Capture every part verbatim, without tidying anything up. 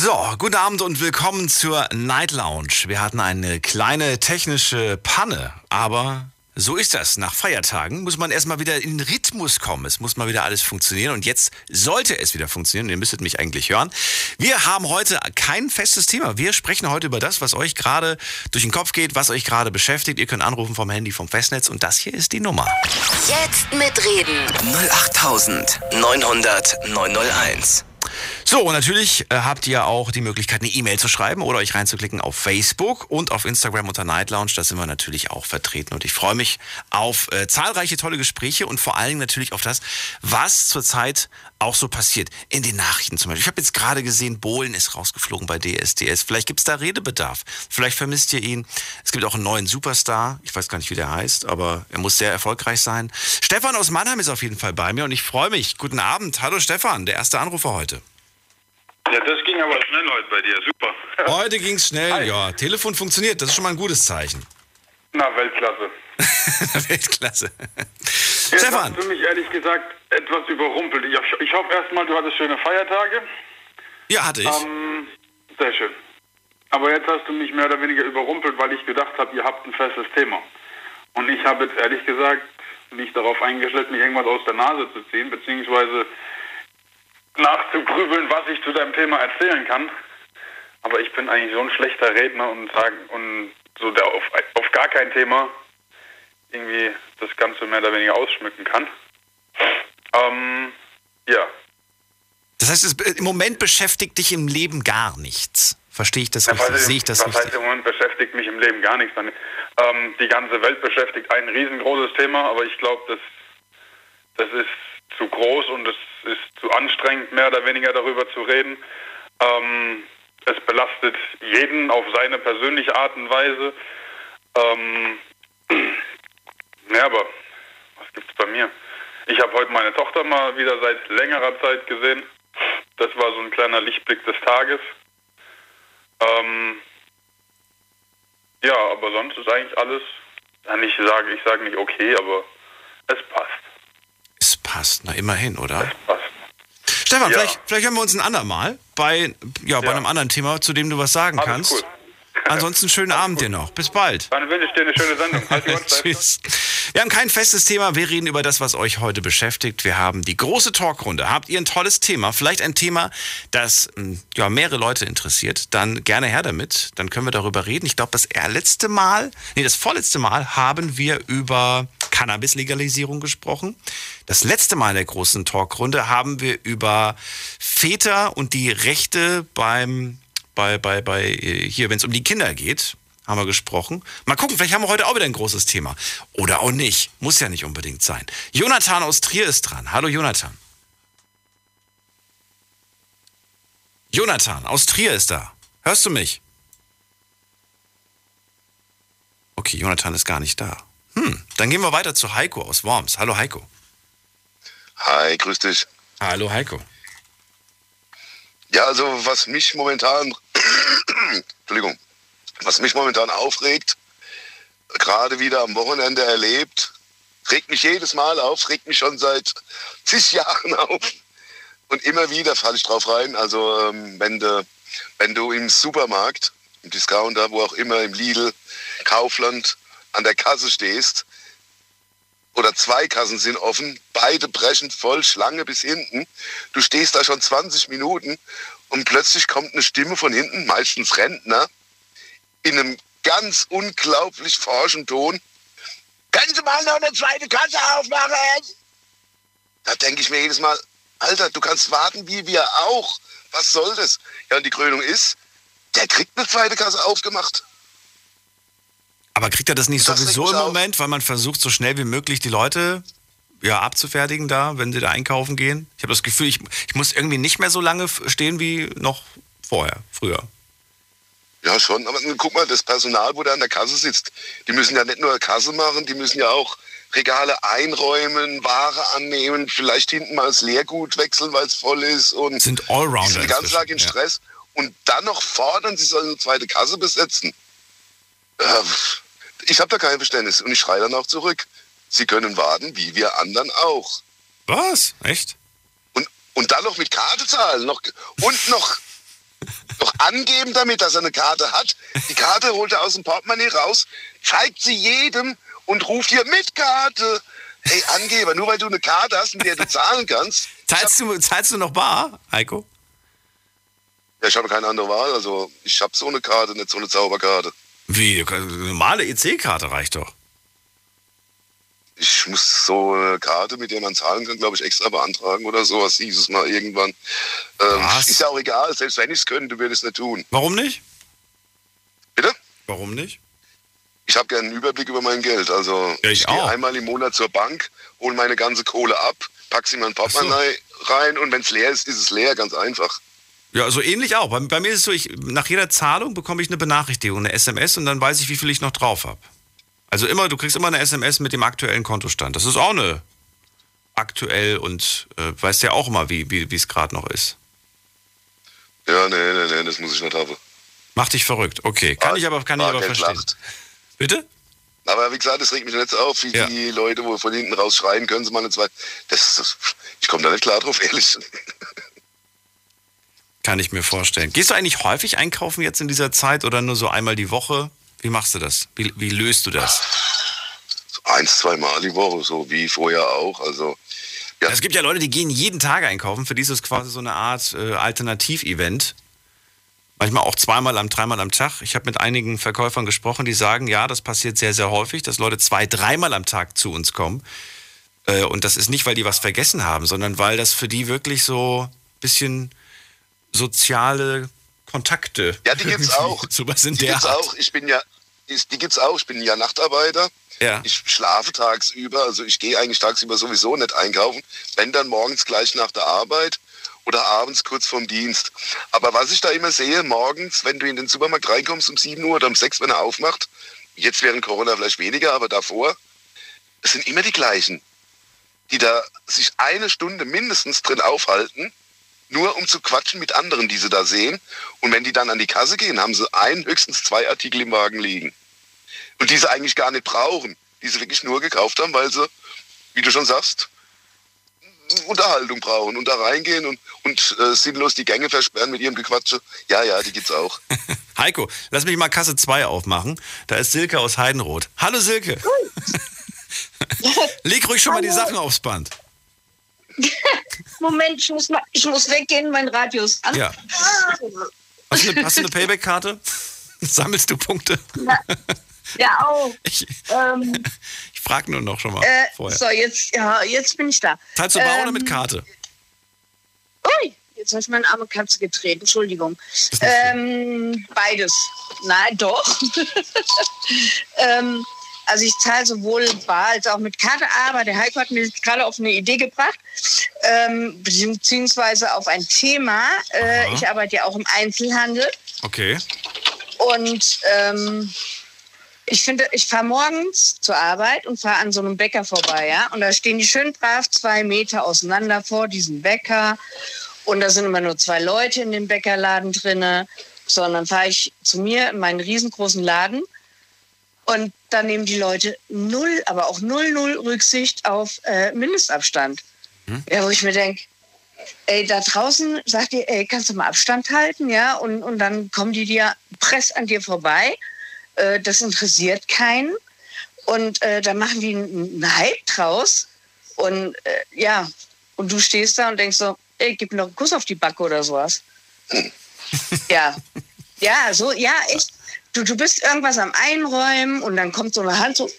So, guten Abend und willkommen zur Night Lounge. Wir hatten eine kleine technische Panne, aber so ist das. Nach Feiertagen muss man erstmal wieder in den Rhythmus kommen. Es muss mal wieder alles funktionieren und jetzt sollte es wieder funktionieren. Ihr müsstet mich eigentlich hören. Wir haben heute kein festes Thema. Wir sprechen heute über das, was euch gerade durch den Kopf geht, was euch gerade beschäftigt. Ihr könnt anrufen vom Handy, vom Festnetz und das hier ist die Nummer. Jetzt mitreden. null acht neunhundert neunhunderteins. So, und natürlich äh, habt ihr auch die Möglichkeit, eine E-Mail zu schreiben oder euch reinzuklicken auf Facebook und auf Instagram unter Night Lounge. Da sind wir natürlich auch vertreten und ich freue mich auf äh, zahlreiche tolle Gespräche und vor allen Dingen natürlich auf das, was zurzeit auch so passiert. In den Nachrichten zum Beispiel. Ich habe jetzt gerade gesehen, Bohlen ist rausgeflogen bei D S D S. Vielleicht gibt es da Redebedarf. Vielleicht vermisst ihr ihn. Es gibt auch einen neuen Superstar. Ich weiß gar nicht, wie der heißt, aber er muss sehr erfolgreich sein. Stefan aus Mannheim ist auf jeden Fall bei mir und ich freue mich. Guten Abend. Hallo Stefan, der erste Anrufer heute. Ja, das ging aber schnell heute bei dir, super. Heute ging's schnell, Hi. Ja. Telefon funktioniert, das ist schon mal ein gutes Zeichen. Na, Weltklasse. Weltklasse. Jetzt Stefan. Hast du mich ehrlich gesagt etwas überrumpelt. Ich, ich hoffe erstmal, du hattest schöne Feiertage. Ja, hatte ich. Ähm, sehr schön. Aber jetzt hast du mich mehr oder weniger überrumpelt, weil ich gedacht habe, ihr habt ein festes Thema. Und ich habe jetzt ehrlich gesagt mich darauf eingestellt, mich irgendwas aus der Nase zu ziehen, beziehungsweise nachzugrübeln, was ich zu deinem Thema erzählen kann. Aber ich bin eigentlich so ein schlechter Redner und sagen und so, der auf, auf gar kein Thema irgendwie das Ganze mehr oder weniger ausschmücken kann. Ähm, ja. Das heißt, es, im Moment beschäftigt dich im Leben gar nichts. Verstehe ich das ja, richtig? Sehe ich das richtig? Was heißt, im Moment beschäftigt mich im Leben gar nichts. Ähm, die ganze Welt beschäftigt ein riesengroßes Thema, aber ich glaube, das, das ist zu groß und es ist zu anstrengend, mehr oder weniger darüber zu reden. Ähm, es belastet jeden auf seine persönliche Art und Weise. Ähm, ja, aber was gibt's bei mir? Ich habe heute meine Tochter mal wieder seit längerer Zeit gesehen. Das war so ein kleiner Lichtblick des Tages. Ähm, ja, aber sonst ist eigentlich alles, ich sage ich sage nicht okay, aber es passt. Passt. Na, immerhin, oder? Das passt. Stefan, ja. vielleicht, vielleicht hören wir uns ein andermal bei, ja, bei ja. einem anderen Thema, zu dem du was sagen Alles kannst. Cool. Ansonsten schönen Alles Abend cool. dir noch. Bis bald. Dann wünsche ich dir eine schöne Sendung. Halt Tschüss. Wir haben kein festes Thema. Wir reden über das, was euch heute beschäftigt. Wir haben die große Talkrunde. Habt ihr ein tolles Thema? Vielleicht ein Thema, das ja, mehrere Leute interessiert? Dann gerne her damit. Dann können wir darüber reden. Ich glaube, das letzte Mal, nee, das vorletzte Mal haben wir über Cannabis-Legalisierung gesprochen. Das letzte Mal in der großen Talkrunde haben wir über Väter und die Rechte beim, bei, bei, bei, hier, wenn es um die Kinder geht, haben wir gesprochen. Mal gucken, vielleicht haben wir heute auch wieder ein großes Thema. Oder auch nicht. Muss ja nicht unbedingt sein. Jonathan aus Trier ist dran. Hallo, Jonathan. Jonathan aus Trier ist da. Hörst du mich? Okay, Jonathan ist gar nicht da. Hm, dann gehen wir weiter zu Heiko aus Worms. Hallo Heiko. Hi, grüß dich. Hallo Heiko. Ja, also was mich momentan, Entschuldigung, was mich momentan aufregt, gerade wieder am Wochenende erlebt, regt mich jedes Mal auf, regt mich schon seit zig Jahren auf und immer wieder falle ich drauf rein. Also wenn du, wenn du im Supermarkt, im Discounter, wo auch immer, im Lidl, Kaufland, an der Kasse stehst oder zwei Kassen sind offen, beide brechen voll, Schlange bis hinten. Du stehst da schon zwanzig Minuten und plötzlich kommt eine Stimme von hinten, meistens Rentner, in einem ganz unglaublich forschen Ton. Können Sie mal noch eine zweite Kasse aufmachen? Da denke ich mir jedes Mal, Alter, du kannst warten wie wir auch. Was soll das? Ja, und die Krönung ist, der kriegt eine zweite Kasse aufgemacht. Aber kriegt er das nicht das sowieso im Moment, auf. Weil man versucht, so schnell wie möglich die Leute ja, abzufertigen da, wenn sie da einkaufen gehen? Ich habe das Gefühl, ich, ich muss irgendwie nicht mehr so lange stehen wie noch vorher, früher. Ja, schon. Aber guck mal, das Personal, wo da an der Kasse sitzt, die müssen ja nicht nur Kasse machen, die müssen ja auch Regale einräumen, Ware annehmen, vielleicht hinten mal das Leergut wechseln, weil es voll ist. Und sind Allrounder. Die sind den ganzen Tag in Stress. Ja. Und dann noch fordern, sie sollen eine zweite Kasse besetzen. Äh, Ich habe da kein Verständnis und ich schreie dann auch zurück. Sie können warten, wie wir anderen auch. Was? Echt? Und, und dann noch mit Karte zahlen noch, und noch angeben damit, dass er eine Karte hat. Die Karte holt er aus dem Portemonnaie raus, zeigt sie jedem und ruft hier mit Karte. Hey, Angeber, nur weil du eine Karte hast, mit der du zahlen kannst. Zahlst du, zahlst du noch bar, Heiko? Ja, ich habe keine andere Wahl. Also ich habe so eine Karte, nicht so eine Zauberkarte. Wie? Eine normale E C-Karte reicht doch. Ich muss so eine Karte, mit der man zahlen kann, glaube ich, extra beantragen oder sowas. Hieß es mal irgendwann. Ähm, ist ja auch egal. Selbst wenn ich es könnte, würde ich es nicht tun. Warum nicht? Bitte? Warum nicht? Ich habe gerne einen Überblick über mein Geld. Also ja, ich, ich gehe einmal im Monat zur Bank, hole meine ganze Kohle ab, packe sie in mein Portemonnaie so rein und wenn es leer ist, ist es leer, ganz einfach. Ja, so also ähnlich auch. Bei, bei mir ist es so, ich, nach jeder Zahlung bekomme ich eine Benachrichtigung, eine S M S und dann weiß ich, wie viel ich noch drauf habe. Also immer, du kriegst immer eine S M S mit dem aktuellen Kontostand. Das ist auch eine aktuell und äh, weißt ja auch immer, wie wie es gerade noch ist. Ja, nee, nee, nee, das muss ich nicht haben. Macht dich verrückt. Okay, kann ah, ich aber, kann ah, ich aber verstehen. Lacht. Bitte? Aber wie gesagt, das regt mich nicht auf, wie ja. die Leute, wo von hinten raus schreien, können sie mal eine zweite. Das, das, ich komme da nicht klar drauf, ehrlich. Kann ich mir vorstellen. Gehst du eigentlich häufig einkaufen jetzt in dieser Zeit oder nur so einmal die Woche? Wie machst du das? Wie, wie löst du das? So eins, zwei Mal die Woche, so wie vorher auch. Also, ja. Es gibt ja Leute, die gehen jeden Tag einkaufen. Für die ist das quasi so eine Art äh, Alternativ-Event. Manchmal auch zweimal, am, dreimal am Tag. Ich habe mit einigen Verkäufern gesprochen, die sagen, ja, das passiert sehr, sehr häufig, dass Leute zwei, dreimal am Tag zu uns kommen. Äh, und das ist nicht, weil die was vergessen haben, sondern weil das für die wirklich so ein bisschen soziale Kontakte. Ja, die gibt's auch. So was in die der gibt's Art. Auch. Ich bin ja, die gibt's auch. Ich bin ja Nachtarbeiter. Ja. Ich schlafe tagsüber. Also ich gehe eigentlich tagsüber sowieso nicht einkaufen. Wenn dann morgens gleich nach der Arbeit. Oder abends kurz vorm Dienst. Aber was ich da immer sehe, morgens, wenn du in den Supermarkt reinkommst um sieben Uhr oder um sechs, wenn er aufmacht, jetzt während Corona vielleicht weniger, aber davor, es sind immer die gleichen, die da sich eine Stunde mindestens drin aufhalten, nur um zu quatschen mit anderen, die sie da sehen. Und wenn die dann an die Kasse gehen, haben sie ein, höchstens zwei Artikel im Wagen liegen. Und die sie eigentlich gar nicht brauchen, die sie wirklich nur gekauft haben, weil sie, wie du schon sagst, Unterhaltung brauchen und da reingehen und, und äh, sinnlos die Gänge versperren mit ihrem Gequatsche. Ja, ja, die gibt's auch. Heiko, lass mich mal Kasse zwei aufmachen. Da ist Silke aus Heidenroth. Hallo Silke. Cool. Leg ruhig schon Hallo. Mal die Sachen aufs Band. Moment, ich muss, mal, ich muss weggehen, mein Radio ist an. Ja. Hast du eine, hast du eine Payback-Karte? Sammelst du Punkte? Ja, ja auch. Ich, ähm. Ich frage nur noch schon mal äh, vorher. So, jetzt, ja, jetzt bin ich da. Zahlst du bar ähm, oder mit Karte? Ui, jetzt habe ich meine arme Katze getreten. Entschuldigung. Ähm, beides. Nein, doch. ähm, also ich zahle sowohl bar als auch mit Karte. Aber der Heiko hat mir gerade auf eine Idee gebracht, ähm, beziehungsweise auf ein Thema. Äh, ich arbeite ja auch im Einzelhandel. Okay. Und Ähm, Ich finde, ich fahre morgens zur Arbeit und fahre an so einem Bäcker vorbei, ja. Und da stehen die schön brav zwei Meter auseinander vor diesem Bäcker. Und da sind immer nur zwei Leute in dem Bäckerladen drinne. So, und dann fahre ich zu mir in meinen riesengroßen Laden. Und dann nehmen die Leute null, aber auch null, null Rücksicht auf äh, Mindestabstand. Hm? Ja, wo ich mir denke, ey, da draußen sagt ihr, ey, kannst du mal Abstand halten, ja? Und, und dann kommen die dir, press an dir vorbei. Das interessiert keinen. Und äh, da machen die einen Hype draus. Und äh, ja, und du stehst da und denkst so, ey, gib mir noch einen Kuss auf die Backe oder sowas. Ja. Ja, so, ja, echt. Du, du bist irgendwas am Einräumen und dann kommt so eine Hand so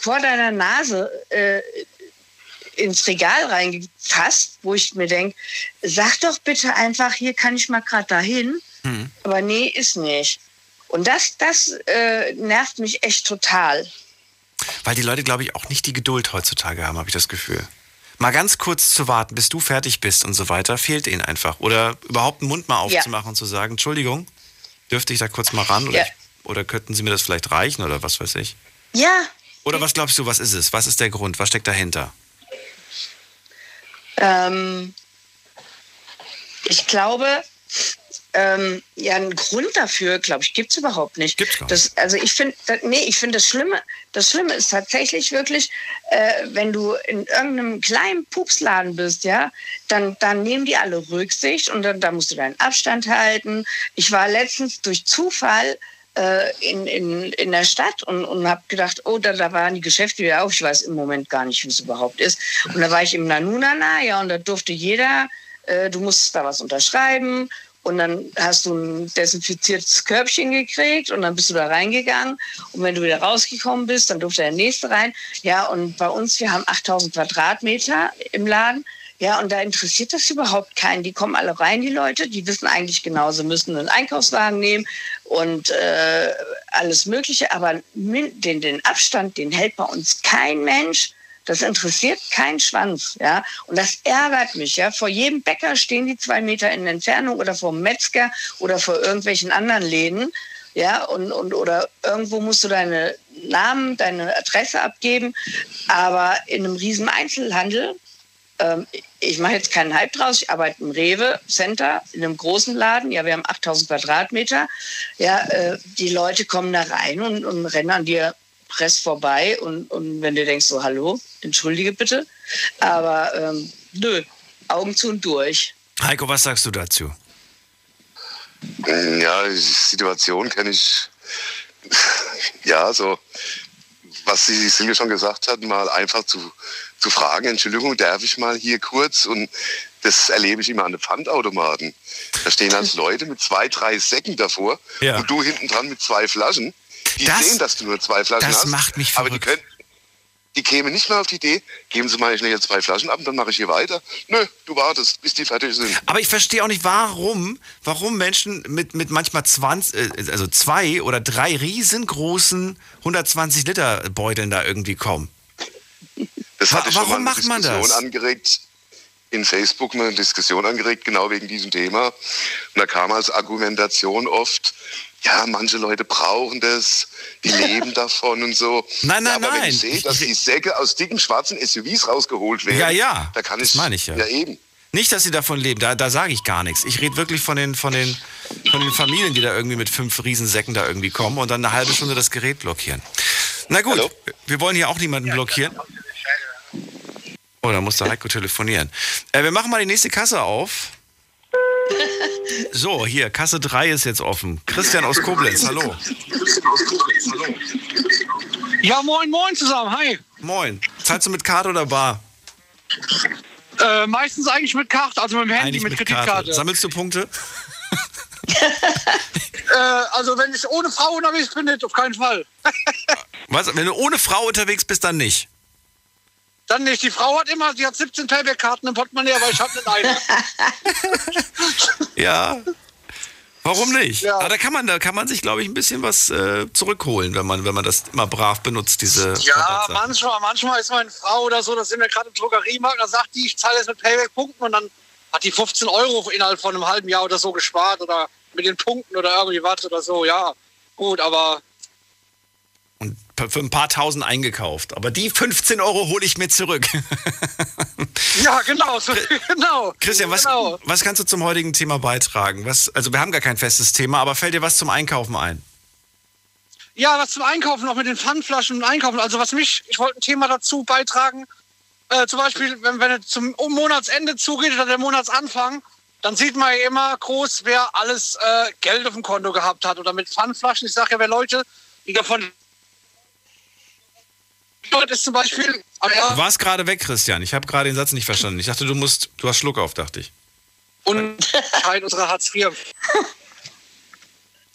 vor deiner Nase äh, ins Regal reingefasst, wo ich mir denke, sag doch bitte einfach, hier kann ich mal gerade dahin. Mhm. Aber nee, ist nicht. Und das, das äh, nervt mich echt total. Weil die Leute, glaube ich, auch nicht die Geduld heutzutage haben, habe ich das Gefühl. Mal ganz kurz zu warten, bis du fertig bist und so weiter, fehlt ihnen einfach. Oder überhaupt den Mund mal aufzumachen ja. und zu sagen, Entschuldigung, dürfte ich da kurz mal ran? Oder, ja. ich, oder könnten Sie mir das vielleicht reichen oder was weiß ich? Ja. Oder was glaubst du, was ist es? Was ist der Grund? Was steckt dahinter? Ähm, ich glaube, Ähm, ja, einen Grund dafür, glaube ich, gibt es überhaupt nicht. Gibt's gar nicht. Das, also ich finde, nee, ich finde das Schlimme, das Schlimme ist tatsächlich wirklich, äh, wenn du in irgendeinem kleinen Pupsladen bist, ja, dann, dann nehmen die alle Rücksicht und dann, dann musst du deinen Abstand halten. Ich war letztens durch Zufall äh, in, in, in der Stadt und, und habe gedacht, oh, da, da waren die Geschäfte wieder auf. Ich weiß im Moment gar nicht, wie es überhaupt ist. Und da war ich im Nanunana, ja, und da durfte jeder, äh, du musstest da was unterschreiben. Und dann hast du ein desinfiziertes Körbchen gekriegt und dann bist du da reingegangen. Und wenn du wieder rausgekommen bist, dann durfte der Nächste rein. Ja, und bei uns, wir haben achttausend Quadratmeter im Laden. Ja, und da interessiert das überhaupt keinen. Die kommen alle rein, die Leute. Die wissen eigentlich genau, sie müssen einen Einkaufswagen nehmen und äh, alles Mögliche. Aber den, den Abstand, den hält bei uns kein Mensch. Das interessiert keinen Schwanz, ja. Und das ärgert mich, ja. Vor jedem Bäcker stehen die zwei Meter in Entfernung oder vor dem Metzger oder vor irgendwelchen anderen Läden, ja. Und, und, oder irgendwo musst du deine Namen, deine Adresse abgeben. Aber in einem riesen Einzelhandel, ähm, ich mache jetzt keinen Hype draus, ich arbeite im Rewe Center, in einem großen Laden, ja, wir haben achttausend Quadratmeter, ja, äh, die Leute kommen da rein und, und rennen an dir Press vorbei und, und wenn du denkst so, hallo, entschuldige bitte, aber ähm, nö, Augen zu und durch. Heiko, was sagst du dazu? Ja, die Situation kenne ich, ja, so, was die Silke schon gesagt hat, mal einfach zu, zu fragen, Entschuldigung, darf ich mal hier kurz, und das erlebe ich immer an den Pfandautomaten. Da stehen halt Leute mit zwei, drei Säcken davor, ja, und du hinten dran mit zwei Flaschen. Die das, sehen, dass du nur zwei Flaschen das hast. Das macht mich verrückt. Aber die, können, die kämen nicht mal auf die Idee, geben Sie mal schnell jetzt zwei Flaschen ab und dann mache ich hier weiter. Nö, du wartest, bis die fertig sind. Aber ich verstehe auch nicht, warum, warum Menschen mit, mit manchmal zwanzig, also zwei oder drei riesengroßen hundertzwanzig Liter Beuteln da irgendwie kommen. Das hatte Wa- warum schon mal eine macht man Diskussion das? angeregt. In Facebook eine Diskussion angeregt, genau wegen diesem Thema. Und da kam als Argumentation oft, ja, manche Leute brauchen das, die leben davon und so. Nein, nein, ja, aber nein. Aber wenn ich sehe, dass die Säcke aus dicken, schwarzen S U Vs rausgeholt werden, ja, ja, da kann ich, das meine ich ja. ja eben. Nicht, dass sie davon leben, da, da sage ich gar nichts. Ich rede wirklich von den, von, den, von den Familien, die da irgendwie mit fünf Riesensäcken da irgendwie kommen und dann eine halbe Stunde das Gerät blockieren. Na gut, Hallo? wir wollen hier auch niemanden blockieren. Oh, da muss der Heiko telefonieren. Äh, wir machen mal die nächste Kasse auf. So, hier, Kasse drei ist jetzt offen. Christian aus Koblenz, hallo. Ja, moin, moin zusammen, hi. Moin. Zahlst du mit Karte oder bar? Äh, meistens eigentlich mit Karte, also mit dem Handy, eigentlich mit, mit Kreditkarte. Karte. Sammelst du Punkte? äh, also wenn ich ohne Frau unterwegs bin, nicht, auf keinen Fall. Was? Wenn du ohne Frau unterwegs bist, dann nicht? Dann nicht. Die Frau hat immer, sie hat siebzehn Payback-Karten im Portemonnaie, aber ich habe nur eine. Ja. Warum nicht? Ja. Da kann man, da kann man sich, glaube ich, ein bisschen was äh, zurückholen, wenn man, wenn man das immer brav benutzt, diese. Ja, manchmal, manchmal ist meine Frau oder so, da sind wir gerade im Drogeriemarkt, da sagt die, ich zahle jetzt mit Payback-Punkten, und dann hat die fünfzehn Euro innerhalb von einem halben Jahr oder so gespart oder mit den Punkten oder irgendwie was oder so. Ja, gut, aber. Und für ein paar Tausend eingekauft. Aber die fünfzehn Euro hole ich mir zurück. Ja, genau. So, genau. Christian, was, genau. was kannst du zum heutigen Thema beitragen? Was, also wir haben gar kein festes Thema, aber fällt dir was zum Einkaufen ein? Ja, was zum Einkaufen, auch mit den Pfandflaschen und Einkaufen. Also was mich, ich wollte ein Thema dazu beitragen. Äh, zum Beispiel, wenn, wenn es zum Monatsende zugeht oder der Monatsanfang, dann sieht man ja immer groß, wer alles äh, Geld auf dem Konto gehabt hat. Oder mit Pfandflaschen, ich sage ja, wer Leute, die davon... Ist zum Beispiel, ja. Du warst gerade weg, Christian. Ich habe gerade den Satz nicht verstanden. Ich dachte, du musst, du hast Schluck auf, dachte ich. Und Teil unserer Hartz vier.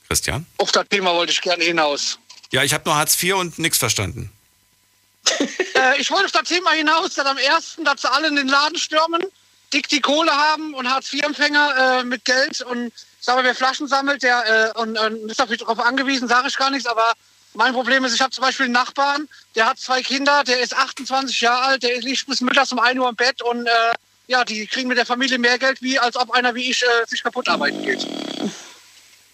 Christian? Auf das Thema wollte ich gerne hinaus. Ja, ich habe nur Hartz vier und nichts verstanden. äh, ich wollte auf das Thema hinaus, dass am ersten, dass sie alle in den Laden stürmen, dick die Kohle haben und Hartz vier Empfänger äh, mit Geld. Und ich sage, wer Flaschen sammelt, der äh, und, und ist darauf angewiesen, sage ich gar nichts, aber... Mein Problem ist, ich habe zum Beispiel einen Nachbarn, der hat zwei Kinder, der ist achtundzwanzig Jahre alt, der liegt bis mittags um ein Uhr im Bett und äh, ja, die kriegen mit der Familie mehr Geld, wie als ob einer wie ich äh, sich kaputt arbeiten geht.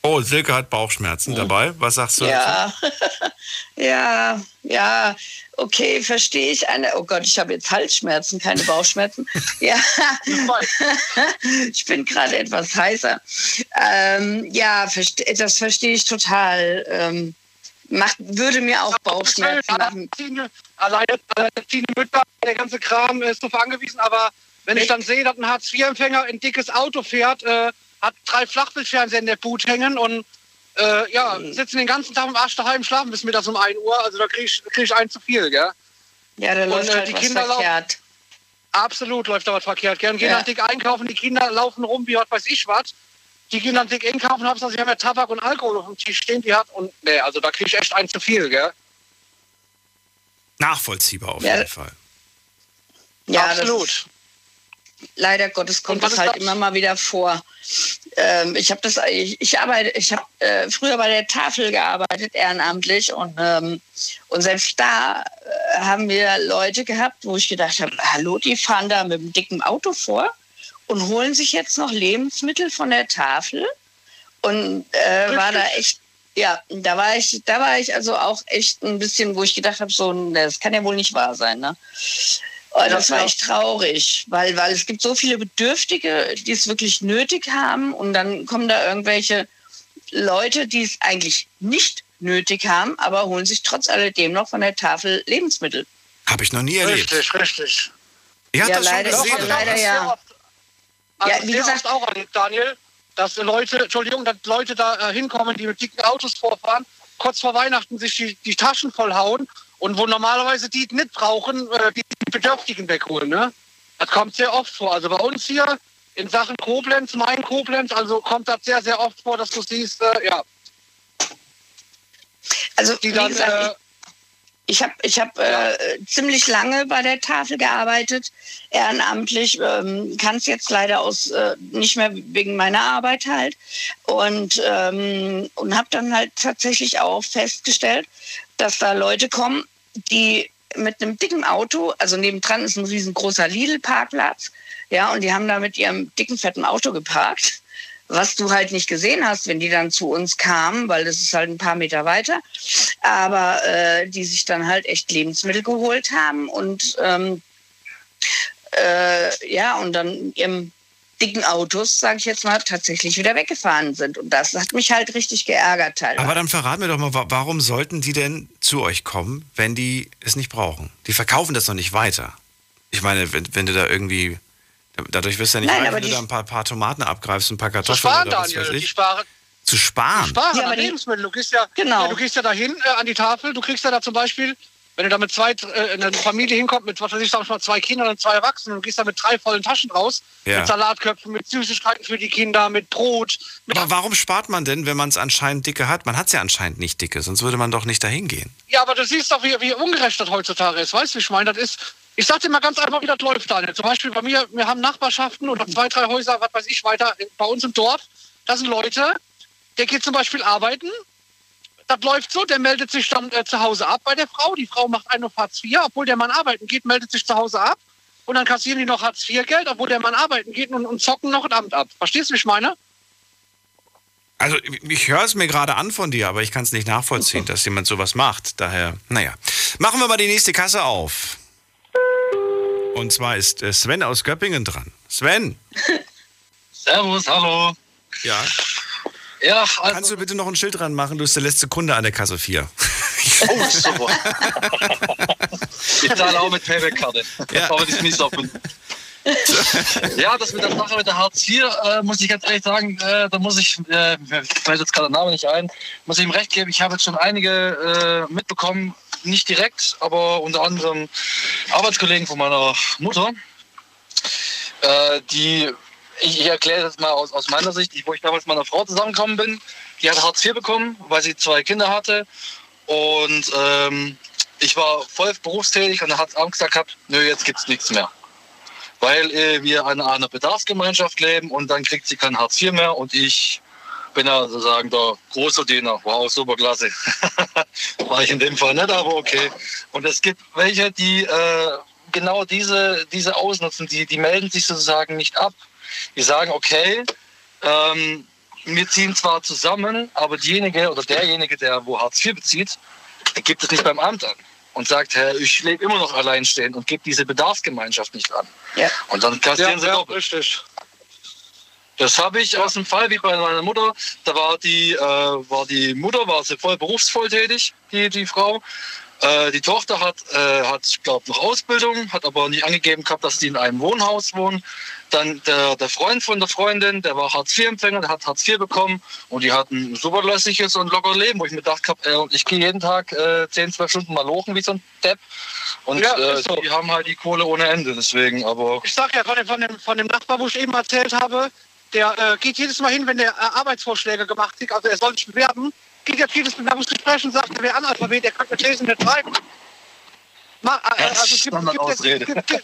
Oh, Silke hat Bauchschmerzen dabei. Was sagst du ja. dazu? ja, ja, okay, verstehe ich. Eine, oh Gott, ich habe jetzt Halsschmerzen, keine Bauchschmerzen. ja, ich bin gerade etwas heißer. Ähm, ja, das verstehe ich total. Ähm, macht, würde mir auch Bauchschmerzen machen. Alleine alleinerziehende Mütter, der ganze Kram ist darauf angewiesen. Aber wenn ich dann sehe, dass ein Hartz-vier-Empfänger ein dickes Auto fährt, äh, hat drei Flachbildfernseher in der Boot hängen und äh, ja, sitzen den ganzen Tag im Arsch daheim, schlafen bis mittags um ein Uhr. Also da kriege ich, krieg ich einen zu viel, gell? Ja, da läuft und, halt die was Kinder verkehrt. Lau- Absolut läuft da was verkehrt, gell? Und gehen ja. dann dick einkaufen, die Kinder laufen rum wie was weiß ich was. Die gehen dann dick einkaufen, haben also, sie haben ja Tabak und Alkohol auf dem Tisch stehen, die hat. Und nee, also da kriege ich echt einen zu viel, gell? Nachvollziehbar auf ja. jeden Fall. Ja, absolut. Leider Gottes kommt das halt das? immer mal wieder vor. Ähm, ich habe das, ich, ich arbeite, ich habe äh, früher bei der Tafel gearbeitet, ehrenamtlich, und, ähm, und selbst da äh, haben wir Leute gehabt, wo ich gedacht habe, hallo, die fahren da mit einem dicken Auto vor und holen sich jetzt noch Lebensmittel von der Tafel. Und äh, war da echt, ja, da war ich, da war ich also auch echt ein bisschen, wo ich gedacht habe, so, das kann ja wohl nicht wahr sein, ne? Oh, das war echt traurig, weil, weil es gibt so viele Bedürftige, die es wirklich nötig haben, und dann kommen da irgendwelche Leute, die es eigentlich nicht nötig haben, aber holen sich trotz alledem noch von der Tafel Lebensmittel. Habe ich noch nie erlebt. Richtig, richtig. Ihr habt ja, das leider, schon gesehen, leider ja. Also ja, wie gesagt, auch erlebt, Daniel, dass Leute, Entschuldigung, dass Leute da äh, hinkommen, die mit dicken Autos vorfahren, kurz vor Weihnachten sich die, die Taschen vollhauen. Und wo normalerweise die nicht brauchen, die Bedürftigen wegholen, ne? Das kommt sehr oft vor. Also bei uns hier in Sachen Koblenz, mein Koblenz, also kommt das sehr, sehr oft vor, dass du siehst, äh, ja. Also die dann, wie gesagt, ich, ich habe ich hab, ja. äh, ziemlich lange bei der Tafel gearbeitet, ehrenamtlich, ähm, kann es jetzt leider aus äh, nicht mehr wegen meiner Arbeit halt. Und, ähm, und habe dann halt tatsächlich auch festgestellt, dass da Leute kommen, die mit einem dicken Auto, also nebendran ist ein riesengroßer Lidl-Parkplatz, ja, und die haben da mit ihrem dicken, fetten Auto geparkt, was du halt nicht gesehen hast, wenn die dann zu uns kamen, weil das ist halt ein paar Meter weiter, aber äh, die sich dann halt echt Lebensmittel geholt haben und ähm, äh, ja, und dann in ihrem dicken Autos, sage ich jetzt mal, tatsächlich wieder weggefahren sind. Und das hat mich halt richtig geärgert teilweise. Aber dann verraten wir doch mal, warum sollten die denn zu euch kommen, wenn die es nicht brauchen? Die verkaufen das noch nicht weiter. Ich meine, wenn, wenn du da irgendwie, dadurch wirst du ja nicht Nein, rein, wenn du da ein paar, paar Tomaten abgreifst, ein paar Kartoffeln zu sparen, oder was Daniel, weiß ich. Die sparen. Zu sparen? Die sparen ja, aber die, Lebensmittel. Du gehst ja, genau. ja, du gehst ja dahin äh, an die Tafel, du kriegst ja da zum Beispiel, wenn du da mit zwei, äh, eine Familie hinkommt, mit was weiß ich, sag ich mal, zwei Kindern und zwei Erwachsenen, und gehst da mit drei vollen Taschen raus, ja. mit Salatköpfen, mit Süßigkeiten für die Kinder, mit Brot. Mit aber warum spart man denn, wenn man es anscheinend dicke hat? Man hat es ja anscheinend nicht dicke, sonst würde man doch nicht dahin gehen. Ja, aber du siehst doch, wie, wie ungerecht das heutzutage ist. Weißt du, wie ich meine? Das ist, ich sag dir mal ganz einfach, wie das läuft, Daniel. Zum Beispiel bei mir, wir haben Nachbarschaften oder zwei, drei Häuser, was weiß ich, weiter bei uns im Dorf. Das sind Leute, der geht zum Beispiel arbeiten. Das läuft so, der meldet sich dann äh, zu Hause ab bei der Frau. Die Frau macht einen auf Hartz vier, obwohl der Mann arbeiten geht, meldet sich zu Hause ab. Und dann kassieren die noch Hartz vier Geld, obwohl der Mann arbeiten geht, und, und zocken noch ein Amt ab. Verstehst du, wie ich meine? Also ich, ich höre es mir gerade an von dir, aber ich kann es nicht nachvollziehen, dass jemand sowas macht. Daher, naja. Machen wir mal die nächste Kasse auf. Und zwar ist äh, Sven aus Göppingen dran. Sven! Servus, hallo. Ja. Ja, also kannst du bitte noch ein Schild dran machen? Du bist der letzte Kunde an der Kasse vier. Oh, super. Ich zahle auch mit Payback-Karte. Ja. Aber die ist nicht offen. Ja, das mit der Sache mit der Hartz vier, äh, muss ich ganz ehrlich sagen, äh, da muss ich, äh, mir fällt jetzt gerade der Name nicht ein, muss ich ihm recht geben, ich habe jetzt schon einige äh, mitbekommen, nicht direkt, aber unter anderem Arbeitskollegen von meiner Mutter, äh, die... Ich, ich erkläre das mal aus, aus meiner Sicht, ich, wo ich damals mit meiner Frau zusammengekommen bin. Die hat Hartz vier bekommen, weil sie zwei Kinder hatte. Und ähm, ich war voll berufstätig und da hat Angst gehabt, nö, jetzt gibt's nichts mehr. Weil äh, wir in einer Bedarfsgemeinschaft leben und dann kriegt sie kein Hartz vier mehr. Und ich bin ja sozusagen der große Diener. Wow, super klasse. War ich in dem Fall nicht, aber okay. Und es gibt welche, die äh, genau diese, diese ausnutzen, die, die melden sich sozusagen nicht ab. Die sagen, okay, ähm, wir ziehen zwar zusammen, aber diejenige oder derjenige, der wo Hartz vier bezieht, der gibt es nicht beim Amt an und sagt, hey, ich lebe immer noch alleinstehend und gibt diese Bedarfsgemeinschaft nicht an. Ja. Und dann kassieren ja, sie ja, doppelt. Richtig. Das habe ich ja. aus dem Fall wie bei meiner Mutter. Da war die, äh, war die Mutter, war sie voll berufsvoll tätig, die, die Frau. Äh, die Tochter hat, äh, hat ich glaube, noch Ausbildung, hat aber nicht angegeben gehabt, dass die in einem Wohnhaus wohnen. Dann der, der Freund von der Freundin, der war Hartz vier Empfänger, der hat Hartz vier bekommen und die hatten ein super lässiges und lockeres Leben, wo ich mir gedacht habe, ey, ich gehe jeden Tag äh, zehn, zwölf Stunden mal lochen wie so ein Depp und ja, äh, so. Die haben halt die Kohle ohne Ende, deswegen, aber... Ich sag ja gerade von dem, von dem Nachbar, wo ich eben erzählt habe, der äh, geht jedes Mal hin, wenn der äh, Arbeitsvorschläge gemacht kriegt, also er soll sich bewerben, geht jetzt jedes Bewerbungsgespräch und sagt, wer Analphabet, der kann nicht lesen, der schreiben. Ma, äh, also gibt, Standardausrede. Gibt, gibt,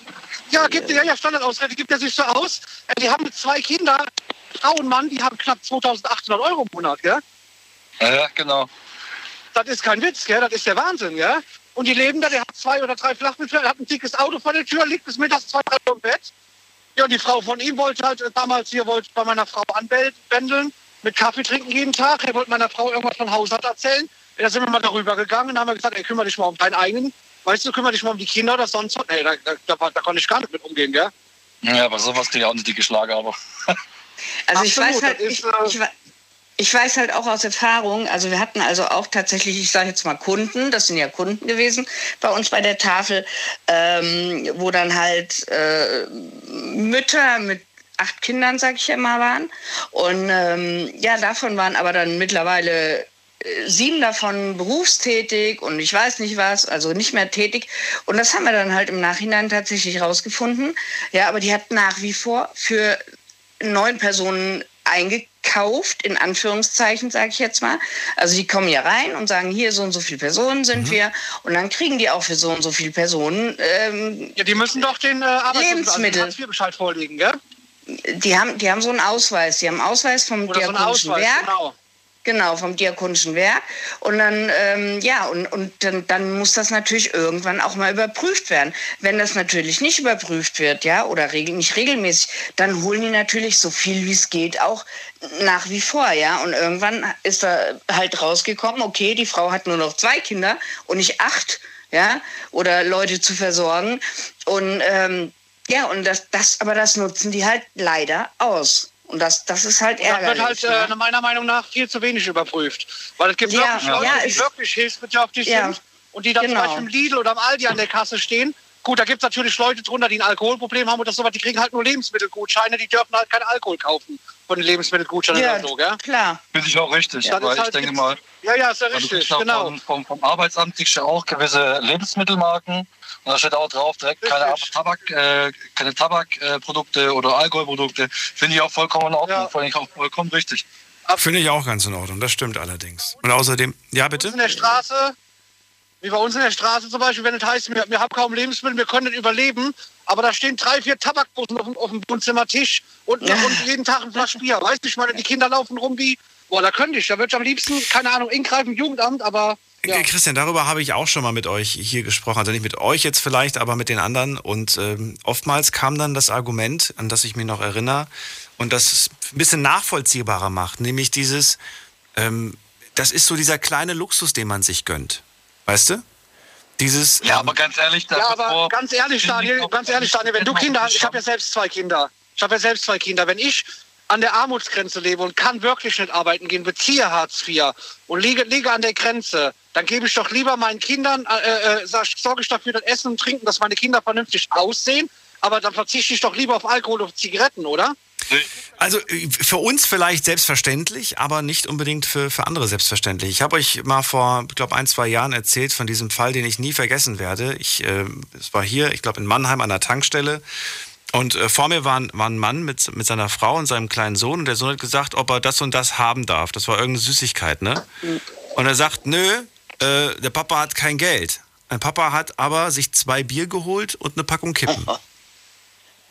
ja, gibt, ja, ja, Standardausrede gibt er sich so aus. Die haben zwei Kinder, Frau und Mann, die haben knapp zweitausendachthundert Euro im Monat, gell? Ja, ja, genau. Das ist kein Witz, gell? Das ist der Wahnsinn, gell? Und die leben da, der hat zwei oder drei Flachmittel, hat ein dickes Auto vor der Tür, liegt bis mittags zwei Stunden im Bett. Ja, und die Frau von ihm wollte halt, damals hier wollte bei meiner Frau anbändeln, mit Kaffee trinken jeden Tag. Er wollte meiner Frau irgendwas von Haushalt erzählen. Da sind wir mal darüber gegangen und haben gesagt, ey, kümmere dich mal um deinen eigenen. Weißt du, kümmere dich mal um die Kinder oder sonst was. Nee, da, da, da, da konnte ich gar nicht mit umgehen, gell? Ja, aber sowas kriege ich auch nicht die geschlagen, aber... Also ich Absolut, weiß halt, ich, ich, ich weiß halt auch aus Erfahrung, also wir hatten also auch tatsächlich, ich sage jetzt mal Kunden, das sind ja Kunden gewesen bei uns bei der Tafel, ähm, wo dann halt äh, Mütter mit acht Kindern, sag ich ja immer, waren. Und ähm, ja, davon waren aber dann mittlerweile... sieben davon berufstätig und ich weiß nicht was, also nicht mehr tätig. Und das haben wir dann halt im Nachhinein tatsächlich rausgefunden. Ja, aber die hat nach wie vor für neun Personen eingekauft, in Anführungszeichen, sage ich jetzt mal. Also die kommen hier rein und sagen, hier so und so viele Personen sind mhm. wir. Und dann kriegen die auch für so und so viele Personen ähm, ja, die müssen doch den äh, Arbeitslosengeld, also den Bescheid vorlegen, gell? Die haben, die haben so einen Ausweis. Die haben einen Ausweis vom Oder Diakonischen so einen Ausweis, Werk. Genau. Genau, vom Diakonischen Werk. Und dann, ähm, ja, und, und dann, dann muss das natürlich irgendwann auch mal überprüft werden. Wenn das natürlich nicht überprüft wird, ja, oder regel, nicht regelmäßig, dann holen die natürlich so viel wie es geht auch nach wie vor, ja. Und irgendwann ist da halt rausgekommen, okay, die Frau hat nur noch zwei Kinder und nicht acht, ja, oder Leute zu versorgen. Und ähm, ja, und das, das, aber das nutzen die halt leider aus. Und das, das ist halt ärgerlich. Das wird halt äh, meiner Meinung nach viel zu wenig überprüft. Weil es gibt ja, wirklich Leute, ja, die wirklich hilfsbedürftig ja, sind und die dann genau. zum Beispiel im Lidl oder im Aldi an der Kasse stehen. Gut, da gibt es natürlich Leute drunter, die ein Alkoholproblem haben und das sowas. Die kriegen halt nur Lebensmittelgutscheine, die dürfen halt keinen Alkohol kaufen von den Lebensmittelgutscheinen. Ja, so, gell? Klar. Finde ich auch richtig, ja, weil ich halt denke mal... Ja, ja, ist ja richtig, genau. Vom, vom Arbeitsamt kriegst du auch gewisse Lebensmittelmarken. Und da steht auch drauf, direkt keine Tabak, äh, keine Tabakprodukte oder Alkoholprodukte. Finde ich auch vollkommen in Ordnung. Ja. Finde ich auch vollkommen richtig. Finde ich auch ganz in Ordnung. Das stimmt allerdings. Und außerdem, ja bitte? In der Straße, wie bei uns in der Straße zum Beispiel, wenn es heißt, wir, wir haben kaum Lebensmittel, wir können nicht überleben, aber da stehen drei, vier Tabakdosen auf, auf dem Wohnzimmertisch und, ja. und jeden Tag ein Flasch Bier. Weißt du, ich meine, die Kinder laufen rum wie, boah, da könnte ich, da würde ich am liebsten, keine Ahnung, ingreifen, Jugendamt, aber... Ja. Christian, darüber habe ich auch schon mal mit euch hier gesprochen. Also nicht mit euch jetzt vielleicht, aber mit den anderen. Und ähm, oftmals kam dann das Argument, an das ich mich noch erinnere, und das es ein bisschen nachvollziehbarer macht, nämlich dieses, ähm, das ist so dieser kleine Luxus, den man sich gönnt. Weißt du? Dieses... Ja, ähm, aber ganz ehrlich, ja, aber ganz ehrlich Daniel, ganz ehrlich, Daniel, wenn du Kinder hast, ich habe ja selbst zwei Kinder. Ich habe ja selbst zwei Kinder. Wenn ich... an der Armutsgrenze lebe und kann wirklich nicht arbeiten gehen, beziehe Hartz vier und liege, liege an der Grenze, dann gebe ich doch lieber meinen Kindern, äh, äh, sorge ich dafür das Essen und Trinken, dass meine Kinder vernünftig aussehen, aber dann verzichte ich doch lieber auf Alkohol und Zigaretten, oder? Also für uns vielleicht selbstverständlich, aber nicht unbedingt für, für andere selbstverständlich. Ich habe euch mal vor, ich glaube, ein, zwei Jahren erzählt von diesem Fall, den ich nie vergessen werde. Ich, äh, es war hier, ich glaube, in Mannheim an der Tankstelle. Und äh, vor mir war ein, war ein Mann mit, mit seiner Frau und seinem kleinen Sohn. Und der Sohn hat gesagt, ob er das und das haben darf. Das war irgendeine Süßigkeit, ne? Und er sagt, nö, äh, der Papa hat kein Geld. Mein Papa hat aber sich zwei Bier geholt und eine Packung Kippen.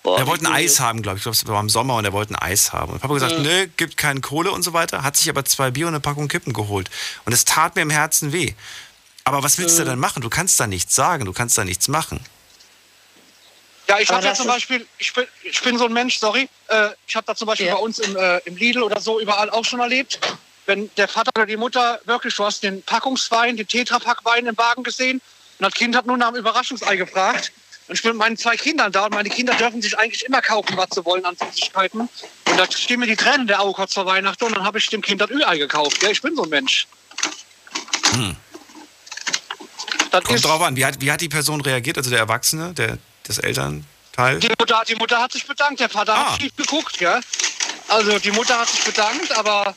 Boah, er wollte ein Eis haben, glaube ich. Ich glaube, es war im Sommer und er wollte ein Eis haben. Und Papa hat gesagt, mhm. nö, gibt keine Kohle und so weiter. Hat sich aber zwei Bier und eine Packung Kippen geholt. Und es tat mir im Herzen weh. Aber was willst mhm. du denn machen? Du kannst da nichts sagen, du kannst da nichts machen. Ja, ich habe ja zum Beispiel, ich bin, ich bin so ein Mensch, sorry, äh, ich habe da zum Beispiel ja. bei uns im, äh, im Lidl oder so überall auch schon erlebt, wenn der Vater oder die Mutter wirklich, du hast den Packungswein, den Tetrapack-Wein im Wagen gesehen und das Kind hat nur nach einem Überraschungsei gefragt. Und ich bin mit meinen zwei Kindern da und meine Kinder dürfen sich eigentlich immer kaufen, was sie wollen an Süßigkeiten. Und da stehen mir die Tränen in der Augen kurz vor Weihnachten und dann habe ich dem Kind das Ü-Ei gekauft. Ja, ich bin so ein Mensch. Hm. Das kommt drauf an, wie hat, wie hat die Person reagiert, also der Erwachsene, der, das Elternteil? Die Mutter, die Mutter hat sich bedankt, der Vater ah. hat schief geguckt, ja. Also die Mutter hat sich bedankt, aber,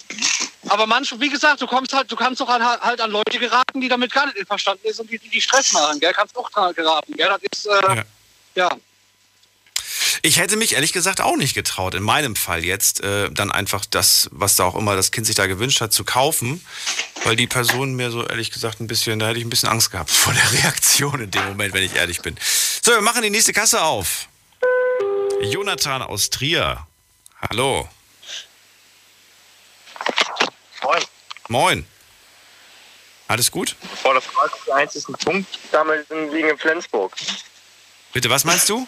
aber manchmal, wie gesagt, du kommst halt, du kannst doch an, halt an Leute geraten, die damit gar nicht einverstanden sind und die, die, die Stress machen, gell? Kannst auch dran geraten, gell? Das ist, äh, ja. ja. Ich hätte mich ehrlich gesagt auch nicht getraut, in meinem Fall jetzt, äh, dann einfach das, was da auch immer das Kind sich da gewünscht hat, zu kaufen, weil die Person mir so ehrlich gesagt ein bisschen, da hätte ich ein bisschen Angst gehabt vor der Reaktion in dem Moment, wenn ich ehrlich bin. So, wir machen die nächste Kasse auf. Jonathan aus Trier. Hallo. Moin. Moin. Alles gut? Vor der Frage für eins ist ein Punkt, damals liegen in Flensburg. Bitte, was meinst du?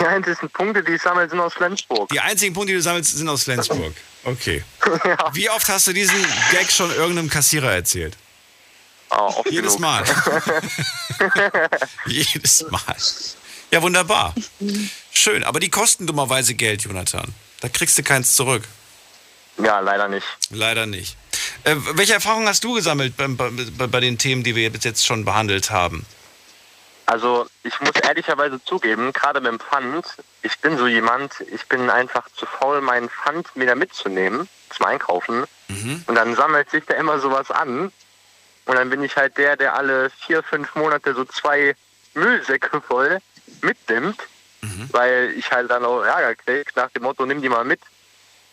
Die einzigen Punkte, die ich sammle, sind aus Flensburg. Die einzigen Punkte, die du sammelst, sind aus Flensburg. Okay. Ja. Wie oft hast du diesen Gag schon irgendeinem Kassierer erzählt? Oh, oft Jedes genug. Mal. Jedes Mal. Ja, wunderbar. Schön, aber die kosten dummerweise Geld, Jonathan. Da kriegst du keins zurück. Ja, leider nicht. Leider nicht. Äh, welche Erfahrungen hast du gesammelt bei, bei, bei den Themen, die wir bis jetzt schon behandelt haben? Also ich muss ehrlicherweise zugeben, gerade mit dem Pfand, ich bin so jemand, ich bin einfach zu faul, meinen Pfand wieder mitzunehmen zum Einkaufen. Mhm. Und dann sammelt sich da immer sowas an. Und dann bin ich halt der, der alle vier, fünf Monate so zwei Müllsäcke voll mitnimmt, mhm. weil ich halt dann auch Ärger kriege nach dem Motto, nimm die mal mit.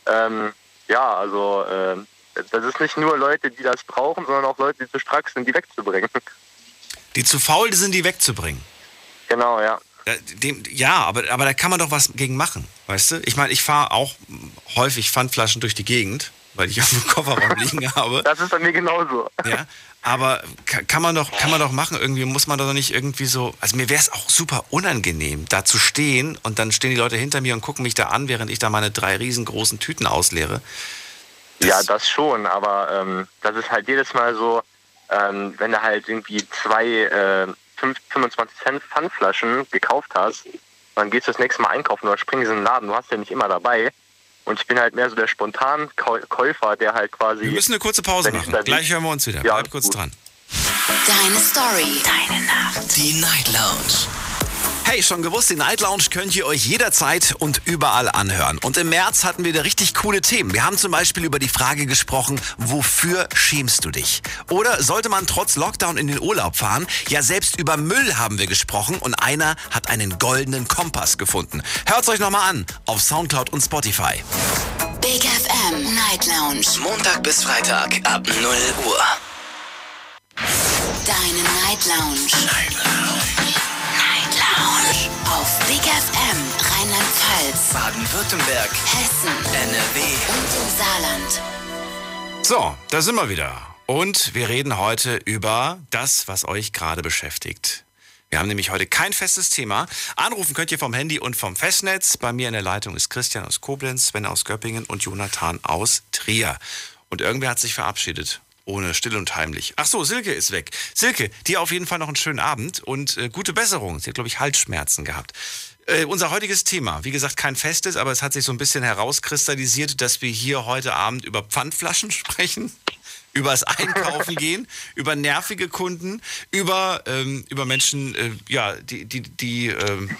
Ähm, ja, also äh, das ist nicht nur Leute, die das brauchen, sondern auch Leute, die zu strack sind, die wegzubringen. Die zu faul sind, die wegzubringen. Genau, ja. Dem, ja, aber, aber da kann man doch was gegen machen, weißt du? Ich meine, ich fahre auch häufig Pfandflaschen durch die Gegend, weil ich auf dem Kofferraum liegen habe. Das ist bei mir genauso. Ja, aber kann, kann, man doch, kann man doch machen, irgendwie muss man doch nicht irgendwie so... Also mir wäre es auch super unangenehm, da zu stehen und dann stehen die Leute hinter mir und gucken mich da an, während ich da meine drei riesengroßen Tüten ausleere. Das ja, das schon, aber ähm, das ist halt jedes Mal so... Ähm, wenn du halt irgendwie zwei äh, fünfundzwanzig Cent Pfandflaschen gekauft hast, dann gehst du das nächste Mal einkaufen oder springst in den Laden, du hast ja nicht immer dabei. Und ich bin halt mehr so der Spontankäufer, der halt quasi... Wir müssen eine kurze Pause machen, gleich hören wir uns wieder. Ja, bleib kurz gut. dran. Deine Story, deine Nacht, die Night Lounge. Hey, schon gewusst, die Night Lounge könnt ihr euch jederzeit und überall anhören. Und im März hatten wir da richtig coole Themen. Wir haben zum Beispiel über die Frage gesprochen, wofür schämst du dich? Oder sollte man trotz Lockdown in den Urlaub fahren? Ja, selbst über Müll haben wir gesprochen und einer hat einen goldenen Kompass gefunden. Hört's euch nochmal an auf Soundcloud und Spotify. Big F M Night Lounge. Montag bis Freitag ab null Uhr. Deine Night Lounge. Night Lounge. Auf Big F M Rheinland-Pfalz, Baden-Württemberg, Hessen, N R W und im Saarland. So, da sind wir wieder. Und wir reden heute über das, was euch gerade beschäftigt. Wir haben nämlich heute kein festes Thema. Anrufen könnt ihr vom Handy und vom Festnetz. Bei mir in der Leitung ist Christian aus Koblenz, Sven aus Göppingen und Jonathan aus Trier. Und irgendwer hat sich verabschiedet. Ohne, still und heimlich. Ach so, Silke ist weg. Silke, dir auf jeden Fall noch einen schönen Abend und äh, gute Besserung. Sie hat, glaube ich, Halsschmerzen gehabt. Äh, unser heutiges Thema, wie gesagt, kein festes, aber es hat sich so ein bisschen herauskristallisiert, dass wir hier heute Abend über Pfandflaschen sprechen, über das Einkaufen gehen, über nervige Kunden, über, ähm, über Menschen, äh, ja, die die, die, ähm,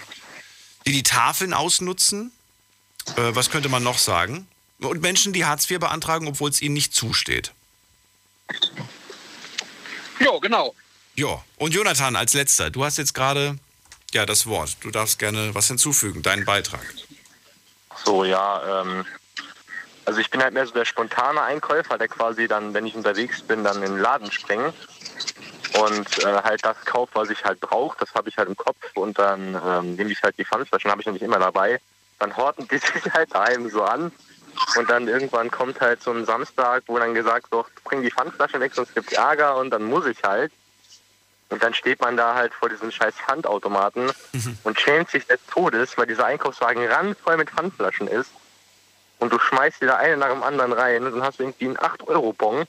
die die Tafeln ausnutzen. Äh, was könnte man noch sagen? Und Menschen, die Hartz vier beantragen, obwohl es ihnen nicht zusteht. Jo, genau. Jo, und Jonathan als letzter, du hast jetzt gerade ja das Wort. Du darfst gerne was hinzufügen, deinen Beitrag. So, ja, ähm, also ich bin halt mehr so der spontane Einkäufer, der quasi dann, wenn ich unterwegs bin, dann in den Laden springe und äh, halt das kaufe, was ich halt brauche, das habe ich halt im Kopf und dann ähm, nehme ich halt die Pfandflaschen, habe ich nämlich immer dabei. Dann horten die sich halt daheim so an. Und dann irgendwann kommt halt so ein Samstag, wo dann gesagt wird, bring die Pfandflasche weg, sonst gibt's Ärger und dann muss ich halt. Und dann steht man da halt vor diesen scheiß Pfandautomaten mhm. und schämt sich des Todes, weil dieser Einkaufswagen randvoll mit Pfandflaschen ist. Und du schmeißt dir da eine nach dem anderen rein und dann hast du irgendwie einen acht Euro Bon.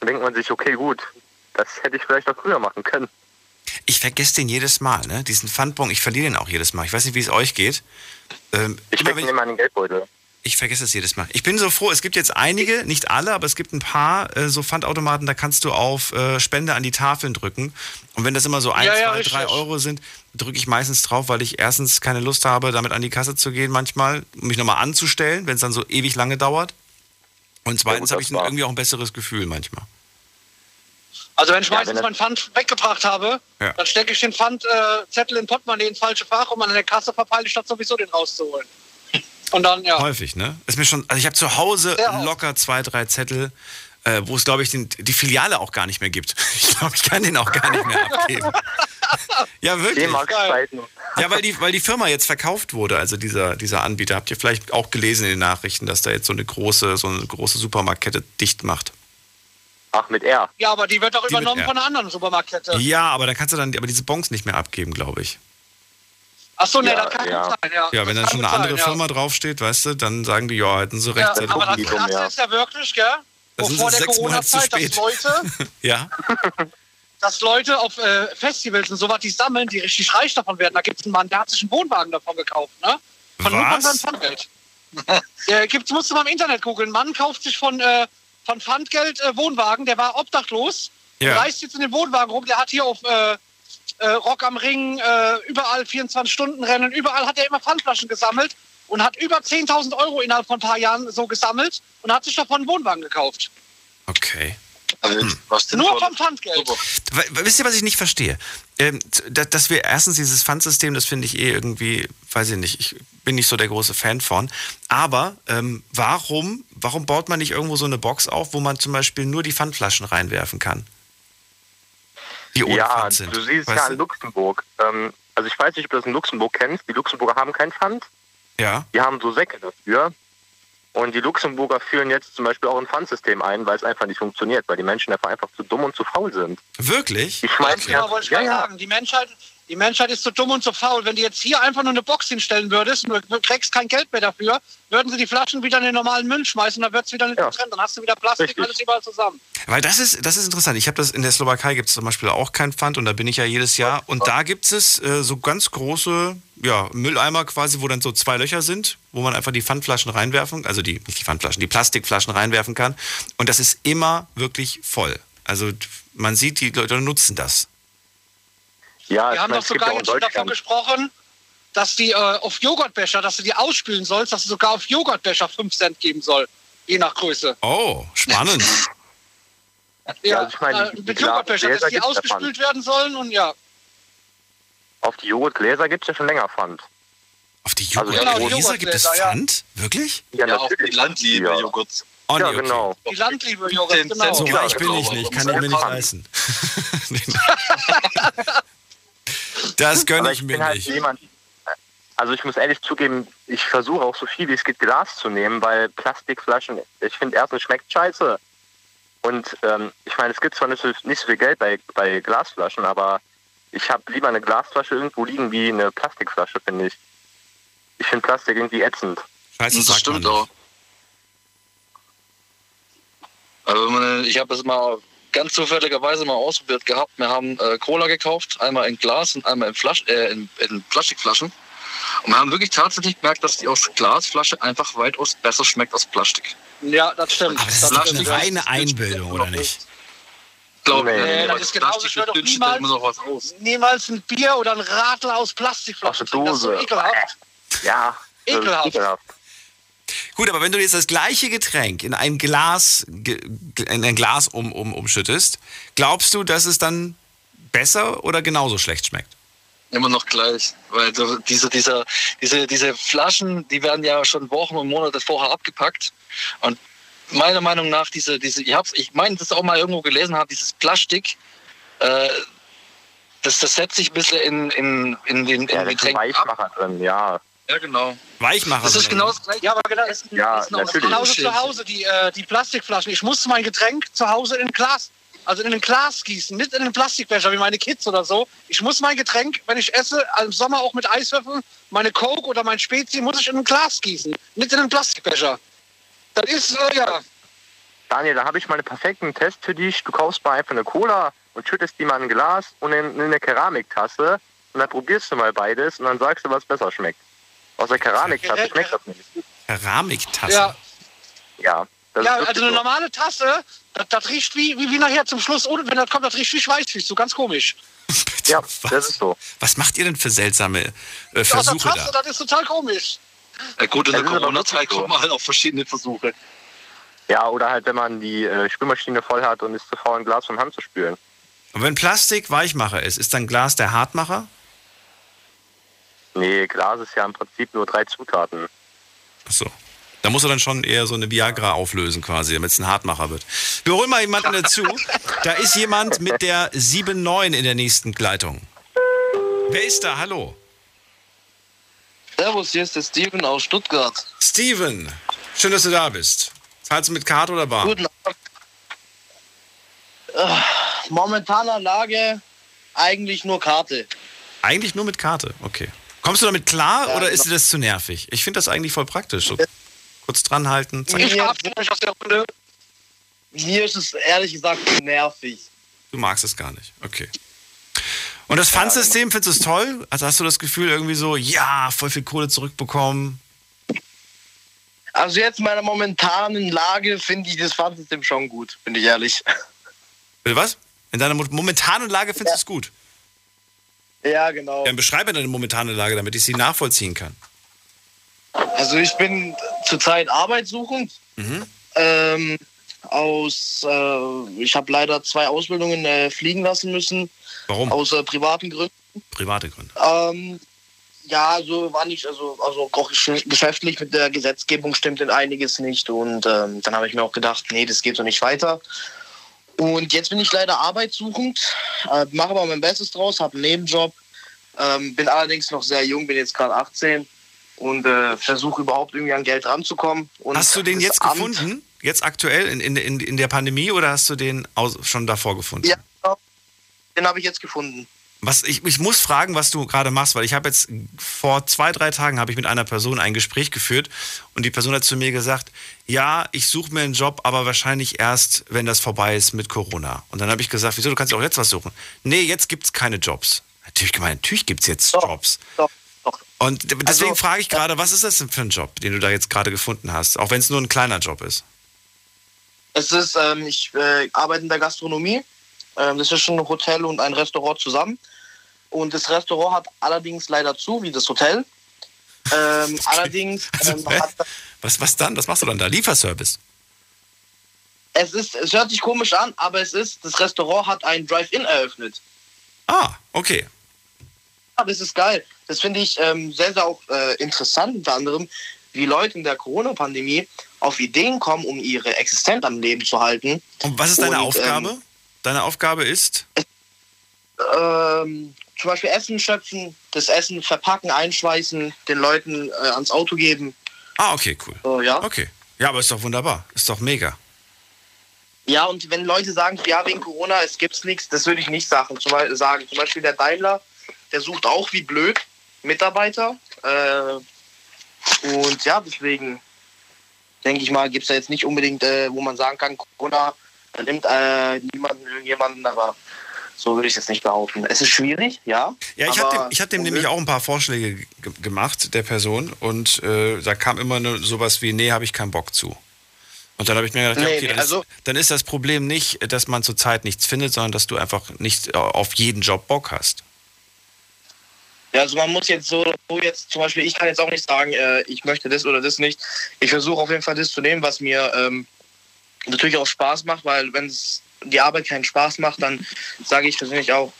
Dann denkt man sich, okay, gut, das hätte ich vielleicht auch früher machen können. Ich vergesse den jedes Mal, ne? Diesen Pfandbon, ich verliere den auch jedes Mal. Ich weiß nicht, wie es euch geht. Ähm, ich stecke ihn immer in den Geldbeutel. Ich vergesse es jedes Mal. Ich bin so froh, es gibt jetzt einige, nicht alle, aber es gibt ein paar äh, so Pfandautomaten, da kannst du auf äh, Spende an die Tafeln drücken. Und wenn das immer so ein, ja, zwei, ja, drei Euro sind, drücke ich meistens drauf, weil ich erstens keine Lust habe, damit an die Kasse zu gehen manchmal, um mich nochmal anzustellen, wenn es dann so ewig lange dauert. Und zweitens ja, habe ich dann irgendwie auch ein besseres Gefühl manchmal. Also wenn ich meistens ja, wenn mein Pfand weggebracht habe, ja. dann stecke ich den Pfandzettel äh, in Portemonnaie ins falsche Fach und an der Kasse verpeile ich statt sowieso den rauszuholen. Und dann, ja. Häufig, ne? Ist mir schon, also ich habe zu Hause ja. locker zwei, drei Zettel, äh, wo es, glaube ich, den, die Filiale auch gar nicht mehr gibt. Ich glaube, ich kann den auch gar nicht mehr abgeben. Ja, wirklich. Ja, weil die, weil die Firma jetzt verkauft wurde, also dieser, dieser Anbieter. Habt ihr vielleicht auch gelesen in den Nachrichten, dass da jetzt so eine große, so eine große Supermarktkette dicht macht? Ach, mit R. Ja, aber die wird doch die übernommen von einer anderen Supermarktkette. Ja, aber da kannst du dann aber diese Bons nicht mehr abgeben, glaube ich. Ach so, ne, ja, das kann ja. gut sein, ja. Ja, wenn dann schon eine andere sein, Firma ja. draufsteht, weißt du, dann sagen die, ja, hätten sie recht. Ja, aber das Krasse ja. ist ja wirklich, gell, das vor der Corona-Zeit, dass Leute, ja. dass Leute auf äh, Festivals und sowas, die sammeln, die richtig reich davon werden. Da gibt es einen Mann, der hat sich einen Wohnwagen davon gekauft, ne? Von nur von seinem Pfandgeld. äh, gibt's, musst du mal im Internet googeln. Ein Mann kauft sich von, äh, von Pfandgeld äh, Wohnwagen, der war obdachlos, ja. reist jetzt in den Wohnwagen rum, der hat hier auf... Äh, Rock am Ring, überall vierundzwanzig-Stunden-Rennen, überall hat er immer Pfandflaschen gesammelt und hat über zehntausend Euro innerhalb von ein paar Jahren so gesammelt und hat sich davon einen Wohnwagen gekauft. Okay. Also hm. was Nur vom Pfandgeld. Wisst ihr, was ich nicht verstehe? Ähm, dass wir erstens dieses Pfandsystem, das finde ich eh irgendwie, weiß ich nicht, ich bin nicht so der große Fan von, aber ähm, warum, warum baut man nicht irgendwo so eine Box auf, wo man zum Beispiel nur die Pfandflaschen reinwerfen kann? Die ja, sind. Du siehst es ja in Luxemburg. Ähm, also ich weiß nicht, ob du das in Luxemburg kennst. Die Luxemburger haben keinen Pfand. Ja. Die haben so Säcke dafür. Und die Luxemburger führen jetzt zum Beispiel auch ein Pfandsystem ein, weil es einfach nicht funktioniert, weil die Menschen einfach, einfach zu dumm und zu faul sind. Wirklich? Ich meine, okay. ja, wollte ich ja, ja. sagen, die Menschheit, die Menschheit ist zu dumm und zu faul. Wenn du jetzt hier einfach nur eine Box hinstellen würdest und du kriegst kein Geld mehr dafür, würden sie die Flaschen wieder in den normalen Müll schmeißen, dann wird es wieder nicht ja. trennen. Dann hast du wieder Plastik, Richtig. alles überall zusammen. Weil das ist, das ist interessant. Ich habe das in der Slowakei, gibt es zum Beispiel auch kein Pfand und da bin ich ja jedes Jahr. Und da gibt es äh, so ganz große ja, Mülleimer quasi, wo dann so zwei Löcher sind, wo man einfach die Pfandflaschen reinwerfen, also die, nicht die Pfandflaschen, die Plastikflaschen reinwerfen kann. Und das ist immer wirklich voll. Also man sieht, die Leute nutzen das. Ja, wir haben doch sogar jetzt schon davon gesprochen, dass die äh, auf Joghurtbecher, dass du die ausspülen sollst, dass du sogar auf Joghurtbecher fünf Cent geben soll, je nach Größe. Oh, spannend. ja, also ich meine, äh, mit Joghurtbecher, dass die ausgespült werden sollen und ja. Auf die Joghurtgläser gibt es ja schon länger Pfand. Auf die Joghurtgläser gibt es Pfand? Wirklich? Ja, ja, auf die Landliebe-Joghurts. Oh, nee, okay. Ja, genau. Die Landliebe-Joghurts, genau. So reich bin ich nicht, kann ich mir nicht leisten. Das gönne ich, ich mir halt nicht. Jemand, also ich muss ehrlich zugeben, ich versuche auch so viel wie es geht Glas zu nehmen, weil Plastikflaschen, ich finde erstens schmeckt scheiße. Und ähm, ich meine, es gibt zwar nicht so, nicht so viel Geld bei, bei Glasflaschen, aber ich habe lieber eine Glasflasche irgendwo liegen wie eine Plastikflasche, finde ich. Ich finde Plastik irgendwie ätzend. Scheiße, das sagt stimmt man auch. Also ich habe das mal... ganz zufälligerweise mal ausprobiert gehabt. Wir haben äh, Cola gekauft, einmal in Glas und einmal in, Flasch, äh, in, in Plastikflaschen. Und wir haben wirklich tatsächlich gemerkt, dass die aus Glasflasche einfach weitaus besser schmeckt als Plastik. Ja, das stimmt. Aber das, das ist Plastik eine reine Einbildung, oder nicht? Ich glaube, nee, nee, das ist genauso. Ich würde doch niemals, niemals ein Bier oder ein Radler aus Plastikflaschen trinken. Das ist so ekelhaft. Ja, ekelhaft. ekelhaft. Gut, aber wenn du jetzt das gleiche Getränk in ein Glas, in ein Glas um, um, umschüttest, glaubst du, dass es dann besser oder genauso schlecht schmeckt? Immer noch gleich, weil diese, diese, diese, diese Flaschen, die werden ja schon Wochen und Monate vorher abgepackt. Und meiner Meinung nach, diese, diese, ich, ich meine, das auch mal irgendwo gelesen habe, dieses Plastik, äh, das, das setzt sich ein bisschen in, in, in den ja, in Getränk ab. Drin, ja. Ja, genau. Weichmacher. Das ist genau das Gleiche. Ja, aber genau, ist ein, ja, ist ein, ist genauso zu Hause, die, äh, die Plastikflaschen. Ich musste mein Getränk zu Hause in Glas Also in ein Glas gießen, nicht in einen Plastikbecher wie meine Kids oder so. Ich muss mein Getränk, wenn ich esse, im Sommer auch mit Eiswürfeln, meine Coke oder mein Spezi, muss ich in ein Glas gießen, nicht in einen Plastikbecher. Das ist, äh, ja. Daniel, da habe ich mal einen perfekten Test für dich. Du kaufst mal einfach eine Cola und schüttest die mal in ein Glas und in, in eine Keramiktasse. Und dann probierst du mal beides und dann sagst du, was besser schmeckt. Aus der Keramiktasse schmeckt das nicht. Keramiktasse? Ja. Ja. Das ja, also eine normale Tasse, das, das riecht wie, wie, wie nachher zum Schluss, ohne, wenn das kommt, das riecht wie Schweißfüße, so ganz komisch. Bitte, ja, was? Das ist so. Was macht ihr denn für seltsame äh, Versuche aus der Tasse, da? Das ist total komisch. Ja, gut, in der Corona-Zeit kommt man halt auf verschiedene Versuche. Ja, oder halt, wenn man die äh, Spülmaschine voll hat und ist zu faul, ein Glas von Hand zu spülen. Und wenn Plastik Weichmacher ist, ist dann Glas der Hartmacher? Nee, Glas ist ja im Prinzip nur drei Zutaten. Ach so. Da muss er dann schon eher so eine Viagra auflösen quasi, damit es ein Hartmacher wird. Wir holen mal jemanden dazu. Da ist jemand mit der sieben neun in der nächsten Leitung. Wer ist da? Hallo. Servus, hier ist der Steven aus Stuttgart. Steven, schön, dass du da bist. Zahlst du mit Karte oder Bar? Guten Abend. Äh, momentaner Lage eigentlich nur Karte. Eigentlich nur mit Karte, okay. Kommst du damit klar ja, oder ist dir das zu nervig? Ich finde das eigentlich voll praktisch, so. Kurz dranhalten. Zack. Ich verabschiede mich aus der Runde. Mir ist es ehrlich gesagt nervig. Du magst es gar nicht, okay. Und das ja, Pfandsystem, genau. Findest du es toll? Also hast du das Gefühl irgendwie so, ja, voll viel Kohle zurückbekommen? Also jetzt in meiner momentanen Lage finde ich das Pfandsystem schon gut, bin ich ehrlich. Bitte was? In deiner momentanen Lage findest ja. du es gut? Ja, genau. Dann beschreibe deine momentane Lage, damit ich sie nachvollziehen kann. Also ich bin zurzeit arbeitssuchend. Mhm. Ähm, aus, äh, ich habe leider zwei Ausbildungen äh, fliegen lassen müssen. Warum? Aus äh, privaten Gründen. Private Gründe. Ähm, ja, also war nicht, also, also auch geschäftlich mit der Gesetzgebung stimmt denn einiges nicht. Und ähm, dann habe ich mir auch gedacht, nee, das geht so nicht weiter. Und jetzt bin ich leider arbeitssuchend, äh, mache aber mein Bestes draus, habe einen Nebenjob, ähm, bin allerdings noch sehr jung, bin jetzt gerade achtzehn. Und äh, versuche überhaupt irgendwie an Geld ranzukommen. Und hast du den jetzt Amt gefunden? Jetzt aktuell in, in, in, in der Pandemie oder hast du den aus, schon davor gefunden? Ja, genau. Den habe ich jetzt gefunden. Was, ich, ich muss fragen, was du gerade machst, weil ich habe jetzt vor zwei, drei Tagen habe ich mit einer Person ein Gespräch geführt und die Person hat zu mir gesagt, ja, ich suche mir einen Job, aber wahrscheinlich erst, wenn das vorbei ist mit Corona. Und dann habe ich gesagt, wieso, du kannst ja auch jetzt was suchen. Nee, jetzt gibt es keine Jobs. Natürlich, natürlich gibt es jetzt doch, Jobs. Doch. Und deswegen also, frage ich gerade, was ist das denn für ein Job, den du da jetzt gerade gefunden hast, auch wenn es nur ein kleiner Job ist? Es ist, ähm, ich äh, arbeite in der Gastronomie. Ähm, das ist schon ein Hotel und ein Restaurant zusammen. Und das Restaurant hat allerdings leider zu, wie das Hotel. Ähm, okay. Allerdings also, ähm, hat was, was dann? Was machst du dann da? Lieferservice? Es ist, es hört sich komisch an, aber es ist, das Restaurant hat ein Drive-In eröffnet. Ah, okay. Ja, das ist geil. Das finde ich ähm, sehr, sehr auch äh, interessant, unter anderem, wie Leute in der Corona-Pandemie auf Ideen kommen, um ihre Existenz am Leben zu halten. Und was ist deine Und, Aufgabe? Ähm, deine Aufgabe ist? Ähm, zum Beispiel Essen schöpfen, das Essen verpacken, einschweißen, den Leuten äh, ans Auto geben. Ah, okay, cool. So, ja. Okay. Ja, aber ist doch wunderbar. Ist doch mega. Ja, und wenn Leute sagen, ja, wegen Corona, es gibt's nichts, das würde ich nicht sagen. Zum Beispiel der Daimler, der sucht auch wie blöd Mitarbeiter. Äh, und ja, deswegen denke ich mal, gibt es da jetzt nicht unbedingt, äh, wo man sagen kann, Corona nimmt äh, niemanden, irgendjemanden, aber so würde ich es nicht behaupten. Es ist schwierig, ja. Ja, ich habe dem, ich hab dem nämlich auch ein paar Vorschläge g- gemacht, der Person, und äh, da kam immer nur sowas wie, nee, habe ich keinen Bock zu. Und dann habe ich mir gedacht, nee, okay, nee, also, dann, ist, dann ist das Problem nicht, dass man zurzeit nichts findet, sondern dass du einfach nicht auf jeden Job Bock hast. Ja, also man muss jetzt so, jetzt zum Beispiel, ich kann jetzt auch nicht sagen, äh, ich möchte das oder das nicht. Ich versuche auf jeden Fall das zu nehmen, was mir ähm, natürlich auch Spaß macht, weil wenn die Arbeit keinen Spaß macht, dann sage ich persönlich auch,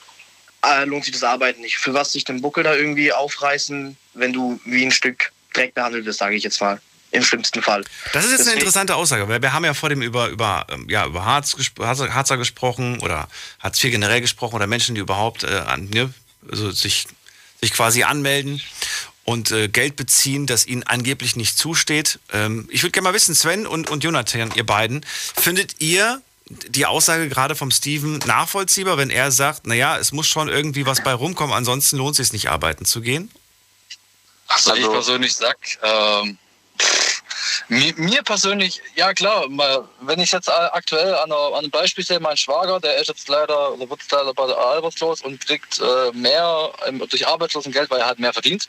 äh, lohnt sich das Arbeiten nicht. Für was sich den Buckel da irgendwie aufreißen, wenn du wie ein Stück Dreck behandelt wirst, sage ich jetzt mal. Im schlimmsten Fall. Das ist jetzt Deswegen. eine interessante Aussage, weil wir haben ja vor dem über, über, ja, über Harz gespr- Harzer gesprochen oder Hartz vier generell gesprochen oder Menschen, die überhaupt äh, an, ne, also sich... sich quasi anmelden und äh, Geld beziehen, das ihnen angeblich nicht zusteht. Ähm, ich würde gerne mal wissen, Sven und, und Jonathan, ihr beiden, findet ihr die Aussage gerade vom Steven nachvollziehbar, wenn er sagt, naja, es muss schon irgendwie was bei rumkommen, ansonsten lohnt es sich nicht, arbeiten zu gehen? Also, also ich persönlich sag, ähm, mir, mir persönlich, ja klar, mal, wenn ich jetzt aktuell an, einer, an einem Beispiel sehe, mein Schwager, der ist jetzt leider, oder wird leider bei der arbeitslos und kriegt äh, mehr ähm, durch Arbeitslosengeld, weil er halt mehr verdient,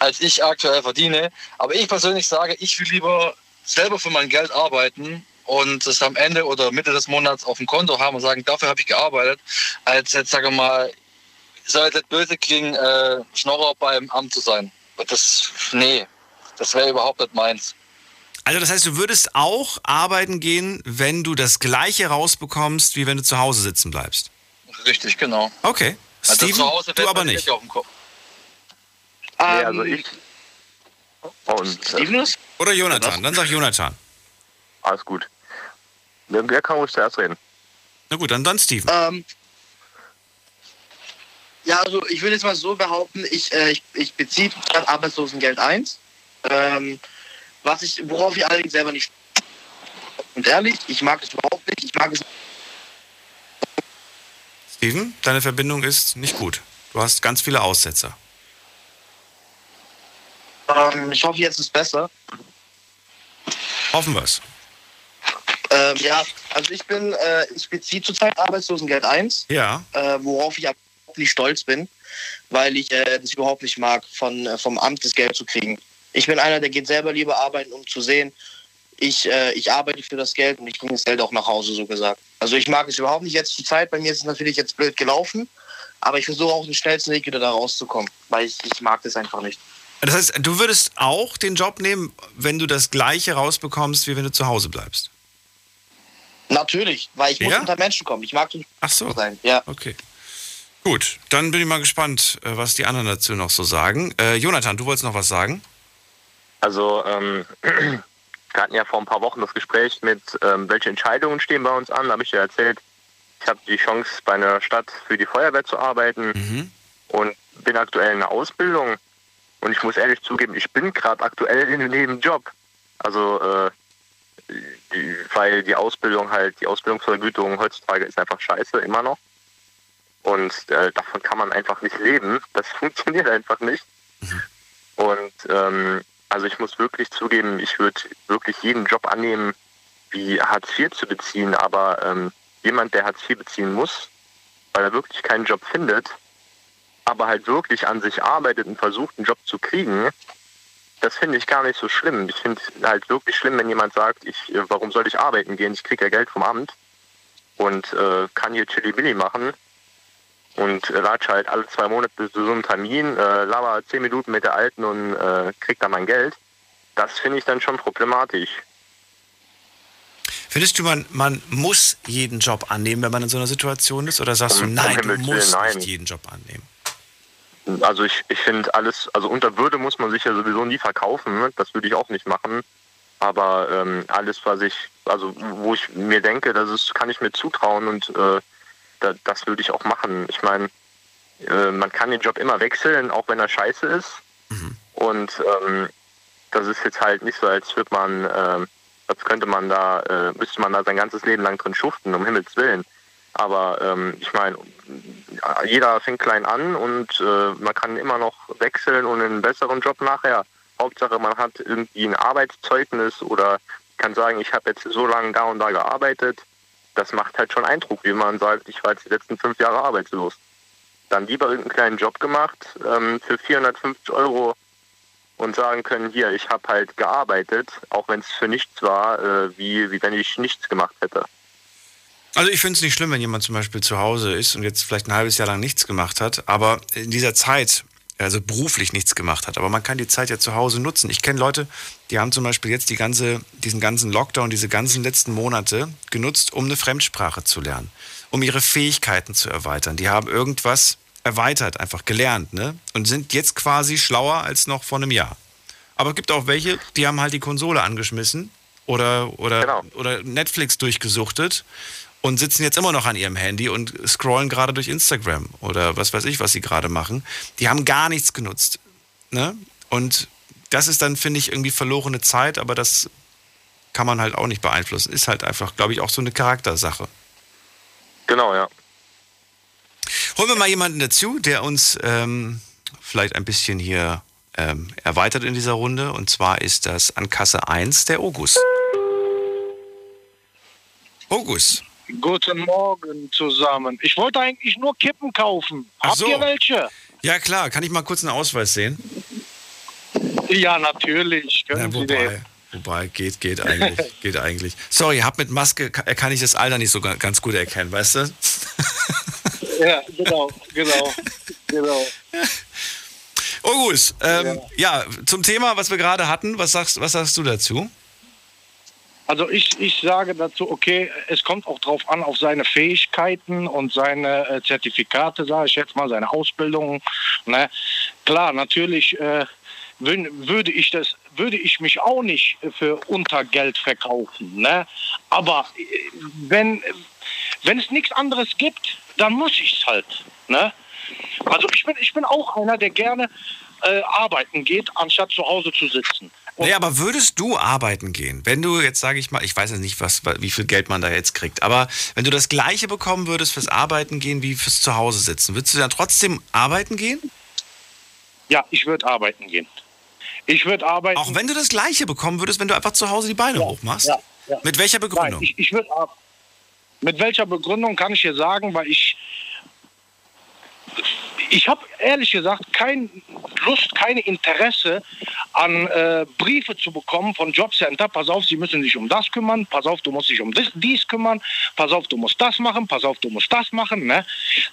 als ich aktuell verdiene. Aber ich persönlich sage, ich will lieber selber für mein Geld arbeiten und es am Ende oder Mitte des Monats auf dem Konto haben und sagen, dafür habe ich gearbeitet, als jetzt, sage ich mal, soll das böse klingen, äh, Schnorrer beim Amt zu sein. Das, nee, das wäre überhaupt nicht meins. Also das heißt, du würdest auch arbeiten gehen, wenn du das Gleiche rausbekommst, wie wenn du zu Hause sitzen bleibst? Richtig, genau. Okay. Also Steven, zu Hause du aber nicht. Auf dem Kopf. Um, nee, also ich. Und, Steven? Oder Jonathan, dann sag Jonathan. Alles gut. Der kann ruhig zuerst reden. Na gut, dann, dann Steven. Ähm. Ja, also ich würde jetzt mal so behaupten, ich, äh, ich, ich beziehe das Arbeitslosengeld eins, ähm, was ich, worauf ich allerdings selber nicht. Und ehrlich, ich mag es überhaupt nicht. Ich mag es. Steven, deine Verbindung ist nicht gut. Du hast ganz viele Aussetzer. Ähm, ich hoffe, jetzt ist es besser. Hoffen wir es. Ähm, ja, also ich bin, äh, ich beziehe zurzeit Arbeitslosengeld eins, ja. äh, worauf ich ab nicht stolz bin, weil ich äh, das überhaupt nicht mag, von, äh, vom Amt das Geld zu kriegen. Ich bin einer, der geht selber lieber arbeiten, um zu sehen, ich, äh, ich arbeite für das Geld und ich bringe das Geld auch nach Hause, so gesagt. Also ich mag es überhaupt nicht jetzt zur Zeit. Bei mir ist es natürlich jetzt blöd gelaufen, aber ich versuche auch den schnellsten Weg wieder da rauszukommen, weil ich, ich mag das einfach nicht. Das heißt, du würdest auch den Job nehmen, wenn du das Gleiche rausbekommst, wie wenn du zu Hause bleibst? Natürlich, weil ich ja? muss unter Menschen kommen. Ich mag nicht Ach so. sein. Ja. Okay. Gut, dann bin ich mal gespannt, was die anderen dazu noch so sagen. Äh, Jonathan, du wolltest noch was sagen? Also, ähm, wir hatten ja vor ein paar Wochen das Gespräch mit, ähm, welche Entscheidungen stehen bei uns an. Da habe ich ja erzählt, ich habe die Chance, bei einer Stadt für die Feuerwehr zu arbeiten mhm. und bin aktuell in der Ausbildung. Und ich muss ehrlich zugeben, ich bin gerade aktuell in einem Job. Also, äh, die, weil die Ausbildung halt, die Ausbildungsvergütung heutzutage ist einfach scheiße, immer noch. Und äh, davon kann man einfach nicht leben. Das funktioniert einfach nicht. Mhm. Und ähm, also ich muss wirklich zugeben, ich würde wirklich jeden Job annehmen, wie Hartz vier zu beziehen. Aber ähm, jemand, der Hartz vier beziehen muss, weil er wirklich keinen Job findet, aber halt wirklich an sich arbeitet und versucht, einen Job zu kriegen, das finde ich gar nicht so schlimm. Ich finde halt wirklich schlimm, wenn jemand sagt, ich, warum soll ich arbeiten gehen? Ich kriege ja Geld vom Amt und äh, kann hier Chili-Billy machen. Und latsche halt alle zwei Monate zu so einem Termin, äh, laber zehn Minuten mit der Alten und äh, krieg dann mein Geld. Das finde ich dann schon problematisch. Findest du, man, man muss jeden Job annehmen, wenn man in so einer Situation ist? Oder sagst um, du, nein, um du musst nein. nicht jeden Job annehmen? Also ich, ich finde alles, also unter Würde muss man sich ja sowieso nie verkaufen. Das würde ich auch nicht machen. Aber ähm, alles, was ich, also wo ich mir denke, das ist, kann ich mir zutrauen und äh, das würde ich auch machen. Ich meine, man kann den Job immer wechseln, auch wenn er scheiße ist. Mhm. Und ähm, das ist jetzt halt nicht so, als würde man, äh, als könnte man da, äh, müsste man da sein ganzes Leben lang drin schuften, um Himmels Willen. Aber ähm, ich meine, jeder fängt klein an und äh, man kann immer noch wechseln und einen besseren Job nachher. Hauptsache, man hat irgendwie ein Arbeitszeugnis oder kann sagen, ich habe jetzt so lange da und da gearbeitet. Das macht halt schon Eindruck, wie man sagt, ich war jetzt die letzten fünf Jahre arbeitslos. Dann lieber irgendeinen kleinen Job gemacht ähm, für vierhundertfünfzig Euro und sagen können, hier, ich habe halt gearbeitet, auch wenn es für nichts war, äh, wie, wie wenn ich nichts gemacht hätte. Also ich finde es nicht schlimm, wenn jemand zum Beispiel zu Hause ist und jetzt vielleicht ein halbes Jahr lang nichts gemacht hat, aber in dieser Zeit, also beruflich nichts gemacht hat. Aber man kann die Zeit ja zu Hause nutzen. Ich kenne Leute, die haben zum Beispiel jetzt die ganze, diesen ganzen Lockdown, diese ganzen letzten Monate genutzt, um eine Fremdsprache zu lernen, um ihre Fähigkeiten zu erweitern. Die haben irgendwas erweitert, einfach gelernt, ne? Und sind jetzt quasi schlauer als noch vor einem Jahr. Aber es gibt auch welche, die haben halt die Konsole angeschmissen oder, oder, genau. oder Netflix durchgesuchtet und sitzen jetzt immer noch an ihrem Handy und scrollen gerade durch Instagram oder was weiß ich, was sie gerade machen. Die haben gar nichts genutzt. Ne? Und das ist dann, finde ich, irgendwie verlorene Zeit, aber das kann man halt auch nicht beeinflussen. Ist halt einfach, glaube ich, auch so eine Charaktersache. Genau, ja. Holen wir mal jemanden dazu, der uns ähm, vielleicht ein bisschen hier ähm, erweitert in dieser Runde. Und zwar ist das an Kasse eins der August. August. Guten Morgen zusammen. Ich wollte eigentlich nur Kippen kaufen. Ach Habt so. ihr welche? Ja klar, kann ich mal kurz einen Ausweis sehen? Ja, natürlich. Können ja, wobei, Sie wobei, geht, geht eigentlich. geht eigentlich. Sorry, hab mit Maske, kann ich das Alter nicht so ganz gut erkennen, weißt du? Ja, genau, genau, genau. August, ähm, ja. ja, zum Thema, was wir gerade hatten, was sagst, was sagst du dazu? Also ich, ich sage dazu, okay, es kommt auch drauf an, auf seine Fähigkeiten und seine äh, Zertifikate, sage ich jetzt mal, seine Ausbildung. Ne? Klar, natürlich äh, wün, würde ich das, würde ich mich auch nicht für Untergeld verkaufen. Ne? Aber äh, wenn, wenn es nichts anderes gibt, dann muss ich es halt. Ne? Also ich bin, ich bin auch einer, der gerne äh, arbeiten geht, anstatt zu Hause zu sitzen. Naja, aber würdest du arbeiten gehen, wenn du jetzt, sage ich mal, ich weiß jetzt nicht, was, wie viel Geld man da jetzt kriegt, aber wenn du das Gleiche bekommen würdest fürs Arbeiten gehen wie fürs Zuhause sitzen, würdest du dann trotzdem arbeiten gehen? Ja, ich würde arbeiten gehen. Ich würde arbeiten. Auch wenn du das Gleiche bekommen würdest, wenn du einfach zu Hause die Beine ja, hochmachst? Ja, ja. Mit welcher Begründung? Nein, ich, ich würde arbeiten. Mit welcher Begründung kann ich dir sagen, weil ich... Ich habe ehrlich gesagt keine Lust, kein Interesse an äh, Briefe zu bekommen von Jobcenter. Pass auf, Sie müssen sich um das kümmern. Pass auf, du musst dich um dies kümmern. Pass auf, du musst das machen. Pass auf, du musst das machen. Ne?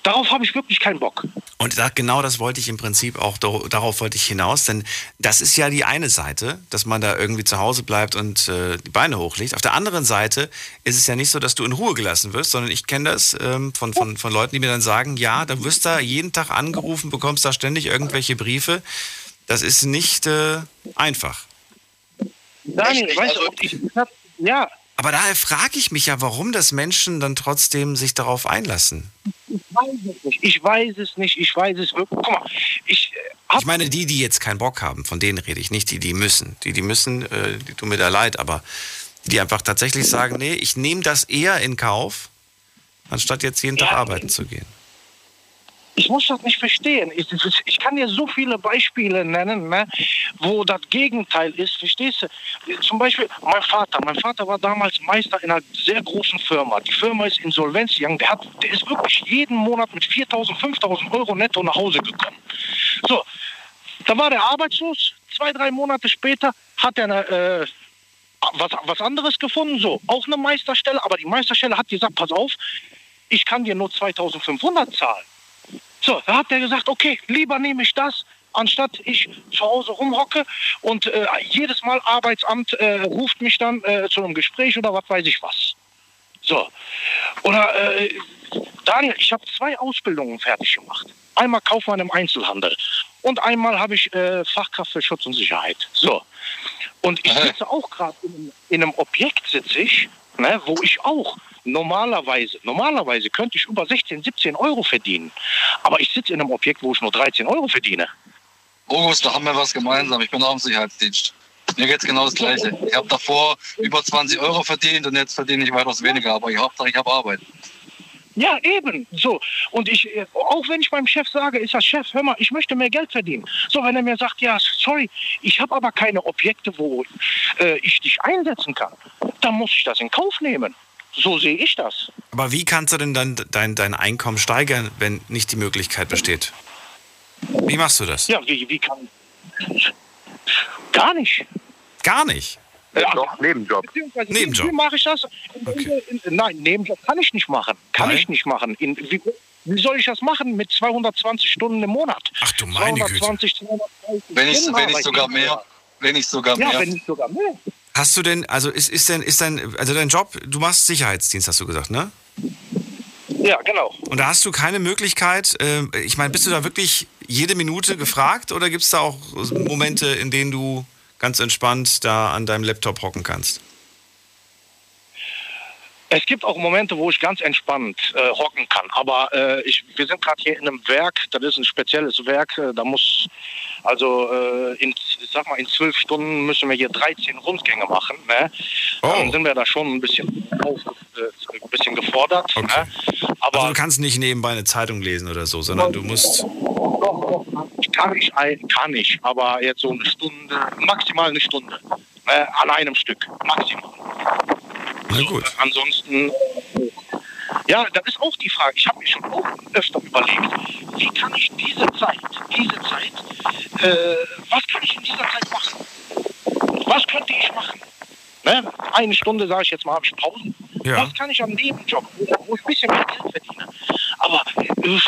Darauf habe ich wirklich keinen Bock. Und da, genau das wollte ich im Prinzip auch, darauf wollte ich hinaus. Denn das ist ja die eine Seite, dass man da irgendwie zu Hause bleibt und äh, die Beine hochlegt. Auf der anderen Seite ist es ja nicht so, dass du in Ruhe gelassen wirst, sondern ich kenne das ähm, von, von, von Leuten, die mir dann sagen, ja, dann wirst du da jeden Tag angerufen, bekommst da ständig irgendwelche Briefe. Das ist nicht äh, einfach. Nein, weißt du, ich hab, ja. Aber daher frage ich mich ja, warum das Menschen dann trotzdem sich darauf einlassen. Ich weiß es nicht. Ich weiß es nicht. Ich weiß es wirklich. Guck mal, ich, äh, ich meine, die, die jetzt keinen Bock haben, von denen rede ich nicht. Die, die müssen. Die, die müssen, äh, die tun mir da leid, aber die einfach tatsächlich sagen, nee, ich nehme das eher in Kauf, anstatt jetzt jeden ja. Tag arbeiten zu gehen. Ich muss das nicht verstehen. Ich, ich kann dir so viele Beispiele nennen, ne, wo das Gegenteil ist, verstehst du? Zum Beispiel mein Vater. Mein Vater war damals Meister in einer sehr großen Firma. Die Firma ist insolvenz gegangen. Der, hat, der ist wirklich jeden Monat mit viertausend, fünftausend Euro netto nach Hause gekommen. So, da war der arbeitslos. Zwei, drei Monate später hat er eine... Äh, was, was anderes gefunden. So, auch eine Meisterstelle. Aber die Meisterstelle hat gesagt, pass auf, ich kann dir nur zweitausendfünfhundert zahlen. So, da hat er gesagt, okay, lieber nehme ich das, anstatt ich zu Hause rumhocke und äh, jedes Mal Arbeitsamt äh, ruft mich dann äh, zu einem Gespräch oder was weiß ich was. So, oder äh, Daniel, ich habe zwei Ausbildungen fertig gemacht. Einmal Kaufmann im Einzelhandel und einmal habe ich äh, Fachkraft für Schutz und Sicherheit. So, und ich sitze auch gerade in, in einem Objekt, sitze ich, ne, wo ich auch... Normalerweise, normalerweise könnte ich über sechzehn, siebzehn Euro verdienen. Aber ich sitze in einem Objekt, wo ich nur dreizehn Euro verdiene. August, da haben wir was gemeinsam. Ich bin auch im Sicherheitsdienst. Mir geht es genau das Gleiche. Ich habe davor über zwanzig Euro verdient und jetzt verdiene ich weitaus weniger. Aber ich Hauptsache, ich habe Arbeit. Ja, eben. So. Und ich, auch wenn ich meinem Chef sage, ist das Chef, hör mal, ich möchte mehr Geld verdienen. So, wenn er mir sagt, ja, sorry, ich habe aber keine Objekte, wo äh, ich dich einsetzen kann, dann muss ich das in Kauf nehmen. So sehe ich das. Aber wie kannst du denn dann dein, dein Einkommen steigern, wenn nicht die Möglichkeit besteht? Wie machst du das? Ja, wie, wie kann ich? Gar nicht. Gar nicht? Ja, doch, Nebenjob. Beziehungsweise Nebenjob. Wie mache ich das? Okay. Nein, Nebenjob kann ich nicht machen. Kann Nein. ich nicht machen. In, wie, wie soll ich das machen mit zweihundertzwanzig Stunden im Monat? Ach du meine zweihundertzwanzig, Güte. Wenn ich, wenn ich sogar mehr. Wenn ich sogar mehr. Ja, wenn ich sogar mehr. Hast du denn, also ist, ist denn, ist dein, also dein Job, du machst Sicherheitsdienst, hast du gesagt, ne? Ja, genau. Und da hast du keine Möglichkeit, äh, ich meine, bist du da wirklich jede Minute gefragt oder gibt es da auch Momente, in denen du ganz entspannt da an deinem Laptop hocken kannst? Es gibt auch Momente, wo ich ganz entspannt äh, hocken kann, aber äh, ich, wir sind gerade hier in einem Werk, das ist ein spezielles Werk, äh, da muss, also äh, in, ich sag mal, in zwölf Stunden müssen wir hier dreizehn Rundgänge machen, ne? Oh. Dann sind wir da schon ein bisschen, auf, äh, ein bisschen gefordert. Okay. Ne? Aber also du kannst nicht nebenbei eine Zeitung lesen oder so, sondern du musst... Doch, doch, kann ich, kann ich, aber jetzt so eine Stunde, maximal eine Stunde, ne? An einem Stück, maximal. Na gut. So, äh, ansonsten, ja, das ist auch die Frage. Ich habe mir schon auch öfter überlegt, wie kann ich diese Zeit, diese Zeit, äh, was kann ich in dieser Zeit machen? Was könnte ich machen? Ne? Eine Stunde, sage ich jetzt mal, habe ich Pausen. Ja. Was kann ich am Nebenjob, wo ich ein bisschen mehr Geld verdiene? Aber äh,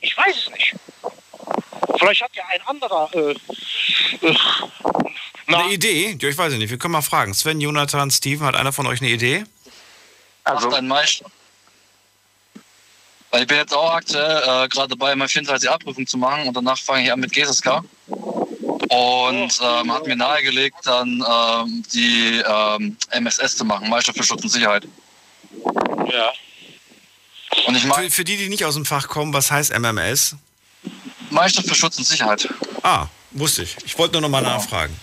ich weiß es nicht. Vielleicht hat ja ein anderer äh, äh, na. Eine Idee? Ja, ich weiß nicht. Wir können mal fragen. Sven, Jonathan, Steven, hat einer von euch eine Idee? Also ein Meister. Weil ich bin jetzt auch aktuell äh, gerade dabei, meine vierunddreißig A-Prüfung zu machen und danach fange ich an mit G S S K. Und ähm, hat mir nahegelegt, dann ähm, die ähm, M S S zu machen, Meister für Schutz und Sicherheit. Ja. Und ich mag für, für die, die nicht aus dem Fach kommen, was heißt M M S? Meister für Schutz und Sicherheit. Ah, wusste ich. Ich wollte nur noch mal genau. nachfragen.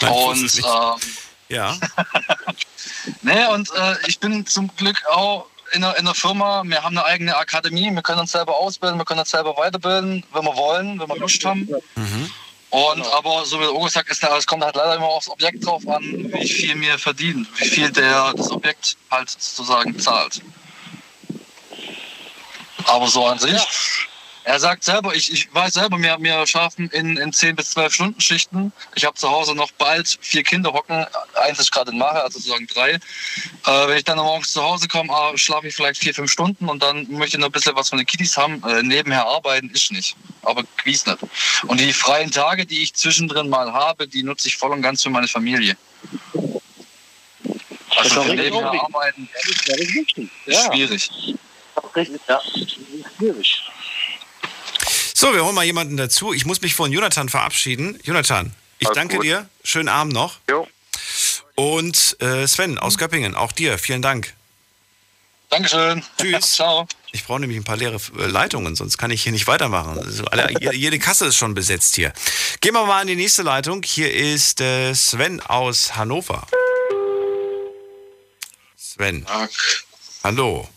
Nein, und ähm, ja. nee, und äh, ich bin zum Glück auch in einer, in einer Firma. Wir haben eine eigene Akademie. Wir können uns selber ausbilden, wir können uns selber weiterbilden, wenn wir wollen, wenn wir Lust haben. Mhm. Und aber so wie August sagt, ist, es kommt halt leider immer aufs Objekt drauf an, wie viel wir verdienen, wie viel der das Objekt halt sozusagen zahlt. Aber so an sich. Ja. Er sagt selber, ich, ich weiß selber, wir, wir schaffen in, in zehn bis zwölf Stunden Schichten. Ich habe zu Hause noch bald vier Kinder hocken, eins ist gerade in Mache, also sozusagen drei. Äh, wenn ich dann morgens zu Hause komme, schlafe ich vielleicht vier, fünf Stunden und dann möchte ich noch ein bisschen was von den Kiddies haben. Äh, nebenher arbeiten ist nicht, aber gewiss nicht. Und die freien Tage, die ich zwischendrin mal habe, die nutze ich voll und ganz für meine Familie. Also für nebenher richtig. Arbeiten ja, das ist, das ist schwierig. Richtig, ja. Das ist schwierig. So, wir holen mal jemanden dazu. Ich muss mich von Jonathan verabschieden. Jonathan, ich Alles danke gut. dir. Schönen Abend noch. Jo. Und äh, Sven aus Göppingen, auch dir. Vielen Dank. Dankeschön. Tschüss. Ciao. Ich brauche nämlich ein paar leere Leitungen, sonst kann ich hier nicht weitermachen. Also alle, jede Kasse ist schon besetzt hier. Gehen wir mal in die nächste Leitung. Hier ist äh, Sven aus Hannover. Sven. Tag. Hallo.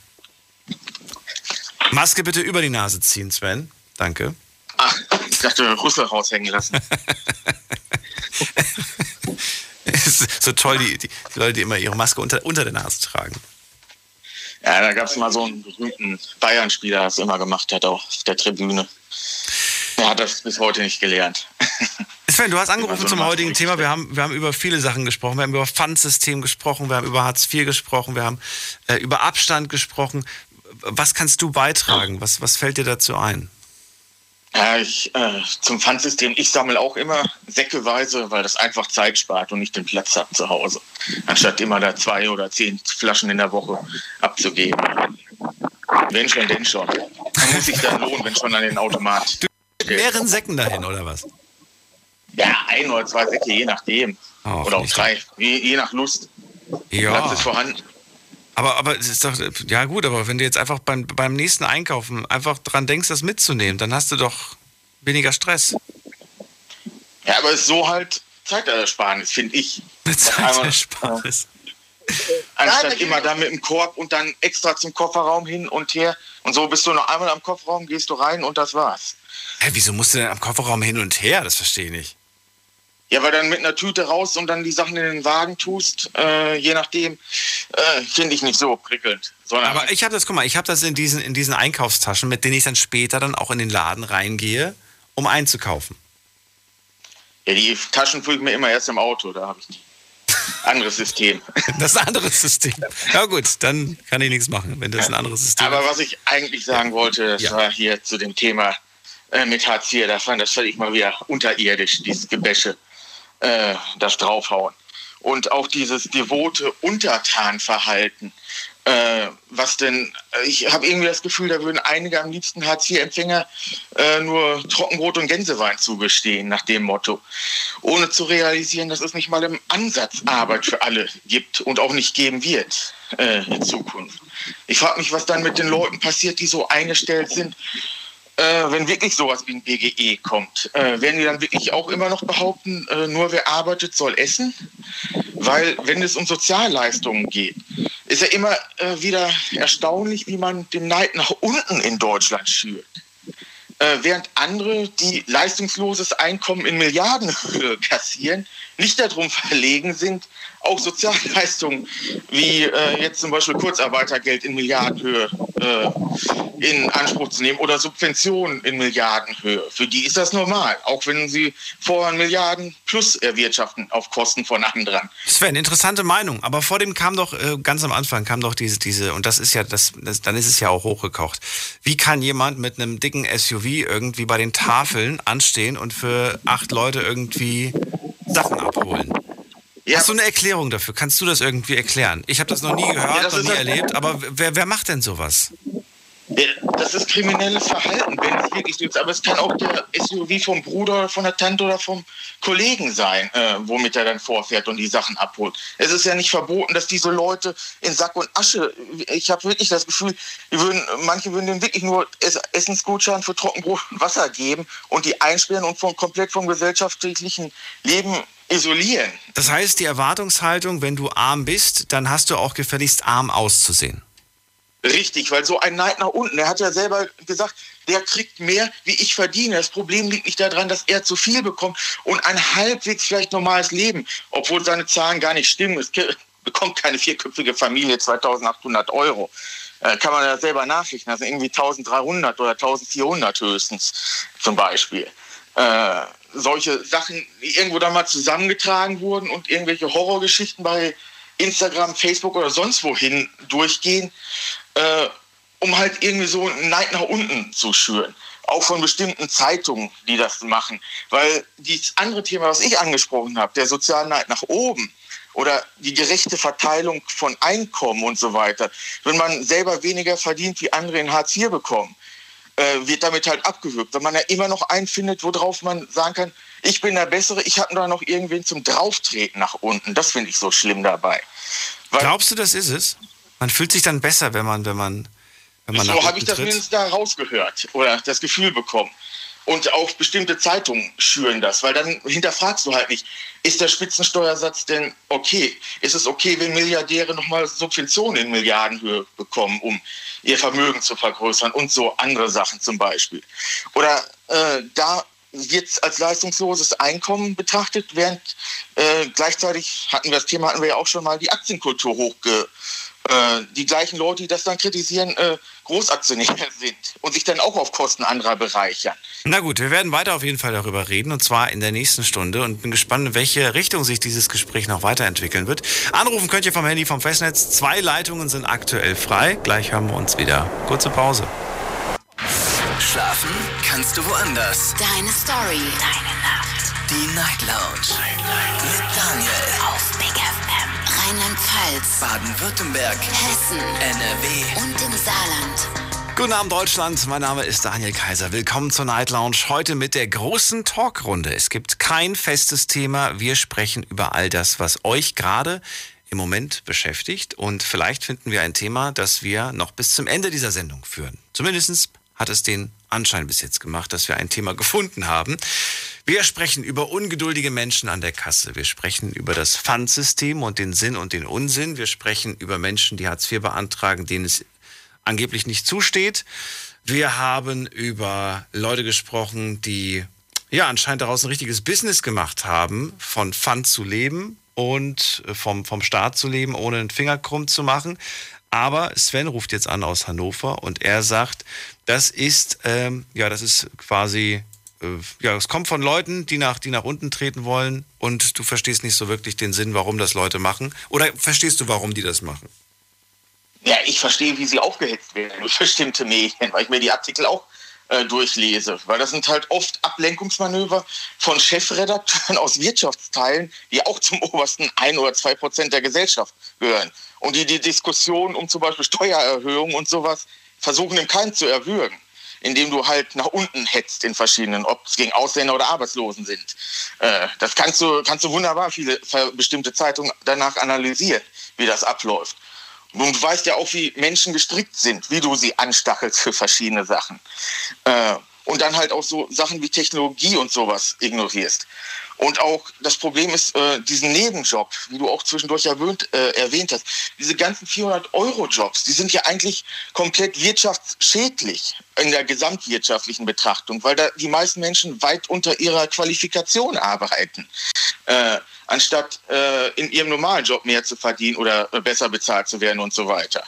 Maske bitte über die Nase ziehen, Sven. Danke. Ach, ich dachte, den Rüssel raushängen lassen. Ist so toll, die, die Leute, die immer ihre Maske unter, unter der Nase tragen. Ja, da gab es mal so einen berühmten Bayern-Spieler, der das immer gemacht hat, auch auf der Tribüne. Der hat das bis heute nicht gelernt. Sven, du hast angerufen so zum heutigen Thema. Wir haben, wir haben über viele Sachen gesprochen. Wir haben über Pfandsystem gesprochen, wir haben über Hartz vier gesprochen, wir haben äh, über Abstand gesprochen. Was kannst du beitragen? Was, was fällt dir dazu ein? Ja, ich, äh, zum Pfandsystem, ich sammle auch immer säckeweise, weil das einfach Zeit spart und ich den Platz habe zu Hause. Anstatt immer da zwei oder zehn Flaschen in der Woche abzugeben. Wenn schon, denn schon. Dann muss ich dann lohnen, wenn schon an den Automat. Du mehreren Säcken dahin, oder was? Ja, ein oder zwei Säcke, je nachdem. Oh, oder auch drei, je, je nach Lust. Ja. Platz ist vorhanden. Aber, aber es ist doch, ja gut, aber wenn du jetzt einfach beim, beim nächsten Einkaufen einfach dran denkst, das mitzunehmen, dann hast du doch weniger Stress. Ja, aber es ist so halt Zeitersparnis, finde ich. Zeitersparnis. Anstatt immer da mit dem Korb und dann extra zum Kofferraum hin und her. Und so bist du noch einmal am Kofferraum, gehst du rein und das war's. Hä, wieso musst du denn am Kofferraum hin und her? Das verstehe ich nicht. Ja, weil dann mit einer Tüte raus und dann die Sachen in den Wagen tust, äh, je nachdem, äh, finde ich nicht so prickelnd. Aber ich habe das, guck mal, ich habe das in diesen, in diesen Einkaufstaschen, mit denen ich dann später dann auch in den Laden reingehe, um einzukaufen. Ja, die Taschen fülle ich mir immer erst im Auto, da habe ich ein anderes System. Das ist ein anderes System. Ja gut, dann kann ich nichts machen, wenn das ein anderes System ist. Aber was ich eigentlich sagen wollte, das ja. war hier zu dem Thema äh, mit Hartz vier, das fand ich mal wieder unterirdisch, dieses Gebäsche. Das draufhauen. Und auch dieses devote Untertanverhalten, Äh, was denn, ich habe irgendwie das Gefühl, da würden einige am liebsten Hartz vier Empfänger äh, nur Trockenbrot und Gänsewein zugestehen, nach dem Motto. Ohne zu realisieren, dass es nicht mal im Ansatz Arbeit für alle gibt und auch nicht geben wird äh, in Zukunft. Ich frage mich, was dann mit den Leuten passiert, die so eingestellt sind, äh, wenn wirklich sowas wie ein B G E kommt. Äh, werden die dann wirklich auch immer noch behaupten, äh, nur wer arbeitet, soll essen? Weil, wenn es um Sozialleistungen geht, ist ja immer äh, wieder erstaunlich, wie man den Neid nach unten in Deutschland schürt. Äh, während andere, die leistungsloses Einkommen in Milliardenhöhe kassieren, nicht darum verlegen sind, auch Sozialleistungen wie äh, jetzt zum Beispiel Kurzarbeitergeld in Milliardenhöhe äh, in Anspruch zu nehmen oder Subventionen in Milliardenhöhe. Für die ist das normal, auch wenn sie vorher Milliarden plus erwirtschaften auf Kosten von anderen. Sven, interessante Meinung, aber vor dem kam doch, äh, ganz am Anfang kam doch diese, diese und das ist ja, das, das, dann ist es ja auch hochgekocht. Wie kann jemand mit einem dicken S U V irgendwie bei den Tafeln anstehen und für acht Leute irgendwie Sachen abholen? Ja. Hast du eine Erklärung dafür? Kannst du das irgendwie erklären? Ich habe das noch nie gehört, ja, noch nie das erlebt, aber wer, wer macht denn sowas? Ja, das ist kriminelles Verhalten, wenn es wirklich ist. Aber es kann auch der S U V vom Bruder, von der Tante oder vom Kollegen sein, äh, womit er dann vorfährt und die Sachen abholt. Es ist ja nicht verboten, dass diese Leute in Sack und Asche, ich habe wirklich das Gefühl, die würden, manche würden denen wirklich nur Essensgutschein für Trockenbrot und Wasser geben und die einsperren und von, komplett vom gesellschaftlichen Leben isolieren. Das heißt, die Erwartungshaltung, wenn du arm bist, dann hast du auch gefälligst arm auszusehen. Richtig, weil so ein Neid nach unten, er hat ja selber gesagt, der kriegt mehr, wie ich verdiene. Das Problem liegt nicht daran, dass er zu viel bekommt und ein halbwegs vielleicht normales Leben, obwohl seine Zahlen gar nicht stimmen. Es bekommt keine vierköpfige Familie zweitausendachthundert Euro. Kann man ja selber nachrichten, das sind irgendwie eintausenddreihundert oder eintausendvierhundert höchstens zum Beispiel. Äh, solche Sachen, die irgendwo da mal zusammengetragen wurden und irgendwelche Horrorgeschichten bei Instagram, Facebook oder sonst wohin durchgehen, äh, um halt irgendwie so einen Neid nach unten zu schüren. Auch von bestimmten Zeitungen, die das machen. Weil dieses andere Thema, was ich angesprochen habe, der soziale Neid nach oben oder die gerechte Verteilung von Einkommen und so weiter, wenn man selber weniger verdient, wie andere in Hartz vier bekommen, wird damit halt abgewürgt, weil man ja immer noch einen findet, worauf man sagen kann, ich bin der Bessere, ich habe da noch irgendwen zum Drauftreten nach unten. Das finde ich so schlimm dabei. Weil glaubst du, das ist es? Man fühlt sich dann besser, wenn man, wenn man, wenn man so nach unten tritt. So habe ich das mindestens da rausgehört oder das Gefühl bekommen. Und auch bestimmte Zeitungen schüren das, weil dann hinterfragst du halt nicht, ist der Spitzensteuersatz denn okay? Ist es okay, wenn Milliardäre nochmal Subventionen in Milliardenhöhe bekommen, um ihr Vermögen zu vergrößern und so andere Sachen zum Beispiel? Oder äh, da wird es als leistungsloses Einkommen betrachtet, während äh, gleichzeitig, hatten wir das Thema, hatten wir ja auch schon mal, die Aktienkultur hochge... die gleichen Leute, die das dann kritisieren, Großaktionäre sind und sich dann auch auf Kosten anderer bereichern. Na gut, wir werden weiter auf jeden Fall darüber reden und zwar in der nächsten Stunde und bin gespannt, in welche Richtung sich dieses Gespräch noch weiterentwickeln wird. Anrufen könnt ihr vom Handy, vom Festnetz. Zwei Leitungen sind aktuell frei. Gleich hören wir uns wieder. Kurze Pause. Schlafen kannst du woanders. Deine Story. Deine Nacht. Die Night Lounge. Night Lounge. Mit Daniel. Auf Big F M. Rheinland-Pfalz, Baden-Württemberg, Hessen, N R W und im Saarland. Guten Abend Deutschland, mein Name ist Daniel Kaiser. Willkommen zur Night Lounge, heute mit der großen Talkrunde. Es gibt kein festes Thema, wir sprechen über all das, was euch gerade im Moment beschäftigt. Und vielleicht finden wir ein Thema, das wir noch bis zum Ende dieser Sendung führen. Zumindest hat es den Anschein bis jetzt gemacht, dass wir ein Thema gefunden haben. Wir sprechen über ungeduldige Menschen an der Kasse. Wir sprechen über das Pfandsystem und den Sinn und den Unsinn. Wir sprechen über Menschen, die Hartz vier beantragen, denen es angeblich nicht zusteht. Wir haben über Leute gesprochen, die ja anscheinend daraus ein richtiges Business gemacht haben, von Pfand zu leben und vom, vom Staat zu leben, ohne einen Finger krumm zu machen. Aber Sven ruft jetzt an aus Hannover und er sagt, das ist, ähm, ja, das ist quasi, äh, ja, es kommt von Leuten, die nach, die nach unten treten wollen und du verstehst nicht so wirklich den Sinn, warum das Leute machen. Oder verstehst du, warum die das machen? Ja, ich verstehe, wie sie aufgehetzt werden durch bestimmte Medien, weil ich mir die Artikel auch äh, durchlese. Weil das sind halt oft Ablenkungsmanöver von Chefredakteuren aus Wirtschaftsteilen, die auch zum obersten ein oder zwei Prozent der Gesellschaft gehören. Und die die Diskussion um zum Beispiel Steuererhöhungen und sowas versuchen im Keim zu erwürgen, indem du halt nach unten hetzt in verschiedenen, ob es gegen Ausländer oder Arbeitslosen sind. Äh, das kannst du, kannst du wunderbar viele bestimmte Zeitungen danach analysieren, wie das abläuft. Und du weißt ja auch, wie Menschen gestrickt sind, wie du sie anstachelst für verschiedene Sachen. Äh, und dann halt auch so Sachen wie Technologie und sowas ignorierst. Und auch das Problem ist, äh, diesen Nebenjob, wie du auch zwischendurch erwähnt, äh, erwähnt hast, diese ganzen vierhundert-Euro-Jobs, die sind ja eigentlich komplett wirtschaftsschädlich in der gesamtwirtschaftlichen Betrachtung, weil da die meisten Menschen weit unter ihrer Qualifikation arbeiten, äh, anstatt äh, in ihrem normalen Job mehr zu verdienen oder besser bezahlt zu werden und so weiter.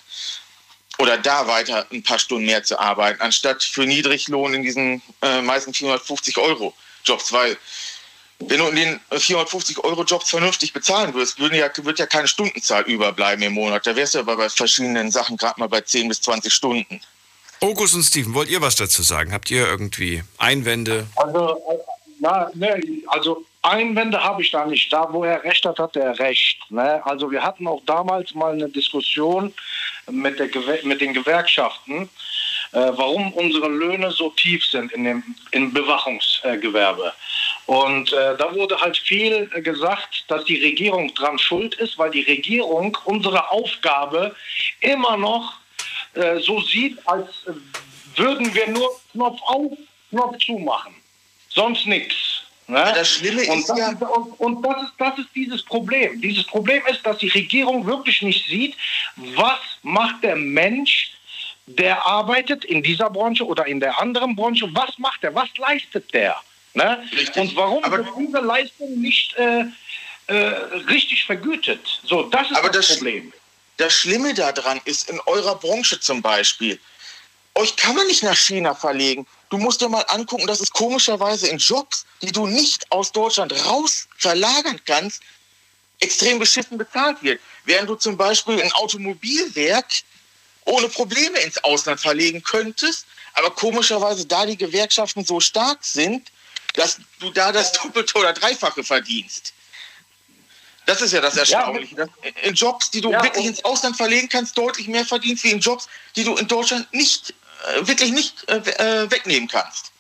Oder da weiter ein paar Stunden mehr zu arbeiten, anstatt für Niedriglohn in diesen äh, meisten vierhundertfünfzig-Euro-Jobs, weil wenn du in den vierhundertfünfzig-Euro-Jobs vernünftig bezahlen würdest, würde ja, wird ja keine Stundenzahl überbleiben im Monat. Da wärst du aber bei verschiedenen Sachen gerade mal bei zehn bis zwanzig Stunden. August und Steven, wollt ihr was dazu sagen? Habt ihr irgendwie Einwände? Also, na, ne, also Einwände habe ich da nicht. Da, wo er Recht hat, hat er Recht. Ne? Also wir hatten auch damals mal eine Diskussion mit, der, mit den Gewerkschaften, äh, warum unsere Löhne so tief sind in dem, im Bewachungsgewerbe. Äh, Und äh, da wurde halt viel äh, gesagt, dass die Regierung dran schuld ist, weil die Regierung unsere Aufgabe immer noch äh, so sieht, als äh, würden wir nur Knopf auf, Knopf zumachen. Sonst nichts. Ne? Ja, das Schlimme und ist das ja... Ist, und und das, ist, das ist dieses Problem. Dieses Problem ist, dass die Regierung wirklich nicht sieht, was macht der Mensch, der arbeitet in dieser Branche oder in der anderen Branche. Was macht er? Was leistet der? Ne? Und warum aber, wird diese Leistung nicht äh, äh, richtig vergütet? So, das ist aber das, das Problem. Sch- das Schlimme daran ist, in eurer Branche zum Beispiel, euch kann man nicht nach China verlegen. Du musst dir mal angucken, dass es komischerweise in Jobs, die du nicht aus Deutschland raus verlagern kannst, extrem beschissen bezahlt wird. Während du zum Beispiel ein Automobilwerk ohne Probleme ins Ausland verlegen könntest, aber komischerweise, da die Gewerkschaften so stark sind, dass du da das Doppelte oder Dreifache verdienst. Das ist ja das Erstaunliche. Ja, in Jobs, die du ja, wirklich ins Ausland verlegen kannst, deutlich mehr verdienst, wie in Jobs, die du in Deutschland nicht, wirklich nicht äh, wegnehmen kannst.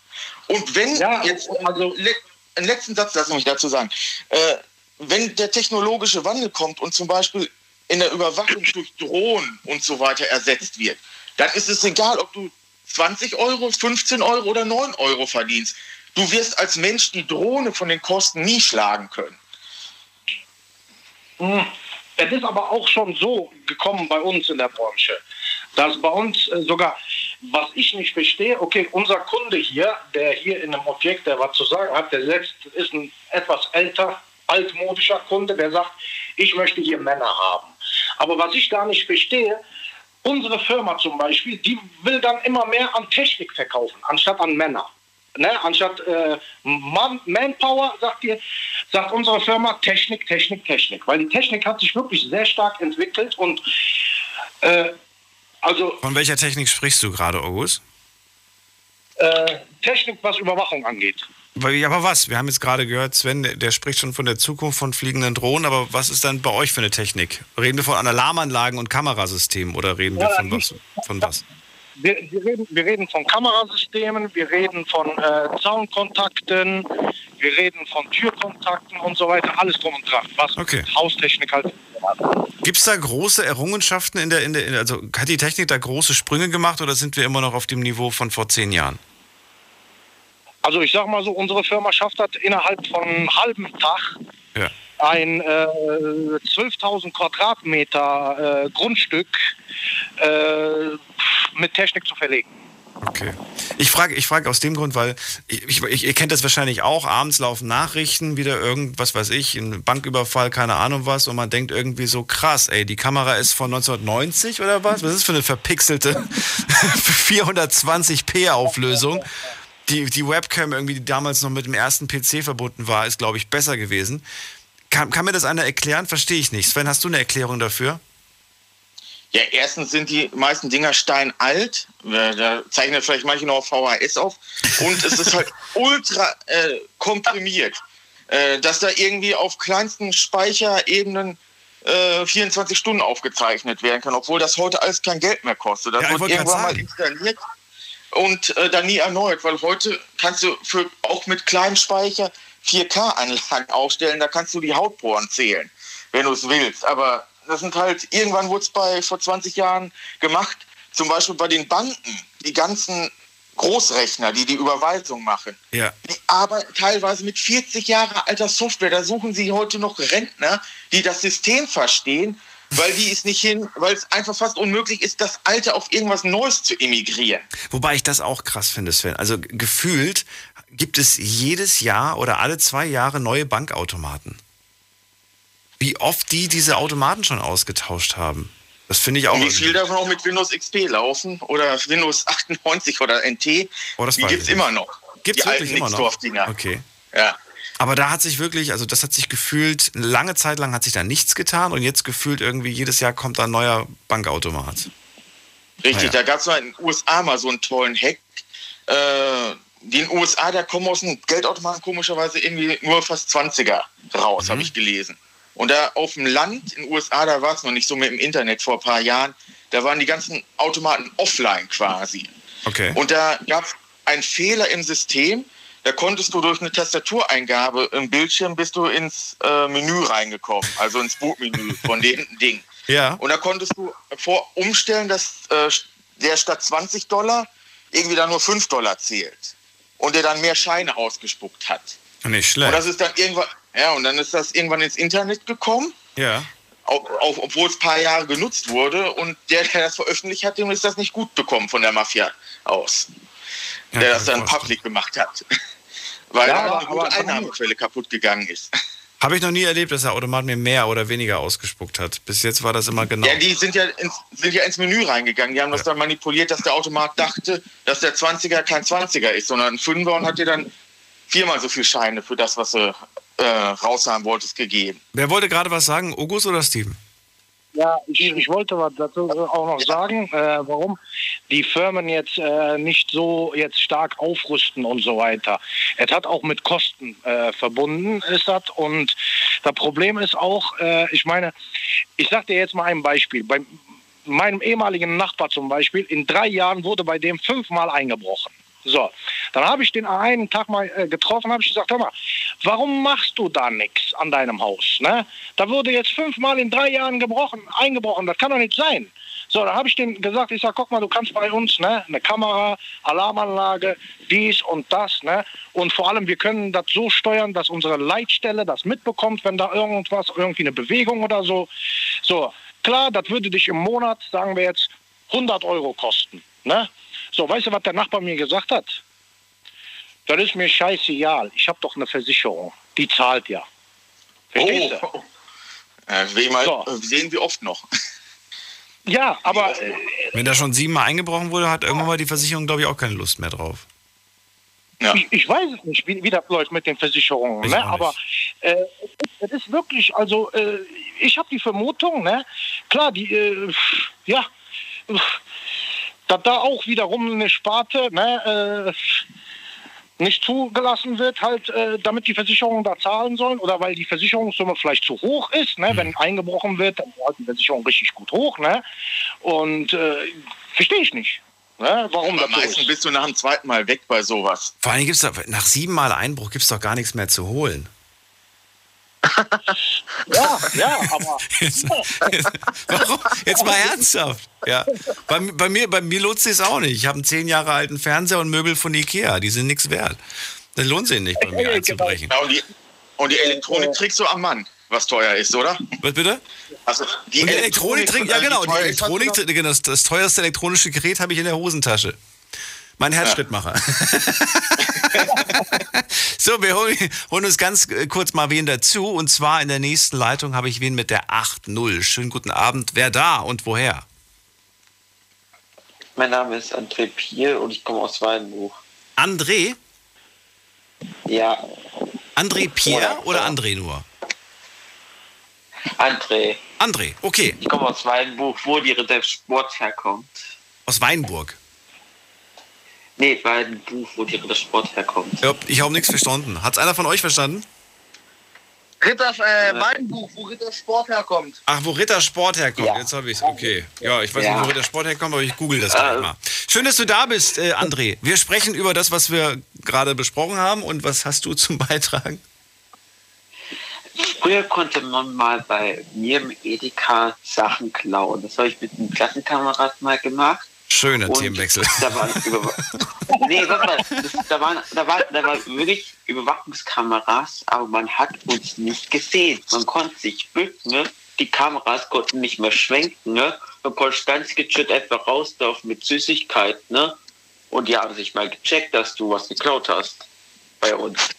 Und wenn, ja, jetzt, also, le- einen letzten Satz, lass mich dazu sagen, äh, wenn der technologische Wandel kommt und zum Beispiel in der Überwachung durch Drohnen und so weiter ersetzt wird, dann ist es egal, ob du zwanzig Euro, fünfzehn Euro oder neun Euro verdienst. Du wirst als Mensch die Drohne von den Kosten nie schlagen können. Es ist aber auch schon so gekommen bei uns in der Branche, dass bei uns sogar, was ich nicht verstehe, okay, unser Kunde hier, der hier in einem Objekt, der was zu sagen hat, der selbst ist ein etwas älter, altmodischer Kunde, der sagt, ich möchte hier Männer haben. Aber was ich gar nicht verstehe, unsere Firma zum Beispiel, die will dann immer mehr an Technik verkaufen, anstatt an Männer. Ne, anstatt äh, Man- Manpower, sagt ihr, sagt unsere Firma Technik, Technik, Technik. Weil die Technik hat sich wirklich sehr stark entwickelt und äh, also... Von welcher Technik sprichst du gerade, August? Äh, Technik, was Überwachung angeht. Ja, aber was? Wir haben jetzt gerade gehört, Sven, der spricht schon von der Zukunft von fliegenden Drohnen, aber was ist dann bei euch für eine Technik? Reden wir von Alarmanlagen und Kamerasystemen oder reden wir ja, von was? Von was? Wir, wir, reden, wir reden von Kamerasystemen, wir reden von äh, Zaunkontakten, wir reden von Türkontakten und so weiter, alles drum und dran, was okay. Haustechnik halt. Gibt es da große Errungenschaften in der, in der, also hat die Technik da große Sprünge gemacht oder sind wir immer noch auf dem Niveau von vor zehn Jahren? Also ich sag mal so, unsere Firma schafft das innerhalb von einem halben Tag ja. ein äh, zwölftausend Quadratmeter äh, Grundstück äh, mit Technik zu verlegen. Okay. Ich frage ich frag aus dem Grund, weil ich, ich, ihr kennt das wahrscheinlich auch, abends laufen Nachrichten, wieder irgendwas weiß ich, ein Banküberfall, keine Ahnung was und man denkt irgendwie so, krass, ey, die Kamera ist von neunzehnhundertneunzig oder was? Was ist das für eine verpixelte vierhundertzwanzig p Auflösung? Die, die Webcam irgendwie, die damals noch mit dem ersten P C verbunden war, ist glaube ich besser gewesen. Kann, kann mir das einer erklären? Verstehe ich nicht. Sven, hast du eine Erklärung dafür? Ja, erstens sind die meisten Dinger steinalt. Da zeichnen vielleicht manche noch auf V H S auf. Und es ist halt ultra äh, komprimiert. Äh, dass da irgendwie auf kleinsten Speicherebenen äh, vierundzwanzig Stunden aufgezeichnet werden kann. Obwohl das heute alles kein Geld mehr kostet. Das ja, wird irgendwann mal installiert und äh, dann nie erneuert. Weil heute kannst du für, auch mit kleinem Speicher vier K Anlagen aufstellen. Da kannst du die Hautbohren zählen, wenn du es willst. Aber... das sind halt, irgendwann wurde es bei vor zwanzig Jahren gemacht, zum Beispiel bei den Banken, die ganzen Großrechner, die die Überweisung machen, ja. Die arbeiten teilweise mit vierzig Jahre alter Software, da suchen sie heute noch Rentner, die das System verstehen, weil die es nicht hin, weil es einfach fast unmöglich ist, das Alte auf irgendwas Neues zu emigrieren. Wobei ich das auch krass finde, Sven, also gefühlt gibt es jedes Jahr oder alle zwei Jahre neue Bankautomaten. Wie oft die diese Automaten schon ausgetauscht haben. Das finde ich auch. Wie viel davon auch mit Windows X P laufen oder Windows achtundneunzig oder N T. Oh, das die gibt es immer noch. Gibt es wirklich immer noch? Okay. Ja. Aber da hat sich wirklich, also das hat sich gefühlt, eine lange Zeit lang hat sich da nichts getan und jetzt gefühlt irgendwie jedes Jahr kommt da ein neuer Bankautomat. Richtig, naja. Da gab es mal in den U S A mal so einen tollen Hack. Äh, die in den U S A, da kommen aus dem Geldautomaten komischerweise irgendwie nur fast zwanziger raus, mhm. habe ich gelesen. Und da auf dem Land, in den U S A, da war es noch nicht so mit dem Internet vor ein paar Jahren, da waren die ganzen Automaten offline quasi. Okay. Und da gab es einen Fehler im System, da konntest du durch eine Tastatureingabe im Bildschirm bist du ins äh, Menü reingekommen, also ins Bootmenü von dem Ding. Ja. Und da konntest du vor umstellen, dass äh, der statt zwanzig Dollar irgendwie dann nur fünf Dollar zählt und der dann mehr Scheine ausgespuckt hat. Nicht schlecht. Und das ist dann irgendwann... Ja, und dann ist das irgendwann ins Internet gekommen, ja. Auch, auch, obwohl es ein paar Jahre genutzt wurde. Und der, der das veröffentlicht hat, dem ist das nicht gut bekommen von der Mafia aus, der ja, das, das dann public das. gemacht hat, weil ja, aber, eine gute aber, Einnahmequelle kaputt gegangen ist. Habe ich noch nie erlebt, dass der Automat mir mehr oder weniger ausgespuckt hat. Bis jetzt war das immer genau. Ja, die sind ja ins, sind ja ins Menü reingegangen. Die haben das ja. dann manipuliert, dass der Automat dachte, dass der zwanziger kein zwanziger ist, sondern ein Fünfer und hat dir dann viermal so viel Scheine für das, was sie Äh, raus haben wolltest, gegeben. Wer wollte gerade was sagen, August oder Steven? Ja, ich, ich wollte was dazu auch noch sagen, äh, warum die Firmen jetzt äh, nicht so jetzt stark aufrüsten und so weiter. Es hat auch mit Kosten äh, verbunden, ist das. Und das Problem ist auch, äh, ich meine, ich sag dir jetzt mal ein Beispiel. Bei meinem ehemaligen Nachbar zum Beispiel, in drei Jahren wurde bei dem fünfmal eingebrochen. So, dann habe ich den einen Tag mal äh, getroffen, habe ich gesagt, hör mal, warum machst du da nichts an deinem Haus? Ne? Da wurde jetzt fünfmal in drei Jahren gebrochen, eingebrochen, das kann doch nicht sein. So, dann habe ich denen gesagt, ich sage, guck mal, du kannst bei uns ne, eine Kamera, Alarmanlage, dies und das. Ne? Und vor allem, wir können das so steuern, dass unsere Leitstelle das mitbekommt, wenn da irgendwas, irgendwie eine Bewegung oder so. So, klar, das würde dich im Monat, sagen wir jetzt, hundert Euro kosten, ne? So, weißt du, was der Nachbar mir gesagt hat? Das ist mir scheißegal. Ich habe doch eine Versicherung. Die zahlt ja. Verstehst oh. du? Äh, wir mal so. Sehen wir oft noch. Ja, aber... Äh, wenn da schon siebenmal eingebrochen wurde, hat irgendwann mal die Versicherung, glaube ich, auch keine Lust mehr drauf. Ja. Ich, ich weiß es nicht, wie, wie das läuft mit den Versicherungen. Ne? Aber äh, es ist wirklich, also äh, ich habe die Vermutung, ne? Klar, die, äh, ja... dass da auch wiederum eine Sparte ne, äh, nicht zugelassen wird, halt, äh, damit die Versicherungen da zahlen sollen oder weil die Versicherungssumme vielleicht zu hoch ist. Ne? Mhm. Wenn eingebrochen wird, dann zahlt die Versicherung richtig gut hoch. Ne? Und äh, verstehe ich nicht, ne? Warum das so ist. Meistens bist du nach dem zweiten Mal weg bei sowas. Vor allem gibt es nach sieben Mal Einbruch gibt es doch gar nichts mehr zu holen. Ja, ja, aber... Jetzt, jetzt, warum? Jetzt mal ernsthaft. Ja. Bei, bei mir, bei mir lohnt es sich auch nicht. Ich habe einen zehn Jahre alten Fernseher und Möbel von Ikea. Die sind nichts wert. Das lohnt sich nicht, bei mir einzubrechen. Ja, und, die, und die Elektronik kriegst du am Mann, was teuer ist, oder? Was bitte? Also, die, die Elektronik, Elektronik trägt, ja genau, die, die Elektronik, das, das teuerste elektronische Gerät habe ich in der Hosentasche. Mein Herzschrittmacher. Ja. So, wir holen uns ganz kurz mal wen dazu. Und zwar in der nächsten Leitung habe ich wen mit der acht null. Schönen guten Abend. Wer da und woher? Mein Name ist André Piel und ich komme aus Waldenbuch. André? Ja. André Pierre oder André nur? André. André, okay. Ich komme aus Waldenbuch, wo die Ritter Sport herkommt. Aus Weinburg? Nee, Waldenbuch, wo die Ritter Sport herkommt. Ja, ich habe nichts verstanden. Hat es einer von euch verstanden? Ritter, äh, Waldenbuch, wo Ritter Sport herkommt. Ach, wo Ritter Sport herkommt, ja. Jetzt habe ich es. Okay. Ja, ich weiß ja. nicht, wo Ritter Sport herkommt, aber ich google das gleich äh. mal. Schön, dass du da bist, äh, André. Wir sprechen über das, was wir gerade besprochen haben. Und was hast du zum Beitragen? Früher konnte man mal bei mir im Edeka Sachen klauen. Das habe ich mit einem Klassenkamerad mal gemacht. Schöner und Themenwechsel. Da waren, nee, sag mal, das, da, waren, da, war, da waren wirklich Überwachungskameras, aber man hat uns nicht gesehen. Man konnte sich bücken, ne? Die Kameras konnten nicht mehr schwenken. Ne? Man konnte ganz gechillt einfach rauslaufen mit Süßigkeiten. Ne? Und die haben sich mal gecheckt, dass du was geklaut hast bei uns.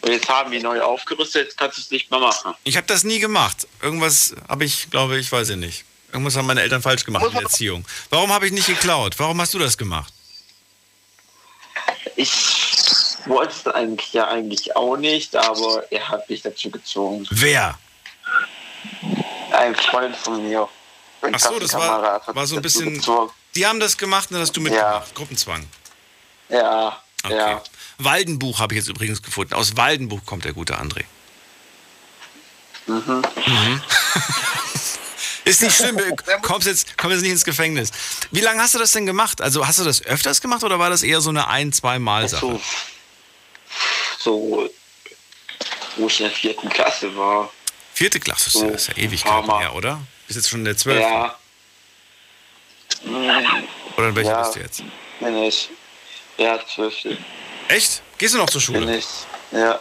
Und jetzt haben die neu aufgerüstet, jetzt kannst du es nicht mehr machen. Ich habe das nie gemacht. Irgendwas habe ich, glaube ich, weiß ich nicht. Irgendwas haben meine Eltern falsch gemacht in der Erziehung. Warum habe ich nicht geklaut? Warum hast du das gemacht? Ich wollte es eigentlich ja eigentlich auch nicht, aber er hat mich dazu gezwungen. Wer? Ein Freund von mir. Ach so, das war, war so ein bisschen... Gezwungen. Die haben das gemacht, dann hast du mitgemacht. Ja. Gruppenzwang. Ja, okay. ja. Waldenbuch habe ich jetzt übrigens gefunden. Aus Waldenbuch kommt der gute André. Mhm. Mhm. Ist nicht schlimm, kommst jetzt, kommst jetzt nicht ins Gefängnis. Wie lange hast du das denn gemacht? Also hast du das öfters gemacht oder war das eher so eine ein-, zweimal-Sache? So, so, wo ich in der vierten Klasse war. Vierte Klasse, so, das ist ja Ewigkeiten her, oder? Bist jetzt schon in der zwölften. Ja. Oder in welcher ja. bist du jetzt? Bin ich. Ja, zwölfte. Echt? Gehst du noch zur Schule? Bin ich. Ja.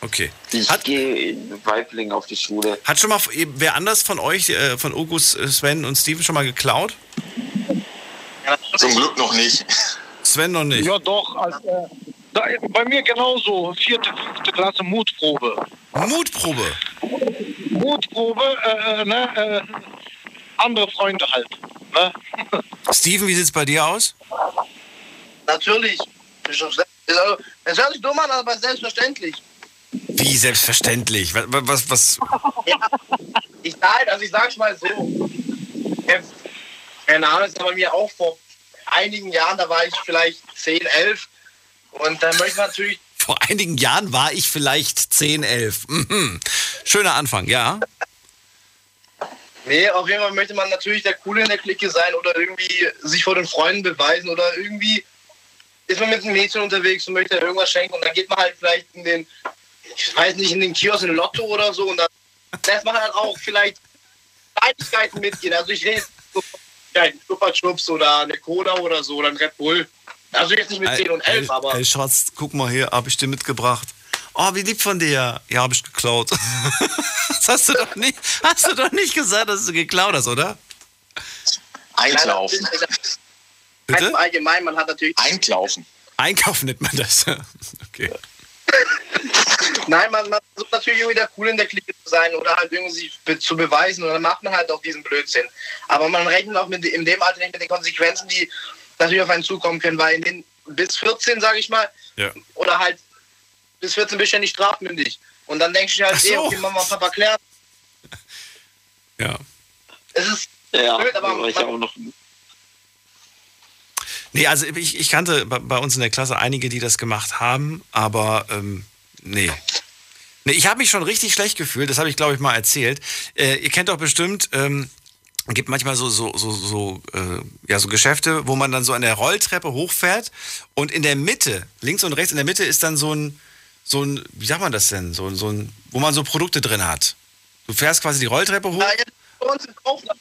Okay. Ich hat, gehe in Weibling auf die Schule. Hat schon mal wer anders von euch, äh, von August, Sven und Steven, schon mal geklaut? Zum Glück noch nicht. Sven noch nicht? Ja doch, also, äh, da, bei mir genauso. Vierte, fünfte Klasse Mutprobe. Mutprobe? Mutprobe, äh, ne, äh, andere Freunde halt. Ne? Steven, wie sieht es bei dir aus? Natürlich. Das hört sich dumm an, aber selbstverständlich. Wie selbstverständlich? Was, was, was? Ja, ich, nein, also ich sag's mal so. Keine Ahnung, das war bei mir auch vor einigen Jahren, da war ich vielleicht zehn, elf. Und dann möchte ich natürlich... Vor einigen Jahren war ich vielleicht zehn, elf. Mhm. Schöner Anfang, ja. Nee, auf jeden Fall möchte man natürlich der Coole in der Clique sein oder irgendwie sich vor den Freunden beweisen oder irgendwie ist man mit einem Mädchen unterwegs und möchte irgendwas schenken und dann geht man halt vielleicht in den... ich weiß nicht, in den Kiosk, in Lotto oder so. Und dann lässt man halt auch vielleicht Kleinigkeiten mitgehen. Also ich rede so einen Schnupperschnups oder eine Cola oder so oder ein Red Bull. Also jetzt nicht mit zehn und elf, aber... Hey Schatz, guck mal hier, hab ich dir mitgebracht. Oh, wie lieb von dir. Ja, hab ich geklaut. Das hast du doch nicht, hast du doch nicht gesagt, dass du geklaut hast, oder? Einklaufen. Bitte? Allgemein, man hat natürlich... Einklaufen. Einkaufen nennt man das. Okay. Nein, man, man versucht natürlich irgendwie der Coole in der Clique zu sein oder halt irgendwie sich zu beweisen und dann macht man halt auch diesen Blödsinn. Aber man rechnet auch mit, in dem Alter nicht mit den Konsequenzen, die natürlich auf einen zukommen können, weil in den, bis vierzehn, sage ich mal, ja. oder halt bis vierzehn bist du ja nicht strafmündig. Und dann denkst du halt, so. eh, okay, Mama und Papa klären. Ja. Es ist ja, blöd, aber man, ich auch noch... Nee, also ich, ich kannte bei uns in der Klasse einige, die das gemacht haben, aber ähm, nee. nee. Ich habe mich schon richtig schlecht gefühlt, das habe ich, glaube ich, mal erzählt. Äh, ihr kennt doch bestimmt, ähm, es gibt manchmal so, so, so, so, äh, ja, so Geschäfte, wo man dann so an der Rolltreppe hochfährt und in der Mitte, links und rechts in der Mitte ist dann so ein, so ein, wie sagt man das denn, so, so ein, wo man so Produkte drin hat. Du fährst quasi die Rolltreppe hoch. Ja, jetzt bei uns im Kaufland.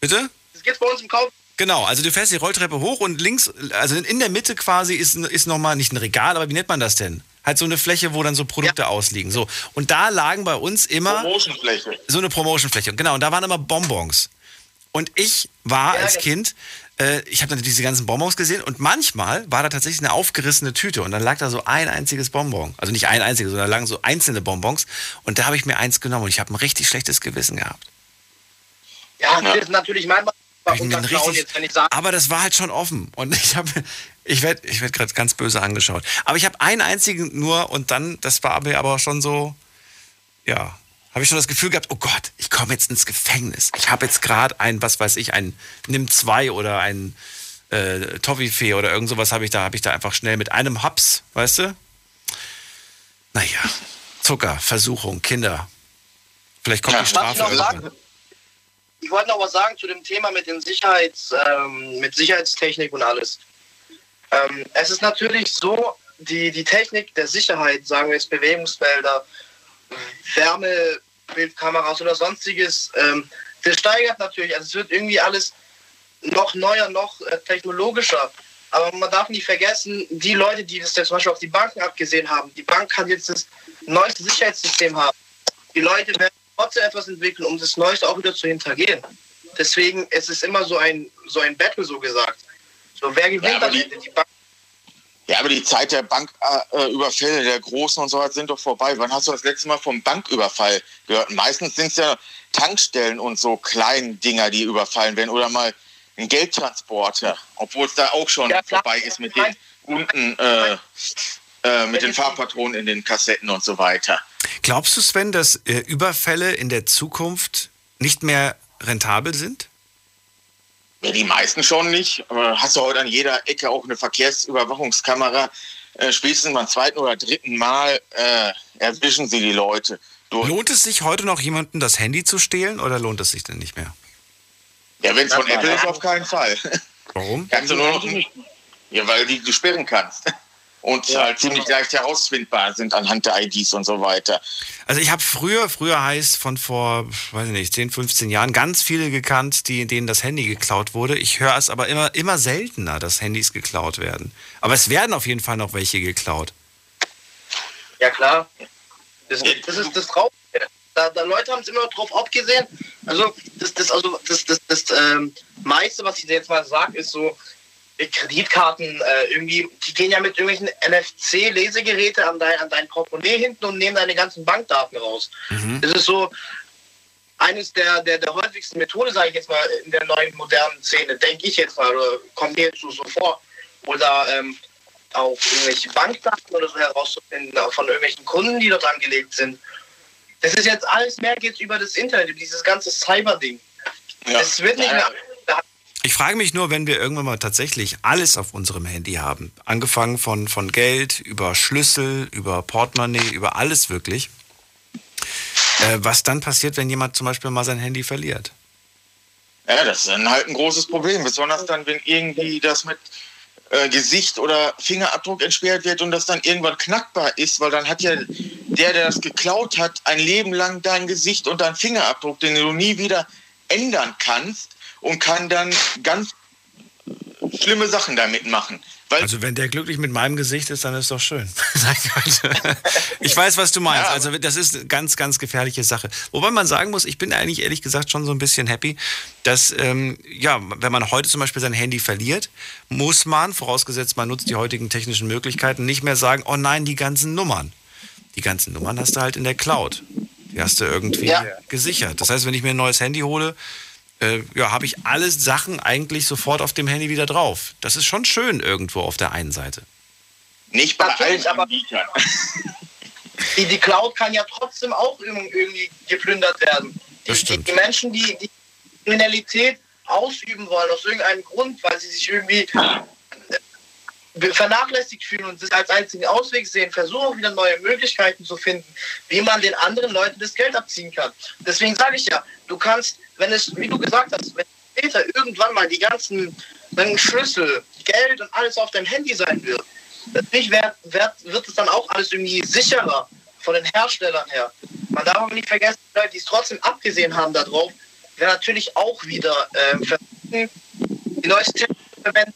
Bitte? Das geht bei uns im Kaufland. Genau, also du fährst die Rolltreppe hoch und links, also in der Mitte quasi ist, ist nochmal, nicht ein Regal, aber wie nennt man das denn? Halt so eine Fläche, wo dann so Produkte ja. ausliegen. So. Und da lagen bei uns immer... Promotionfläche. So eine Promotionfläche, genau. Und da waren immer Bonbons. Und ich war ja, als Kind, äh, ich habe dann diese ganzen Bonbons gesehen und manchmal war da tatsächlich eine aufgerissene Tüte und dann lag da so ein einziges Bonbon. Also nicht ein einziges, sondern da lagen so einzelne Bonbons und da habe ich mir eins genommen und ich habe ein richtig schlechtes Gewissen gehabt. Ja, das ja. ist natürlich mein... Richtig, jetzt, wenn ich sage. Aber das war halt schon offen und ich habe, ich werde, ich werd gerade ganz böse angeschaut. Aber ich habe einen einzigen nur und dann, das war mir aber schon so, ja, habe ich schon das Gefühl gehabt, oh Gott, ich komme jetzt ins Gefängnis. Ich habe jetzt gerade ein, was weiß ich, ein Nimm zwei oder ein äh, Toffifee oder irgend sowas habe ich da, habe ich da einfach schnell mit einem Haps, weißt du? Naja, Zucker, Versuchung, Kinder. Vielleicht kommt ja, die Strafe. Ich wollte noch was sagen zu dem Thema mit den Sicherheits, ähm, mit Sicherheitstechnik und alles. Ähm, es ist natürlich so, die, die Technik der Sicherheit, sagen wir jetzt Bewegungsfelder, Wärmebildkameras oder sonstiges, ähm, das steigert natürlich. Also es wird irgendwie alles noch neuer, noch äh, technologischer. Aber man darf nicht vergessen, die Leute, die das jetzt zum Beispiel auf die Banken abgesehen haben, die Bank kann jetzt das neueste Sicherheitssystem haben. Die Leute werden trotzdem etwas entwickeln, um das Neueste auch wieder zu hintergehen. Deswegen ist es immer so ein, so ein Battle, so gesagt. So, wer gewinnt ja, dann die, die Bank? Ja, aber die Zeit der Banküberfälle, äh, der Großen und so was sind doch vorbei. Wann hast du das letzte Mal vom Banküberfall gehört? Meistens sind es ja Tankstellen und so kleinen Dinger, die überfallen werden. Oder mal ein Geldtransporter, obwohl es da auch schon ja, vorbei ist mit den unten... Äh, mit den Farbpatronen in den Kassetten und so weiter. Glaubst du, Sven, dass äh, Überfälle in der Zukunft nicht mehr rentabel sind? Ja, die meisten schon nicht. Aber hast du heute an jeder Ecke auch eine Verkehrsüberwachungskamera? Äh, spätestens beim zweiten oder dritten Mal äh, erwischen sie die Leute durch. Lohnt es sich heute noch, jemandem das Handy zu stehlen oder lohnt es sich denn nicht mehr? Ja, wenn es von Apple ist, auf keinen Fall. Warum? Kannst du nur noch nicht. Ja, weil die du sperren kannst. Und ja, halt ziemlich leicht herausfindbar sind anhand der I Ds und so weiter. Also ich habe früher, früher heißt von vor, weiß nicht, zehn, fünfzehn Jahren ganz viele gekannt, die, denen das Handy geklaut wurde. Ich höre es aber immer, immer seltener, dass Handys geklaut werden. Aber es werden auf jeden Fall noch welche geklaut. Ja klar, das, das ist das Traurige. Da, da Leute haben es immer drauf abgesehen. Also das, das, also das, das, das, das ähm, meiste, was ich jetzt mal sage, ist so, Kreditkarten, äh, irgendwie, die gehen ja mit irgendwelchen N F C-Lesegeräte an dein, an dein Portemonnaie hinten und nehmen deine ganzen Bankdaten raus. Mhm. Das ist so eines der, der, der häufigsten Methode, sage ich jetzt mal, in der neuen modernen Szene, denke ich jetzt mal, oder kommt mir jetzt so, so vor. Oder ähm, auch irgendwelche Bankdaten oder so herauszufinden von irgendwelchen Kunden, die dort angelegt sind. Das ist jetzt alles mehr geht über das Internet, über dieses ganze Cyber-Ding. Ja. Es wird nicht mehr... Ich frage mich nur, wenn wir irgendwann mal tatsächlich alles auf unserem Handy haben, angefangen von, von Geld, über Schlüssel, über Portemonnaie, über alles wirklich, äh, was dann passiert, wenn jemand zum Beispiel mal sein Handy verliert? Ja, das ist dann halt ein großes Problem, besonders dann, wenn irgendwie das mit äh, Gesicht oder Fingerabdruck entsperrt wird und das dann irgendwann knackbar ist, weil dann hat ja der, der das geklaut hat, ein Leben lang dein Gesicht und dein Fingerabdruck, den du nie wieder ändern kannst. Und kann dann ganz schlimme Sachen damit machen. Weil also wenn der glücklich mit meinem Gesicht ist, dann ist doch schön. Ich weiß, was du meinst. Ja, also das ist eine ganz, ganz gefährliche Sache. Wobei man sagen muss, ich bin eigentlich ehrlich gesagt schon so ein bisschen happy, dass, ähm, ja, wenn man heute zum Beispiel sein Handy verliert, muss man, vorausgesetzt man nutzt die heutigen technischen Möglichkeiten, nicht mehr sagen, oh nein, die ganzen Nummern. Die ganzen Nummern hast du halt in der Cloud. Die hast du irgendwie ja. gesichert. Das heißt, wenn ich mir ein neues Handy hole, ja, habe ich alle Sachen eigentlich sofort auf dem Handy wieder drauf. Das ist schon schön irgendwo auf der einen Seite. Nicht bei allen, aber die, die Cloud kann ja trotzdem auch irgendwie geplündert werden. Das stimmt. Die, die Menschen, die, die Kriminalität ausüben wollen, aus irgendeinem Grund, weil sie sich irgendwie vernachlässigt fühlen und das als einzigen Ausweg sehen, versuchen auch wieder neue Möglichkeiten zu finden, wie man den anderen Leuten das Geld abziehen kann. Deswegen sage ich ja, du kannst, wenn es, wie du gesagt hast, wenn später irgendwann mal die ganzen Schlüssel, Geld und alles auf deinem Handy sein wird, natürlich wird, wird, wird es dann auch alles irgendwie sicherer von den Herstellern her. Man darf aber nicht vergessen, die Leute, die es trotzdem abgesehen haben darauf, werden natürlich auch wieder äh, versuchen, die neuesten Technologien zu verwenden,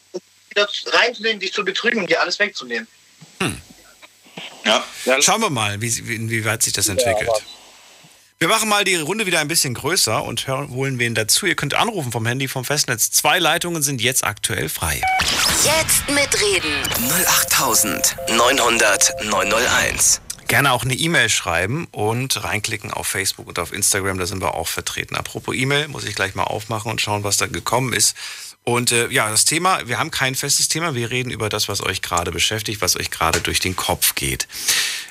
reinzunehmen, dich zu betrügen und dir alles wegzunehmen. Hm. Ja. Schauen wir mal, wie, inwieweit sich das entwickelt. Wir machen mal die Runde wieder ein bisschen größer und hören, holen wen dazu. Ihr könnt anrufen vom Handy, vom Festnetz. Zwei Leitungen sind jetzt aktuell frei. Jetzt mitreden. null acht neun null null neun null eins. Gerne auch eine E-Mail schreiben und reinklicken auf Facebook und auf Instagram. Da sind wir auch vertreten. Apropos E-Mail, muss ich gleich mal aufmachen und schauen, was da gekommen ist. Und äh, ja, das Thema, wir haben kein festes Thema, wir reden über das, was euch gerade beschäftigt, was euch gerade durch den Kopf geht.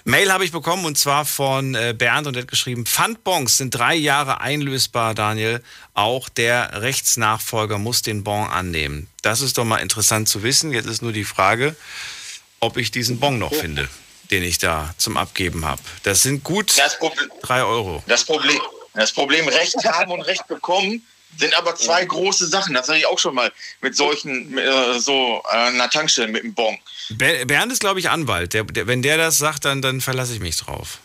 Mail habe ich bekommen und zwar von äh, Bernd und der hat geschrieben, Pfandbons sind drei Jahre einlösbar, Daniel. Auch der Rechtsnachfolger muss den Bon annehmen. Das ist doch mal interessant zu wissen. Jetzt ist nur die Frage, ob ich diesen Bon noch finde, den ich da zum Abgeben habe. Das sind gut das Problem, drei Euro. Das Problem, das Problem Recht haben und Recht bekommen sind aber zwei große Sachen. Das hatte ich auch schon mal mit solchen, äh, so äh, einer Tankstelle mit dem Bon. Bernd ist, glaube ich, Anwalt. Der, der, wenn der das sagt, dann, dann verlasse ich mich drauf.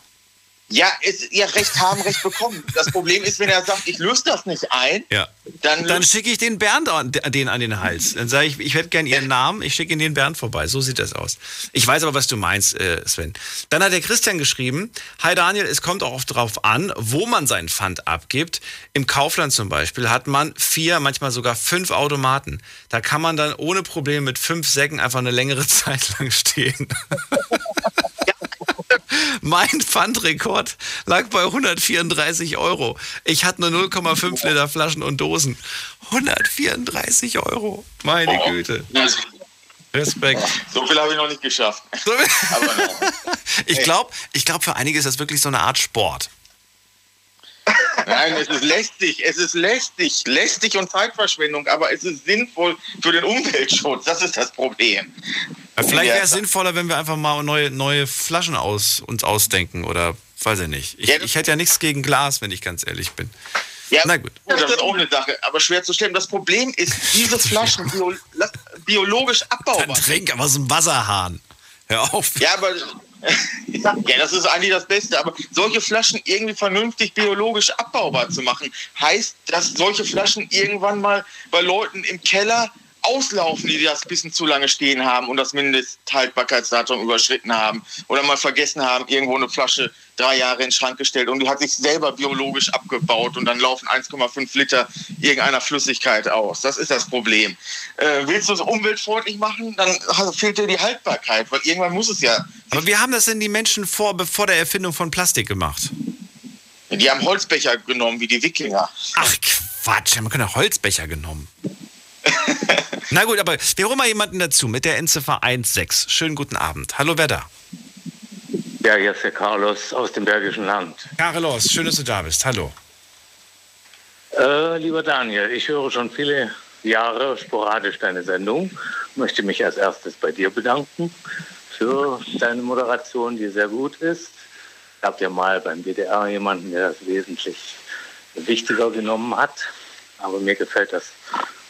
Ja, ist, ja, Recht haben, Recht bekommen. Das Problem ist, wenn er sagt, ich löse das nicht ein, ja. dann, dann schicke ich den Bernd an, den an den Hals. Dann sage ich, ich hätte gern Ihren Namen, ich schicke Ihnen den Bernd vorbei. So sieht das aus. Ich weiß aber, was du meinst, äh, Sven. Dann hat der Christian geschrieben, hi Daniel, es kommt auch oft drauf an, wo man seinen Pfand abgibt. Im Kaufland zum Beispiel hat man vier, manchmal sogar fünf Automaten. Da kann man dann ohne Probleme mit fünf Säcken einfach eine längere Zeit lang stehen. Mein Pfandrekord lag bei hundertvierunddreißig Euro. Ich hatte nur null Komma fünf Liter Flaschen und Dosen. hundertvierunddreißig Euro. Meine oh. Güte. Respekt. So viel habe ich noch nicht geschafft. So Aber ich glaube, ich glaub, für einige ist das wirklich so eine Art Sport. Nein, es ist lästig, es ist lästig, lästig und Zeitverschwendung, aber es ist sinnvoll für den Umweltschutz, das ist das Problem. Ja, vielleicht wäre es sinnvoller, wenn wir einfach mal neue, neue Flaschen aus, uns ausdenken oder weiß ich nicht. Ich, ja, ich hätte ja nichts gegen Glas, wenn ich ganz ehrlich bin. Ja, na gut. Das ist auch eine Sache, aber schwer zu stellen. Das Problem ist, diese Flaschen bio, biologisch abbaubar. Dann trink aber so einen Wasserhahn. Hör auf. Ja, aber... Ja, das ist eigentlich das Beste, aber solche Flaschen irgendwie vernünftig biologisch abbaubar zu machen, heißt, dass solche Flaschen irgendwann mal bei Leuten im Keller auslaufen, die das ein bisschen zu lange stehen haben und das Mindesthaltbarkeitsdatum überschritten haben oder mal vergessen haben, irgendwo eine Flasche drei Jahre in den Schrank gestellt und die hat sich selber biologisch abgebaut und dann laufen eins Komma fünf Liter irgendeiner Flüssigkeit aus. Das ist das Problem. Äh, willst du es umweltfreundlich machen, dann fehlt dir die Haltbarkeit, weil irgendwann muss es ja... Aber wie haben das denn die Menschen vor, bevor der Erfindung von Plastik gemacht? Die haben Holzbecher genommen, wie die Wikinger. Ach Quatsch, man könnte Holzbecher genommen. Na gut, aber wir holen mal jemanden dazu mit der Endziffer eins sechs. Schönen guten Abend. Hallo, wer da? Ja, hier ist der Carlos aus dem Bergischen Land. Carlos, schön, dass du da bist. Hallo. Äh, lieber Daniel, ich höre schon viele Jahre sporadisch deine Sendung. Möchte mich als erstes bei dir bedanken für deine Moderation, die sehr gut ist. Ich habe ja mal beim D D R jemanden, der das wesentlich wichtiger genommen hat. Aber mir gefällt das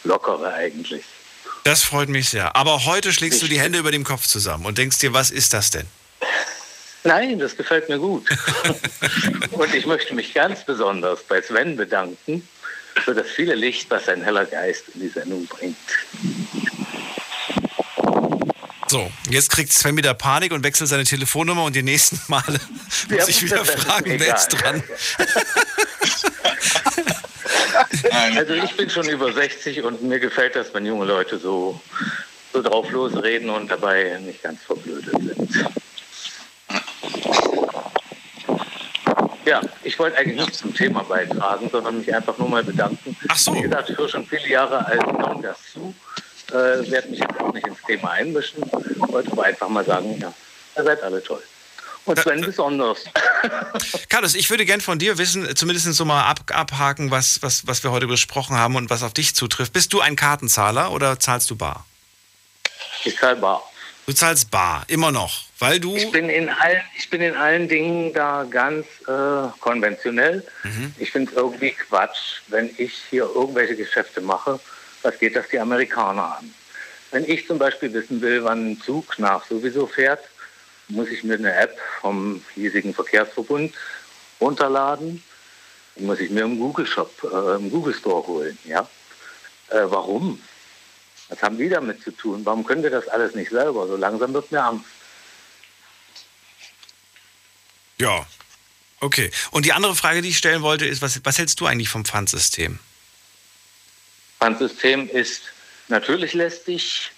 Lockere eigentlich. Das freut mich sehr. Aber heute schlägst du die Hände über dem Kopf zusammen und denkst dir, was ist das denn? Nein, das gefällt mir gut. Und ich möchte mich ganz besonders bei Sven bedanken für das viele Licht, was ein heller Geist in die Sendung bringt. So, jetzt kriegt Sven wieder Panik und wechselt seine Telefonnummer und die nächsten Male muss ja, ich wieder fragen, wer ist dran? Also ich bin schon über sechzig und mir gefällt das, wenn junge Leute so, so drauf losreden und dabei nicht ganz verblödet sind. Ja, ich wollte eigentlich nichts zum Thema beitragen, sondern mich einfach nur mal bedanken. Ach so. Wie gesagt, ich höre schon viele Jahre als Gast zu, äh, werde mich jetzt auch nicht ins Thema einmischen, wollte aber einfach mal sagen, ja, ihr seid alle toll. Und Sven besonders. Carlos, ich würde gern von dir wissen, zumindest so mal ab, abhaken, was, was, was wir heute besprochen haben und was auf dich zutrifft. Bist du ein Kartenzahler oder zahlst du bar? Ich zahle bar. Du zahlst bar, immer noch, weil du... Ich bin in allen, ich bin in allen Dingen da ganz äh, konventionell. Mhm. Ich finde es irgendwie Quatsch, wenn ich hier irgendwelche Geschäfte mache, was geht das die Amerikaner an? Wenn ich zum Beispiel wissen will, wann ein Zug nach sowieso fährt, muss ich mir eine App vom hiesigen Verkehrsverbund runterladen. Die muss ich mir im Google Shop, äh, im Google Store holen. Ja? Äh, warum? Was haben die damit zu tun? Warum können wir das alles nicht selber? So langsam wird mir Angst. Ja, okay. Und die andere Frage, die ich stellen wollte, ist, was, was hältst du eigentlich vom Pfandsystem? Pfandsystem ist natürlich lästig.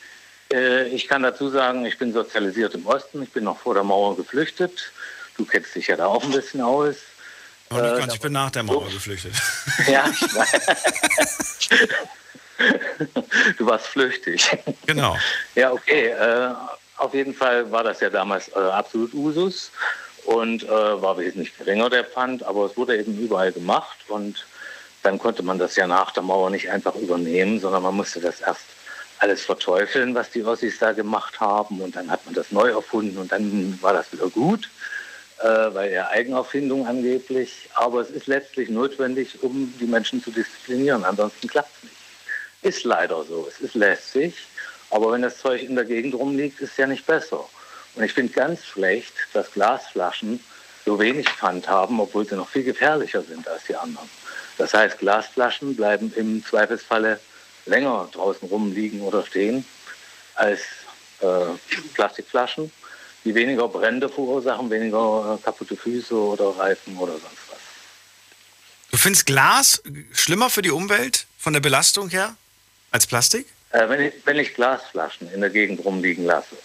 Ich kann dazu sagen, ich bin sozialisiert im Osten, ich bin noch vor der Mauer geflüchtet. Du kennst dich ja da auch ein bisschen aus. Oh, äh, ich bin nach der Mauer geflüchtet. Ja, ich weiß. Du warst flüchtig. Genau. Ja, okay. Äh, auf jeden Fall war das ja damals äh, absolut Usus und äh, war wesentlich geringer der Pfand, aber es wurde eben überall gemacht und dann konnte man das ja nach der Mauer nicht einfach übernehmen, sondern man musste das erst alles verteufeln, was die Ossis da gemacht haben und dann hat man das neu erfunden und dann war das wieder gut, äh, weil ja Eigenerfindung angeblich, aber es ist letztlich notwendig, um die Menschen zu disziplinieren, ansonsten klappt es nicht. Ist leider so, es ist lästig. Aber wenn das Zeug in der Gegend rumliegt, ist es ja nicht besser. Und ich finde ganz schlecht, dass Glasflaschen so wenig Pfand haben, obwohl sie noch viel gefährlicher sind als die anderen. Das heißt, Glasflaschen bleiben im Zweifelsfalle länger draußen rumliegen oder stehen als äh, Plastikflaschen, die weniger Brände verursachen, weniger äh, kaputte Füße oder Reifen oder sonst was. Du findest Glas schlimmer für die Umwelt von der Belastung her als Plastik? Wenn ich, wenn ich Glasflaschen in der Gegend rumliegen lasse,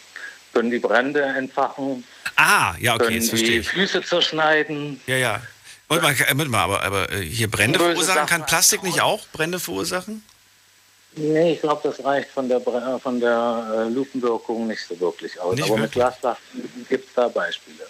können die Brände entfachen, ah, ja, okay, können jetzt verstehe die ich. Füße zerschneiden. Ja, ja. Warte mal, warte mal, aber, aber hier Brände verursachen, Sachen kann Plastik nicht auch Brände verursachen? Nee, ich glaube, das reicht von der, von der Lupenwirkung nicht so wirklich aus. Nicht aber wirklich? Mit Glasflaschen gibt es da Beispiele.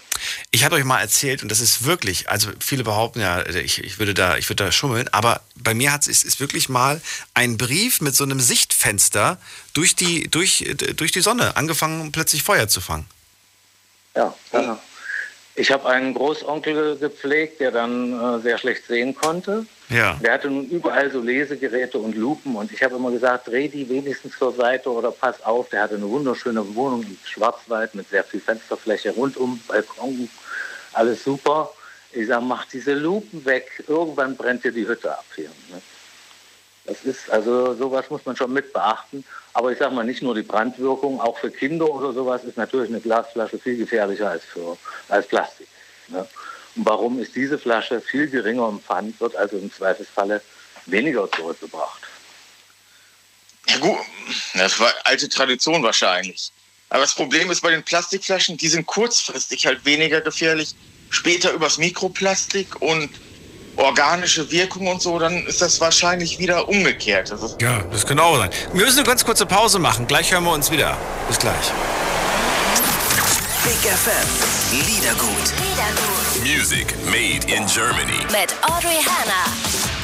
Ich habe euch mal erzählt, und das ist wirklich, also viele behaupten ja, ich, ich, würde, da, ich würde da schummeln, aber bei mir hat's, ist, ist wirklich mal ein Brief mit so einem Sichtfenster durch die, durch, durch die Sonne angefangen, plötzlich Feuer zu fangen. Ja, ja. Ich habe einen Großonkel gepflegt, der dann äh, sehr schlecht sehen konnte. Ja. Der hatte nun überall so Lesegeräte und Lupen und ich habe immer gesagt, dreh die wenigstens zur Seite oder pass auf. Der hatte eine wunderschöne Wohnung im Schwarzwald mit sehr viel Fensterfläche rundum, Balkon, alles super. Ich sage, mach diese Lupen weg, irgendwann brennt dir die Hütte ab hier. Ne? Das ist, also sowas muss man schon mit beachten. Aber ich sage mal, nicht nur die Brandwirkung, auch für Kinder oder sowas ist natürlich eine Glasflasche viel gefährlicher als, für, als Plastik. Ne? Und warum ist diese Flasche viel geringer im Pfand, wird also im Zweifelsfalle weniger zurückgebracht. Ja gut, das war alte Tradition wahrscheinlich. Aber das Problem ist bei den Plastikflaschen, die sind kurzfristig halt weniger gefährlich. Später übers Mikroplastik und organische Wirkung und so, dann ist das wahrscheinlich wieder umgekehrt. Das ist ja, das kann auch sein. Wir müssen eine ganz kurze Pause machen. Gleich hören wir uns wieder. Bis gleich. Big F M. Liedergut. Liedergut. Music made in Germany. Mit Audrey Hanna.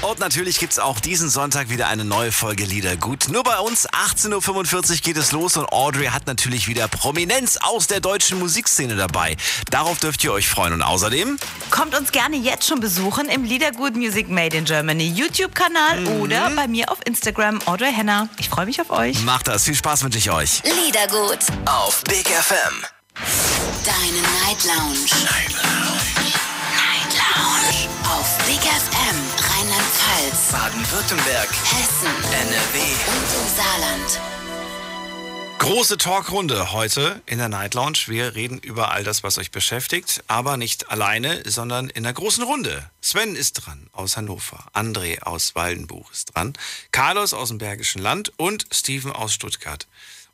Und natürlich gibt's auch diesen Sonntag wieder eine neue Folge Liedergut. Nur bei uns, achtzehn Uhr fünfundvierzig geht es los und Audrey hat natürlich wieder Prominenz aus der deutschen Musikszene dabei. Darauf dürft ihr euch freuen und außerdem... Kommt uns gerne jetzt schon besuchen im Liedergut Music Made in Germany YouTube-Kanal mhm. oder bei mir auf Instagram Audrey Hanna. Ich freue mich auf euch. Macht das. Viel Spaß wünsche ich euch. Liedergut. Auf Big F M. Deine Night Lounge. Night Lounge. Night Lounge. Auf Big F M, Rheinland-Pfalz, Baden-Württemberg, Hessen, N R W und im Saarland. Große Talkrunde heute in der Night Lounge. Wir reden über all das, was euch beschäftigt, aber nicht alleine, sondern in der großen Runde. Sven ist dran aus Hannover, André aus Waldenbuch ist dran, Carlos aus dem Bergischen Land und Steven aus Stuttgart.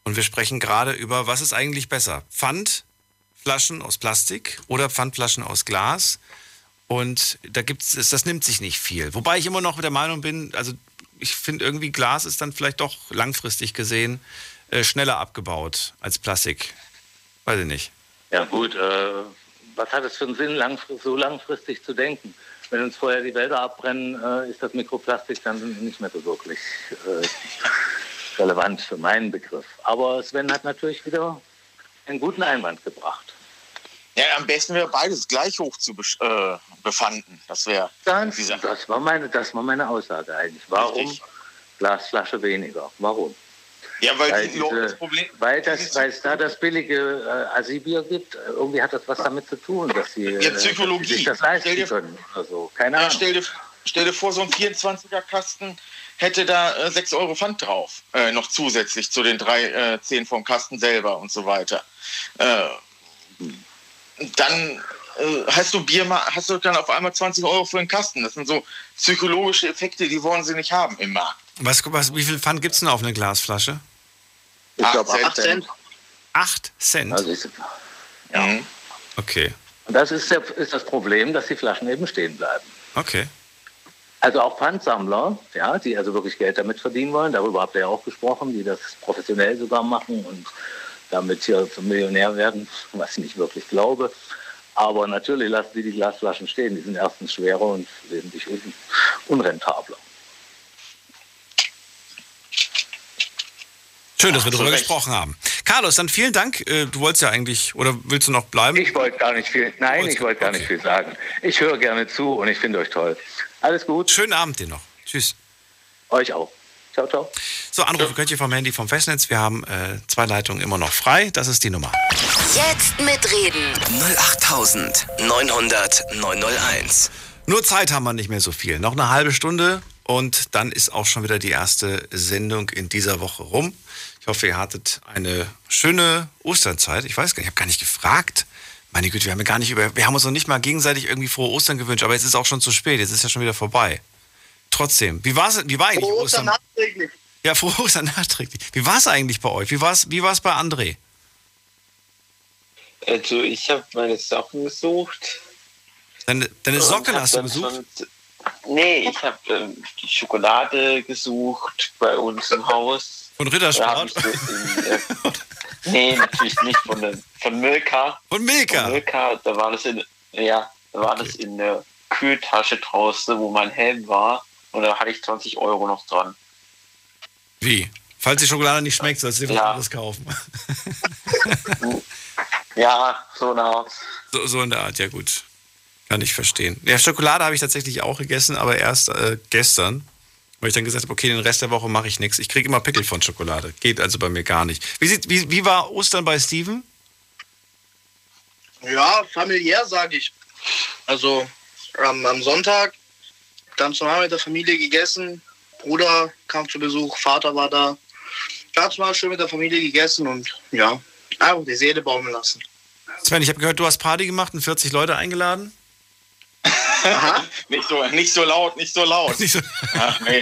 Und wir sprechen gerade über, was ist eigentlich besser? Pfandflaschen aus Plastik oder Pfandflaschen aus Glas? Und da gibt's, das nimmt sich nicht viel. Wobei ich immer noch der Meinung bin, also ich finde irgendwie Glas ist dann vielleicht doch langfristig gesehen äh, schneller abgebaut als Plastik. Weiß ich nicht. Ja gut, äh, was hat es für einen Sinn, langfristig, so langfristig zu denken? Wenn uns vorher die Wälder abbrennen, äh, ist das Mikroplastik dann nicht mehr so wirklich... Äh, relevant für meinen Begriff. Aber Sven hat natürlich wieder einen guten Einwand gebracht. Ja, am besten wäre beides gleich hoch zu be- äh, befanden. Das wäre das war meine, das war meine Aussage eigentlich. Warum richtig. Glasflasche weniger? Warum? Ja, weil, weil, die, diese, das Problem, weil das, weil es da das billige äh, Asibier gibt. Irgendwie hat das was damit zu tun, dass sie, ja, Psychologie. Dass sie sich das leisten stell dir, können oder so. Keine ja, Ahnung. Stell dir, stell dir vor, so ein vierundzwanziger Kasten. Hätte da äh, sechs Euro Pfand drauf, äh, noch zusätzlich zu den drei, zehn vom Kasten selber und so weiter. Äh, dann äh, hast du Bier mal, hast du dann auf einmal zwanzig Euro für den Kasten. Das sind so psychologische Effekte, die wollen sie nicht haben im Markt. Was, was, wie viel Pfand gibt es denn auf eine Glasflasche? Ich glaube acht Cent. acht Cent? Also ich, ja. Okay. Und das ist, der, ist das Problem, dass die Flaschen eben stehen bleiben. Okay. Also auch Pfandsammler, ja, die also wirklich Geld damit verdienen wollen, darüber habt ihr ja auch gesprochen, die das professionell sogar machen und damit hier zum Millionär werden, was ich nicht wirklich glaube. Aber natürlich lassen die die Glasflaschen stehen. Die sind erstens schwerer und wesentlich unrentabler. Schön, dass wir darüber gesprochen haben. Carlos, dann vielen Dank. Du wolltest ja eigentlich, oder willst du noch bleiben? Ich wollte gar nicht viel, nein, ich wollte gar nicht viel sagen. Ich höre gerne zu und ich finde euch toll. Alles gut. Schönen Abend dir noch. Tschüss. Euch auch. Ciao, ciao. So, Anrufe könnt ihr vom Handy, vom Festnetz. Wir haben äh, zwei Leitungen immer noch frei. Das ist die Nummer. Jetzt mitreden. null acht neun null null neun null eins. Nur Zeit haben wir nicht mehr so viel. Noch eine halbe Stunde und dann ist auch schon wieder die erste Sendung in dieser Woche rum. Ich hoffe, ihr hattet eine schöne Osternzeit. Ich weiß gar nicht, ich habe gar nicht gefragt. Meine Güte, wir haben ja gar nicht über, wir haben uns noch nicht mal gegenseitig irgendwie frohe Ostern gewünscht, aber jetzt ist auch schon zu spät, jetzt ist ja schon wieder vorbei. Trotzdem, wie war's, wie war eigentlich frohe Ostern? Ostern nachträglich. Ja, frohe Ostern nachträglich. Wie war es eigentlich bei euch? Wie war es wie war's bei André? Also, ich habe meine Socken gesucht. Deine, deine Socken hast du gesucht? Schon, nee, ich habe ähm, die Schokolade gesucht bei uns im Haus. Von Ritter Sport? Äh, nee, natürlich nicht. Von, der, von Milka. Von Milka? Von Milka, da war das in, ja, da war okay. Das in der Kühltasche draußen, wo mein Helm war. Und da hatte ich zwanzig Euro noch dran. Wie? Falls die Schokolade nicht schmeckt, sollst du dir was ja. anderes kaufen. Ja, so in der Art. So, so in der Art, ja gut. Kann ich verstehen. Ja, Schokolade habe ich tatsächlich auch gegessen, aber erst äh, gestern. Weil ich dann gesagt habe, okay, den Rest der Woche mache ich nichts. Ich kriege immer Pickel von Schokolade. Geht also bei mir gar nicht. Wie, sieht, wie, wie war Ostern bei Steven? Ja, familiär, sage ich. Also ähm, am Sonntag ganz normal mit der Familie gegessen. Bruder kam zu Besuch, Vater war da. Ganz normal schön mit der Familie gegessen und ja, einfach die Seele baumeln lassen. Sven, ich habe gehört, du hast Party gemacht und vierzig Leute eingeladen. Aha. Nicht so, nicht so laut, nicht so laut. Nicht so. Ach, nee.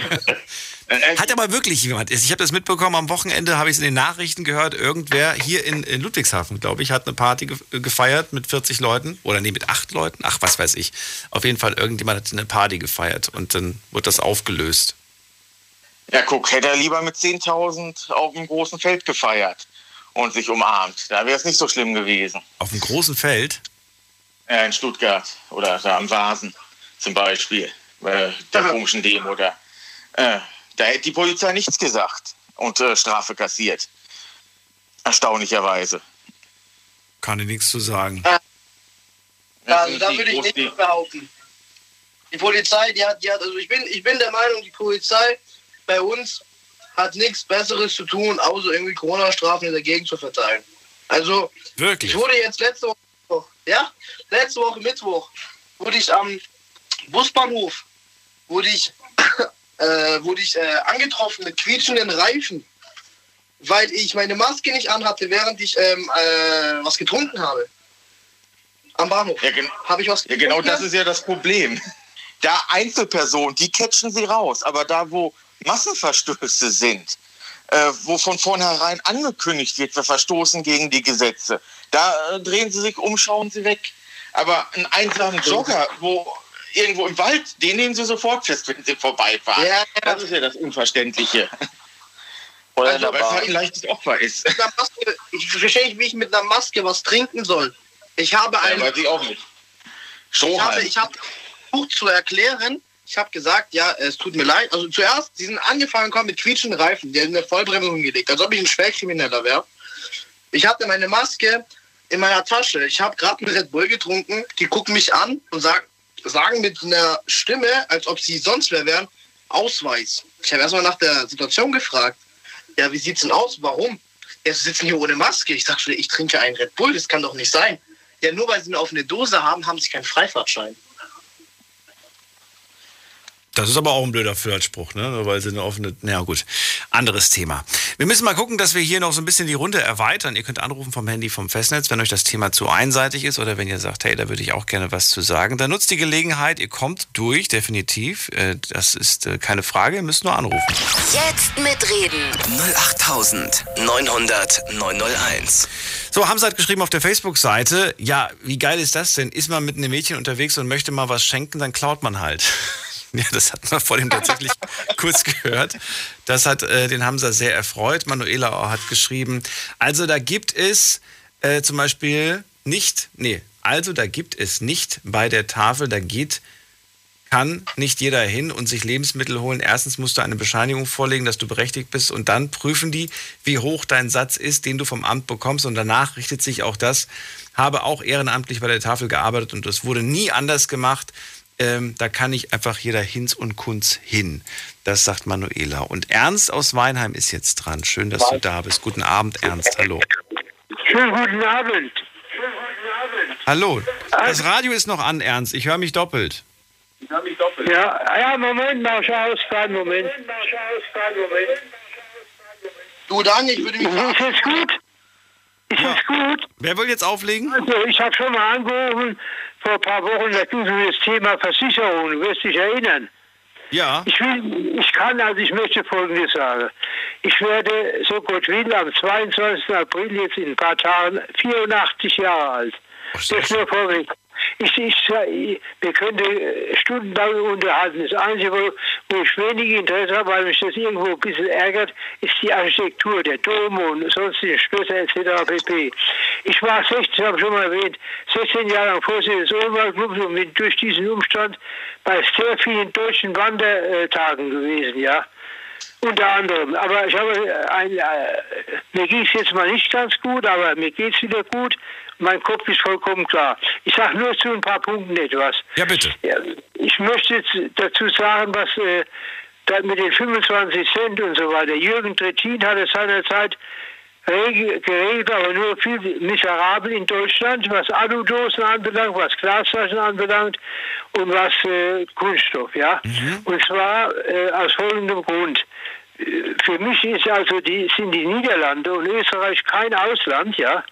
Hat aber wirklich jemand, ich habe das mitbekommen, am Wochenende habe ich es in den Nachrichten gehört, irgendwer hier in, in Ludwigshafen, glaube ich, hat eine Party gefeiert mit vierzig Leuten, oder nee, mit acht Leuten, ach, was weiß ich. Auf jeden Fall, irgendjemand hat eine Party gefeiert und dann wird das aufgelöst. Ja, guck, hätte er lieber mit zehntausend auf dem großen Feld gefeiert und sich umarmt. Da wäre es nicht so schlimm gewesen. Auf dem großen Feld? In Stuttgart oder da am Wasen zum Beispiel, bei der komischen Demo da. Äh, da hätte die Polizei nichts gesagt und äh, Strafe kassiert. Erstaunlicherweise. Kann ich nichts zu sagen. Ja, also da würde ich nichts behaupten. Die Polizei, die hat, die hat, also ich bin, ich bin der Meinung, die Polizei bei uns hat nichts Besseres zu tun, außer irgendwie Corona-Strafen in der Gegend zu verteilen. Also, wirklich? Ich wurde jetzt letzte Woche. Ja, letzte Woche Mittwoch wurde ich am Busbahnhof wurde ich, äh, wurde ich äh, angetroffen mit quietschenden Reifen, weil ich meine Maske nicht anhatte, während ich ähm, äh, was getrunken habe. Am Bahnhof. Ja, gen- habe ich was getrunken? Ja, genau, das ist ja das Problem. Da Einzelpersonen, die catchen sie raus, aber da, wo Massenverstöße sind, äh, wo von vornherein angekündigt wird, wir verstoßen gegen die Gesetze, da drehen sie sich um, schauen sie weg. Aber einen einsamen Jogger, wo irgendwo im Wald, den nehmen sie sofort fest, wenn sie vorbeifahren. Ja, ja. Das ist ja das Unverständliche. Oder also, weil es halt ein leichtes Opfer ist. Maske, ich verstehe nicht, wie ich mit einer Maske was trinken soll. Ich habe einen. Ja, weiß ich auch nicht. Strohhalm. Ich habe versucht zu erklären. Ich habe gesagt, ja, es tut mir leid. Also zuerst, sie sind angefangen gekommen mit quietschenden Reifen. Die haben eine Vollbremsung gelegt, als ob ich ein Schwerkrimineller wäre. Ich hatte meine Maske in meiner Tasche. Ich habe gerade einen Red Bull getrunken. Die gucken mich an und sagen, sagen mit einer Stimme, als ob sie sonst wer wären, Ausweis. Ich habe erstmal nach der Situation gefragt. Ja, wie sieht's denn aus? Warum? Ja, sie sitzen hier ohne Maske. Ich sage, ich trinke einen Red Bull. Das kann doch nicht sein. Ja, nur weil sie eine offene Dose haben, haben sie keinen Freifahrtschein. Das ist aber auch ein blöder Flirtspruch, ne? Weil sie eine offene. Na gut, anderes Thema. Wir müssen mal gucken, dass wir hier noch so ein bisschen die Runde erweitern. Ihr könnt anrufen vom Handy, vom Festnetz, wenn euch das Thema zu einseitig ist oder wenn ihr sagt, hey, da würde ich auch gerne was zu sagen. Dann nutzt die Gelegenheit, ihr kommt durch, definitiv. Das ist keine Frage, ihr müsst nur anrufen. Jetzt mitreden. null acht neun null null neun null eins. So, Hamza hat geschrieben auf der Facebook-Seite, ja, wie geil ist das denn? Ist man mit einem Mädchen unterwegs und möchte mal was schenken, dann klaut man halt. Ja, das hat man vor dem tatsächlich kurz gehört. Das hat äh, den Hamza sehr erfreut. Manuela hat geschrieben, also da gibt es äh, zum Beispiel nicht, nee, also da gibt es nicht bei der Tafel, da geht, kann nicht jeder hin und sich Lebensmittel holen. Erstens musst du eine Bescheinigung vorlegen, dass du berechtigt bist, und dann prüfen die, wie hoch dein Satz ist, den du vom Amt bekommst, und danach richtet sich auch das. Habe auch ehrenamtlich bei der Tafel gearbeitet und das wurde nie anders gemacht. Ähm, da kann nicht einfach jeder Hinz und Kunz hin. Das sagt Manuela. Und Ernst aus Weinheim ist jetzt dran. Schön, dass du da bist. Guten Abend, Ernst. Hallo. Schönen guten Abend. Hallo. Das Radio ist noch an, Ernst. Ich höre mich doppelt. Ich höre mich doppelt. Ja, ja, Moment, mal ausfahren, Moment. Du, danke, ich würde mich... Ist es gut? Ist ja. es gut? Wer will jetzt auflegen? Also, ich habe schon mal angerufen, vor ein paar Wochen, da ging es um das Thema Versicherung, du wirst dich erinnern. Ja. Ich will, ich kann, also ich möchte Folgendes sagen. Ich werde, so Gott will, am zweiundzwanzigsten April, jetzt in ein paar Tagen, vierundachtzig Jahre alt. Das ist nur vorweg. Ich, ich, ich, wir könnten Stunden darüber unterhalten. Das Einzige, wo, wo ich wenig Interesse habe, weil mich das irgendwo ein bisschen ärgert, ist die Architektur, der Dom und sonstige Schlösser et cetera pp. Ich war sechzehn, habe ich schon mal erwähnt, sechzehn Jahre lang Vorsitzender des Oberwaldclubs und bin durch diesen Umstand bei sehr vielen deutschen Wandertagen gewesen, ja. Unter anderem. Aber ich habe ein, äh, mir ging es jetzt mal nicht ganz gut, aber mir geht es wieder gut. Mein Kopf ist vollkommen klar. Ich sage nur zu ein paar Punkten etwas. Ja, bitte. Ja, ich möchte jetzt dazu sagen, was äh, mit den fünfundzwanzig Cent und so weiter. Jürgen Trittin hat es seinerzeit geregelt, aber nur viel miserabel in Deutschland, was Aludosen anbelangt, was Glasflaschen anbelangt und was äh, Kunststoff, ja. Mhm. Und zwar äh, aus folgendem Grund. Für mich ist also die, sind die Niederlande und Österreich kein Ausland, ja,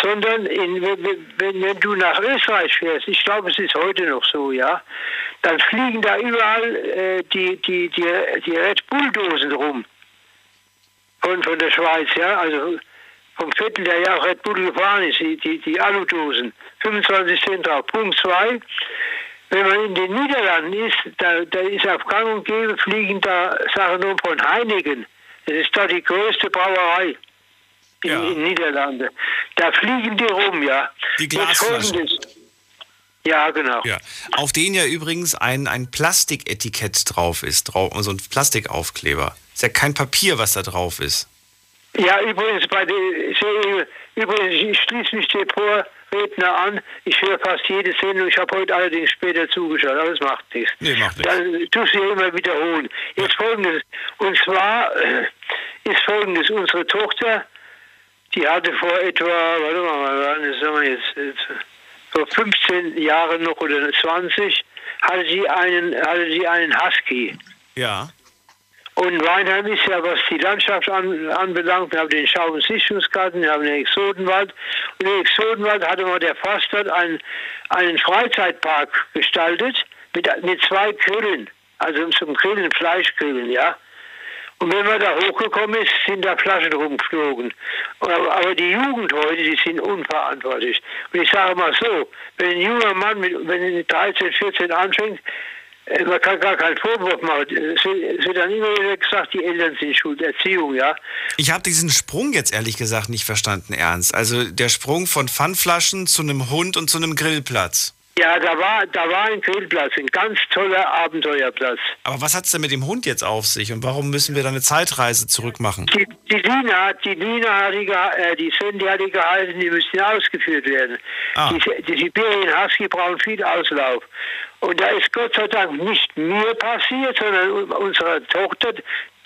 sondern in, wenn, wenn du nach Österreich fährst, ich glaube, es ist heute noch so, ja, dann fliegen da überall äh, die, die, die, die Red Bull-Dosen rum. Von, von der Schweiz, ja, also vom Viertel, der ja auch Red Bull gefahren ist, die, die, die Aludosen, fünfundzwanzig Cent drauf. Punkt zwei, wenn man in den Niederlanden ist, da, da ist auf Gang und Gäbe, fliegen da Sachen um von Heineken. Das ist da die größte Brauerei in den ja. Niederlanden. Da fliegen die rum, ja. Die Glasflaschen. Ja, genau. Ja. Auf denen ja übrigens ein, ein Plastiketikett drauf ist, drauf, so ein Plastikaufkleber. Ist ja kein Papier, was da drauf ist. Ja, übrigens, bei der, übrigens ich schließe mich dem Vorredner an. Ich höre fast jede Sendung. Ich habe heute allerdings später zugeschaut, aber es macht nichts. Nee, macht nichts. Dann tust du ja immer wiederholen. Jetzt ja. Folgendes. Und zwar ist Folgendes. Unsere Tochter, die hatte vor etwa, warte mal, das sagen wir jetzt... jetzt vor fünfzehn Jahren noch oder zwanzig, hatte sie einen, hatte sie einen Husky. Ja. Und Weinheim ist ja, was die Landschaft an, anbelangt, wir haben den Schau- und Sichtungsgarten, wir haben den Exotenwald. Und im Exotenwald hatte mal der Forstwirt einen, einen Freizeitpark gestaltet mit, mit zwei Grillen, also zum Grillen, Fleischgrillen, ja. Und wenn man da hochgekommen ist, sind da Flaschen rumgeflogen. Aber die Jugend heute, die sind unverantwortlich. Und ich sage mal so, wenn ein junger Mann, mit, wenn er dreizehn, vierzehn anfängt, man kann gar keinen Vorwurf machen. Es wird dann immer wieder gesagt, die Eltern sind schuld, Erziehung, ja. Ich habe diesen Sprung jetzt ehrlich gesagt nicht verstanden, Ernst. Also der Sprung von Pfandflaschen zu einem Hund und zu einem Grillplatz. Ja, da war, da war ein Grillplatz, ein ganz toller Abenteuerplatz. Aber was hat es denn mit dem Hund jetzt auf sich und warum müssen wir da eine Zeitreise zurückmachen? Die, die Lina, die Lina, die, äh, die Sven, die hat die gehalten, die müssen ausgeführt werden. Ah. Die, die Sibirien Husky brauchen viel Auslauf. Und da ist Gott sei Dank nicht mir passiert, sondern unserer Tochter,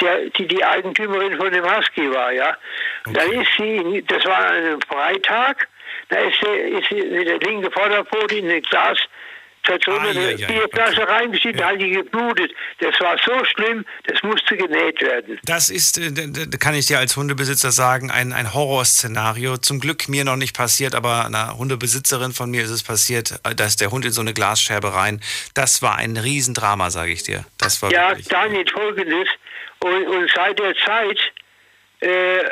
der, die die Eigentümerin von dem Husky war, ja. Okay. Da ist sie, das war an einem Freitag. Da ist sie mit der linken Vorderpfote in ein Glas, ah, eine ja, Bierflasche ja, okay. reingeschickt, ja. Da hat die geblutet. Das war so schlimm, das musste genäht werden. Das ist, kann ich dir als Hundebesitzer sagen, ein, ein Horrorszenario. Zum Glück mir noch nicht passiert, aber einer Hundebesitzerin von mir ist es passiert, dass der Hund in so eine Glasscherbe rein. Das war ein Riesendrama, sage ich dir. Das war ja, Daniel, folgendes. Und, und seit der Zeit Äh,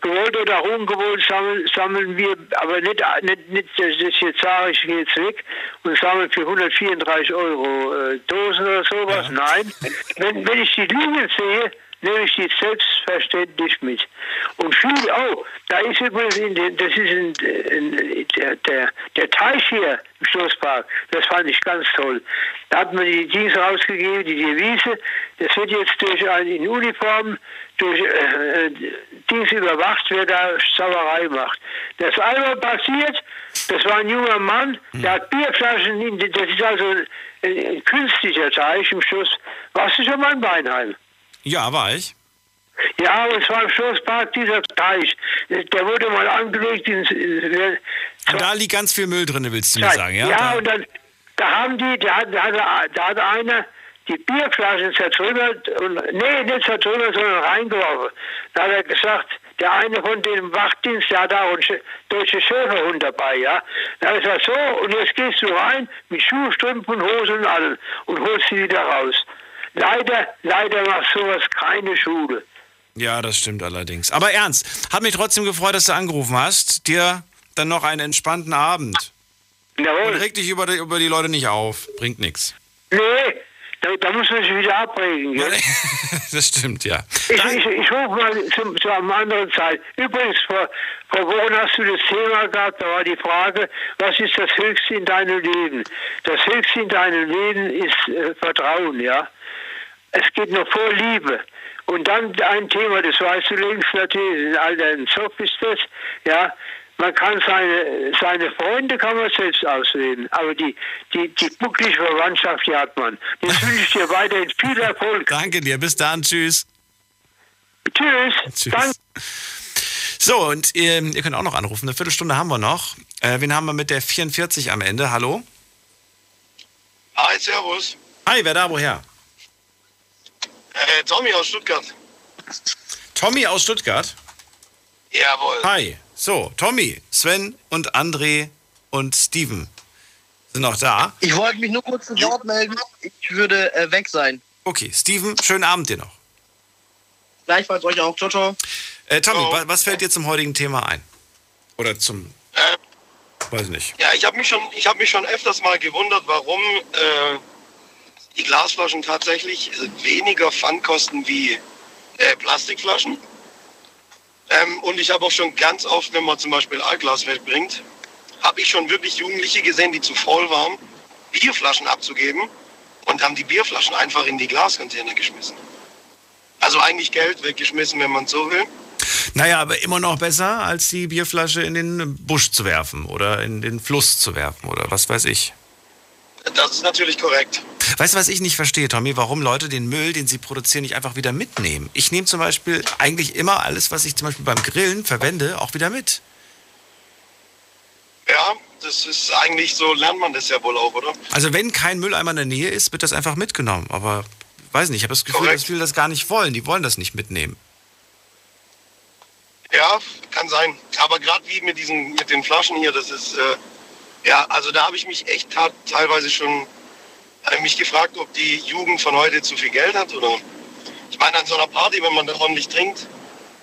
gewollt oder ungewollt sammeln, sammeln wir, aber nicht, nicht, nicht das jetzt sage ich jetzt weg und sammeln für hundertvierunddreißig Euro äh, Dosen oder sowas. Ja. Nein, wenn, wenn ich die Linien sehe, nehme ich die selbstverständlich mit. Und viel, oh, da ist übrigens, in den, das ist in, in, der, der, der Teich hier im Schlosspark, das fand ich ganz toll. Da hat man die Dings rausgegeben, die Devise, das wird jetzt durch einen in Uniform, durch äh, Dings überwacht, wer da Sauerei macht. Das ist einmal passiert, das war ein junger Mann, der hat Bierflaschen, in, das ist also ein, ein künstlicher Teich im Schloss. Warst du schon mal in Weinheim? Ja, war ich. Ja, und zwar im Schlosspark, dieser Teich. Der wurde mal angelegt. Ins, ins, und da liegt ganz viel Müll drin, willst du mir sagen, ja? Ja, da. Und dann, da haben die, da, da, da, da hat einer die Bierflaschen zertrümmert, und, nee, nicht zertrümmert, sondern reingeworfen. Da hat er gesagt, der eine von dem Wachdienst, der hat auch einen deutschen Schäferhund dabei, ja. Da ist er so, und jetzt gehst du rein mit Schuhstrümpfen, Hosen und allem und holst sie wieder raus. Leider, leider macht sowas keine Schule. Ja, das stimmt allerdings. Aber Ernst, hat mich trotzdem gefreut, dass du angerufen hast. Dir dann noch einen entspannten Abend. Jawohl. Und reg dich über die, über die Leute nicht auf. Bringt nichts. Nee, da, da muss man sich wieder abregen. Ja? Das stimmt, ja. Ich, ich, ich rufe mal zu, zu einer anderen Zeit. Übrigens, vor, vor Wochen hast du das Thema gehabt, da war die Frage, was ist das Höchste in deinem Leben? Das Höchste in deinem Leben ist äh, Vertrauen, ja. Es geht noch vor Liebe. Und dann ein Thema, das weißt du längst natürlich, ein Zopf ist das, ja. Man kann seine, seine Freunde kann man selbst auswählen, aber die, die, die bucklige Verwandtschaft, die hat man. Das wünsche ich dir weiterhin viel Erfolg. Danke dir, bis dann, tschüss. Tschüss. Tschüss. Danke. So, und ihr, ihr könnt auch noch anrufen, eine Viertelstunde haben wir noch. Äh, wen haben wir mit der vierundvierzig am Ende? Hallo? Hi, servus. Hi, wer da, woher? Tommy aus Stuttgart. Tommy aus Stuttgart? Jawohl. Hi. So, Tommy, Sven und André und Steven sind noch da. Ich wollte mich nur kurz zu Wort melden. Ich würde äh, weg sein. Okay, Steven, schönen Abend dir noch. Gleichfalls euch auch. Ciao, ciao. Äh, Tommy, ciao. Was fällt dir zum heutigen Thema ein? Oder zum... Äh, weiß nicht. Ja, ich habe mich, hab mich schon öfters mal gewundert, warum... Äh, die Glasflaschen tatsächlich weniger Pfand kosten wie äh, Plastikflaschen. Ähm, und ich habe auch schon ganz oft, wenn man zum Beispiel Altglas wegbringt, habe ich schon wirklich Jugendliche gesehen, die zu faul waren, Bierflaschen abzugeben und haben die Bierflaschen einfach in die Glascontainer geschmissen. Also eigentlich Geld weggeschmissen, wenn man es so will. Naja, aber immer noch besser, als die Bierflasche in den Busch zu werfen oder in den Fluss zu werfen oder was weiß ich. Das ist natürlich korrekt. Weißt du, was ich nicht verstehe, Tommy? Warum Leute den Müll, den sie produzieren, nicht einfach wieder mitnehmen? Ich nehme zum Beispiel eigentlich immer alles, was ich zum Beispiel beim Grillen verwende, auch wieder mit. Ja, das ist eigentlich so, lernt man das ja wohl auch, oder? Also wenn kein Mülleimer in der Nähe ist, wird das einfach mitgenommen. Aber, weiß nicht, ich habe das Gefühl, korrekt, dass viele das gar nicht wollen. Die wollen das nicht mitnehmen. Ja, kann sein. Aber gerade wie mit, diesen, mit den Flaschen hier, das ist... Äh Ja, also da habe ich mich echt hart, teilweise schon mich gefragt, ob die Jugend von heute zu viel Geld hat oder... Ich meine, an so einer Party, wenn man da ordentlich trinkt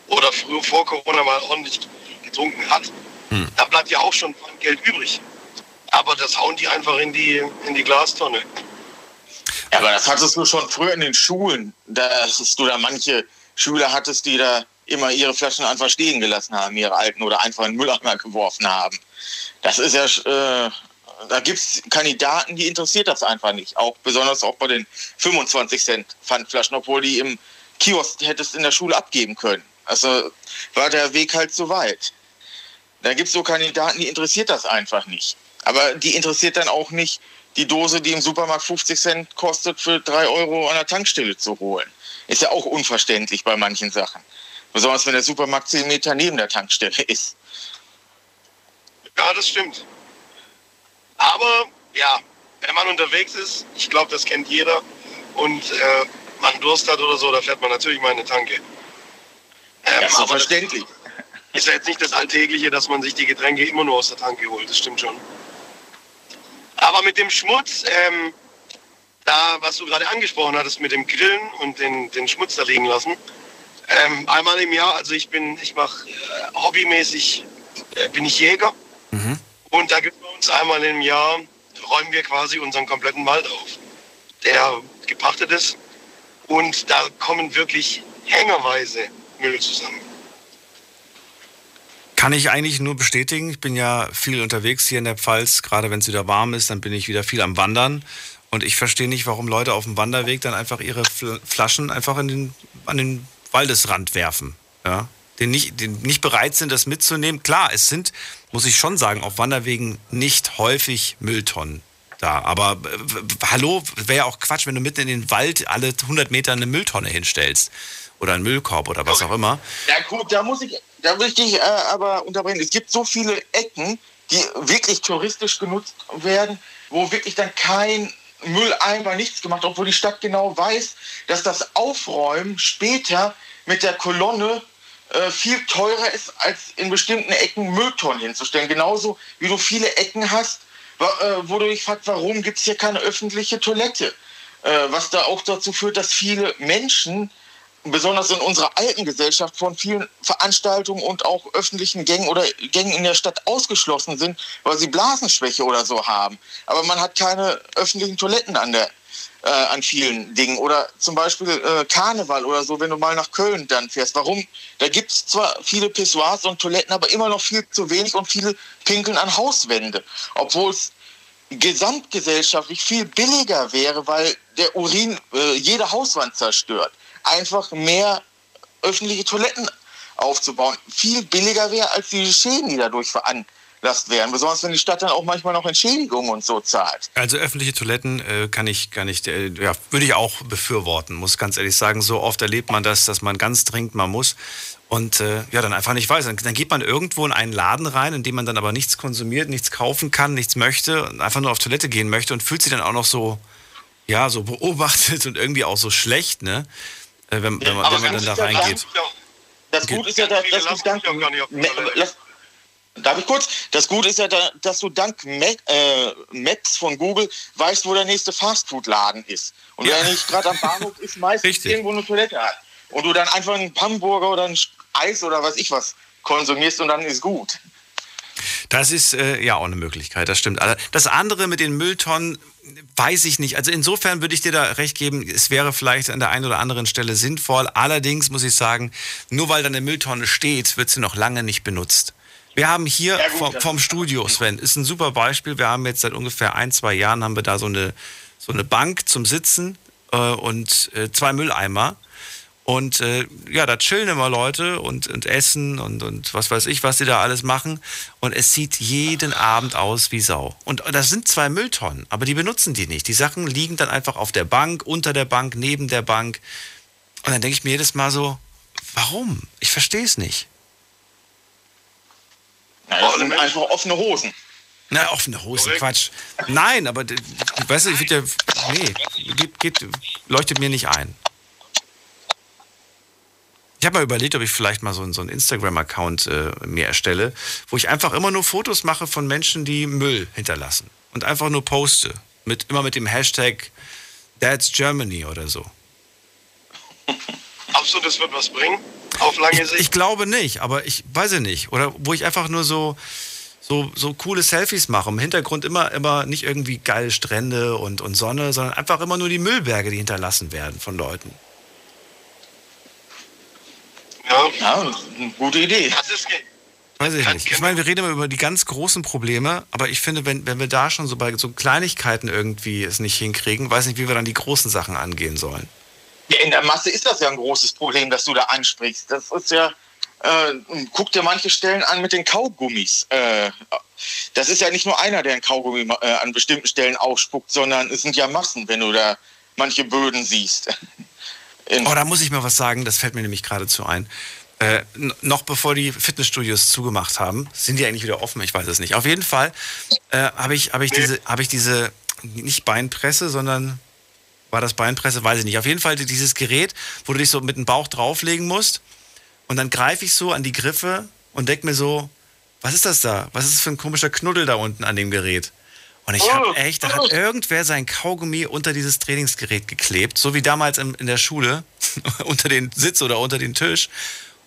oder früher vor Corona mal ordentlich getrunken hat, hm. da bleibt ja auch schon Geld übrig. Aber das hauen die einfach in die, in die Glastonne. Ja, aber das hattest du schon früher in den Schulen, dass du da manche Schüler hattest, die da immer ihre Flaschen einfach stehen gelassen haben, ihre alten, oder einfach in den Mülleimer geworfen haben. Das ist ja, äh, da gibt es Kandidaten, die interessiert das einfach nicht. Auch besonders auch bei den fünfundzwanzig Cent Pfandflaschen, obwohl die im Kiosk hättest in der Schule abgeben können. Also war der Weg halt zu weit. Da gibt es so Kandidaten, die interessiert das einfach nicht. Aber die interessiert dann auch nicht, die Dose, die im Supermarkt fünfzig Cent kostet, für drei Euro an der Tankstelle zu holen. Ist ja auch unverständlich bei manchen Sachen. Besonders wenn der Supermarkt zehn Meter neben der Tankstelle ist. Ja, das stimmt. Aber ja, wenn man unterwegs ist, ich glaube, das kennt jeder, und äh, man Durst hat oder so, da fährt man natürlich mal in eine Tanke. Ähm, das ist aber verständlich. Das ist ja jetzt nicht das Alltägliche, dass man sich die Getränke immer nur aus der Tanke holt, das stimmt schon. Aber mit dem Schmutz, ähm, da was du gerade angesprochen hattest, mit dem Grillen und den, den Schmutz da liegen lassen, Ähm, einmal im Jahr, also ich bin, ich mache äh, hobbymäßig, äh, bin ich Jäger. Mhm. Und da gibt es uns einmal im Jahr, räumen wir quasi unseren kompletten Wald auf, der gepachtet ist. Und da kommen wirklich hängerweise Müll zusammen. Kann ich eigentlich nur bestätigen. Ich bin ja viel unterwegs hier in der Pfalz. Gerade wenn es wieder warm ist, dann bin ich wieder viel am Wandern. Und ich verstehe nicht, warum Leute auf dem Wanderweg dann einfach ihre Flaschen einfach an den, an den Waldesrand werfen. Ja? Die nicht, die nicht bereit sind, das mitzunehmen. Klar, es sind, muss ich schon sagen, auf Wanderwegen nicht häufig Mülltonnen da. Aber äh, hallo, wäre ja auch Quatsch, wenn du mitten in den Wald alle hundert Meter eine Mülltonne hinstellst. Oder einen Müllkorb oder was auch immer. Ja gut, da muss ich, da will ich dich äh, aber unterbrechen. Es gibt so viele Ecken, die wirklich touristisch genutzt werden, wo wirklich dann kein Mülleimer, nichts gemacht, obwohl die Stadt genau weiß, dass das Aufräumen später mit der Kolonne äh, viel teurer ist, als in bestimmten Ecken Mülltonnen hinzustellen. Genauso wie du viele Ecken hast, wo, äh, wo du dich fragst, warum gibt es hier keine öffentliche Toilette? Äh, was da auch dazu führt, dass viele Menschen, besonders in unserer alten Gesellschaft, von vielen Veranstaltungen und auch öffentlichen Gängen oder Gängen in der Stadt ausgeschlossen sind, weil sie Blasenschwäche oder so haben. Aber man hat keine öffentlichen Toiletten an der, äh, an vielen Dingen. Oder zum Beispiel äh, Karneval oder so, wenn du mal nach Köln dann fährst. Warum? Da gibt es zwar viele Pissoirs und Toiletten, aber immer noch viel zu wenig und viele pinkeln an Hauswände. Obwohl es gesamtgesellschaftlich viel billiger wäre, weil der Urin äh, jede Hauswand zerstört. Einfach mehr öffentliche Toiletten aufzubauen. Viel billiger wäre, als die Schäden, die dadurch veranlasst werden. Besonders, wenn die Stadt dann auch manchmal noch Entschädigungen und so zahlt. Also öffentliche Toiletten äh, kann ich, kann ich äh, ja, würde ich auch befürworten, muss ganz ehrlich sagen. So oft erlebt man das, dass man ganz dringend mal muss und äh, ja, dann einfach nicht weiß. Dann, dann geht man irgendwo in einen Laden rein, in dem man dann aber nichts konsumiert, nichts kaufen kann, nichts möchte und einfach nur auf Toilette gehen möchte und fühlt sich dann auch noch so, ja, so beobachtet und irgendwie auch so schlecht, ne? Wenn, wenn, man, wenn man dann da reingeht. Das Gute ist ja, dass du dank... Darf ich kurz? Das Gute ist ja, dass du dank Maps von Google weißt, wo der nächste Fastfood-Laden ist. Und ja, wenn nicht gerade am Bahnhof ist, meistens richtig, irgendwo eine Toilette hat. Und du dann einfach einen Hamburger oder ein Eis oder was ich was konsumierst und dann ist gut. Das ist äh, ja auch eine Möglichkeit, das stimmt. Also das andere mit den Mülltonnen weiß ich nicht. Also insofern würde ich dir da recht geben, es wäre vielleicht an der einen oder anderen Stelle sinnvoll. Allerdings muss ich sagen, nur weil da eine Mülltonne steht, wird sie noch lange nicht benutzt. Wir haben hier ja, gut, vom, vom Studio, Sven, ist ein super Beispiel. Wir haben jetzt seit ungefähr ein, zwei Jahren haben wir da so eine, so eine Bank zum Sitzen äh, und äh, zwei Mülleimer. Und äh, ja, da chillen immer Leute und, und essen und, und was weiß ich, was die da alles machen. Und es sieht jeden Abend aus wie Sau. Und das sind zwei Mülltonnen, aber die benutzen die nicht. Die Sachen liegen dann einfach auf der Bank, unter der Bank, neben der Bank. Und dann denke ich mir jedes Mal so, warum? Ich verstehe es nicht. Na, das sind einfach offene Hosen. Na, offene Hosen, Quatsch. Nein, aber weißt du, ich würde ja, nee, geht, geht, leuchtet mir nicht ein. Ich habe mal überlegt, ob ich vielleicht mal so einen, so einen Instagram-Account äh, mir erstelle, wo ich einfach immer nur Fotos mache von Menschen, die Müll hinterlassen. Und einfach nur poste. Mit, immer mit dem Hashtag That's Germany oder so. Absolut, das wird was bringen. Auf lange Sicht. Ich, ich glaube nicht, aber ich weiß ja nicht. Oder wo ich einfach nur so, so, so coole Selfies mache. Im Hintergrund immer, immer nicht irgendwie geile Strände und, und Sonne, sondern einfach immer nur die Müllberge, die hinterlassen werden von Leuten. Ja, ja, gute Idee. Das ist Weiß ich nicht. Ich meine, wir reden immer über die ganz großen Probleme, aber ich finde, wenn, wenn wir da schon so bei so Kleinigkeiten irgendwie es nicht hinkriegen, weiß nicht, wie wir dann die großen Sachen angehen sollen. Ja, in der Masse ist das ja ein großes Problem, das du da ansprichst. Das ist ja, äh, guck dir manche Stellen an mit den Kaugummis. Äh, das ist ja nicht nur einer, der einen Kaugummi äh, an bestimmten Stellen ausspuckt, sondern es sind ja Massen, wenn du da manche Böden siehst. In. Oh, da muss ich mal was sagen, das fällt mir nämlich geradezu ein. Äh, noch bevor die Fitnessstudios zugemacht haben, sind die eigentlich wieder offen, ich weiß es nicht. Auf jeden Fall äh, habe ich, hab ich, diese, hab ich diese, nicht Beinpresse, sondern, war das Beinpresse? Weiß ich nicht. Auf jeden Fall dieses Gerät, wo du dich so mit dem Bauch drauflegen musst und dann greife ich so an die Griffe und denke mir so, was ist das da? Was ist das für ein komischer Knuddel da unten an dem Gerät? Und ich habe echt, da hat irgendwer sein Kaugummi unter dieses Trainingsgerät geklebt, so wie damals in, in der Schule. unter den Sitz oder unter den Tisch.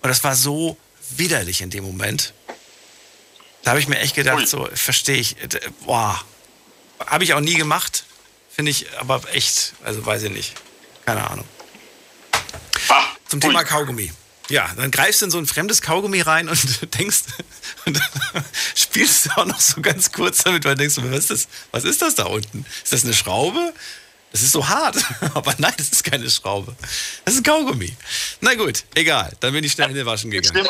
Und das war so widerlich in dem Moment. Da habe ich mir echt gedacht, Ui. so, verstehe ich, boah, habe ich auch nie gemacht, finde ich, aber echt, also weiß ich nicht, keine Ahnung. Ah, Zum Ui. Thema Kaugummi. Ja, dann greifst du in so ein fremdes Kaugummi rein und denkst, und dann spielst du auch noch so ganz kurz damit, weil du denkst, was ist das? Was ist das da unten? Ist das eine Schraube? Das ist so hart. Aber nein, das ist keine Schraube. Das ist ein Kaugummi. Na gut, egal. Dann bin ich schnell in den Waschen gegangen.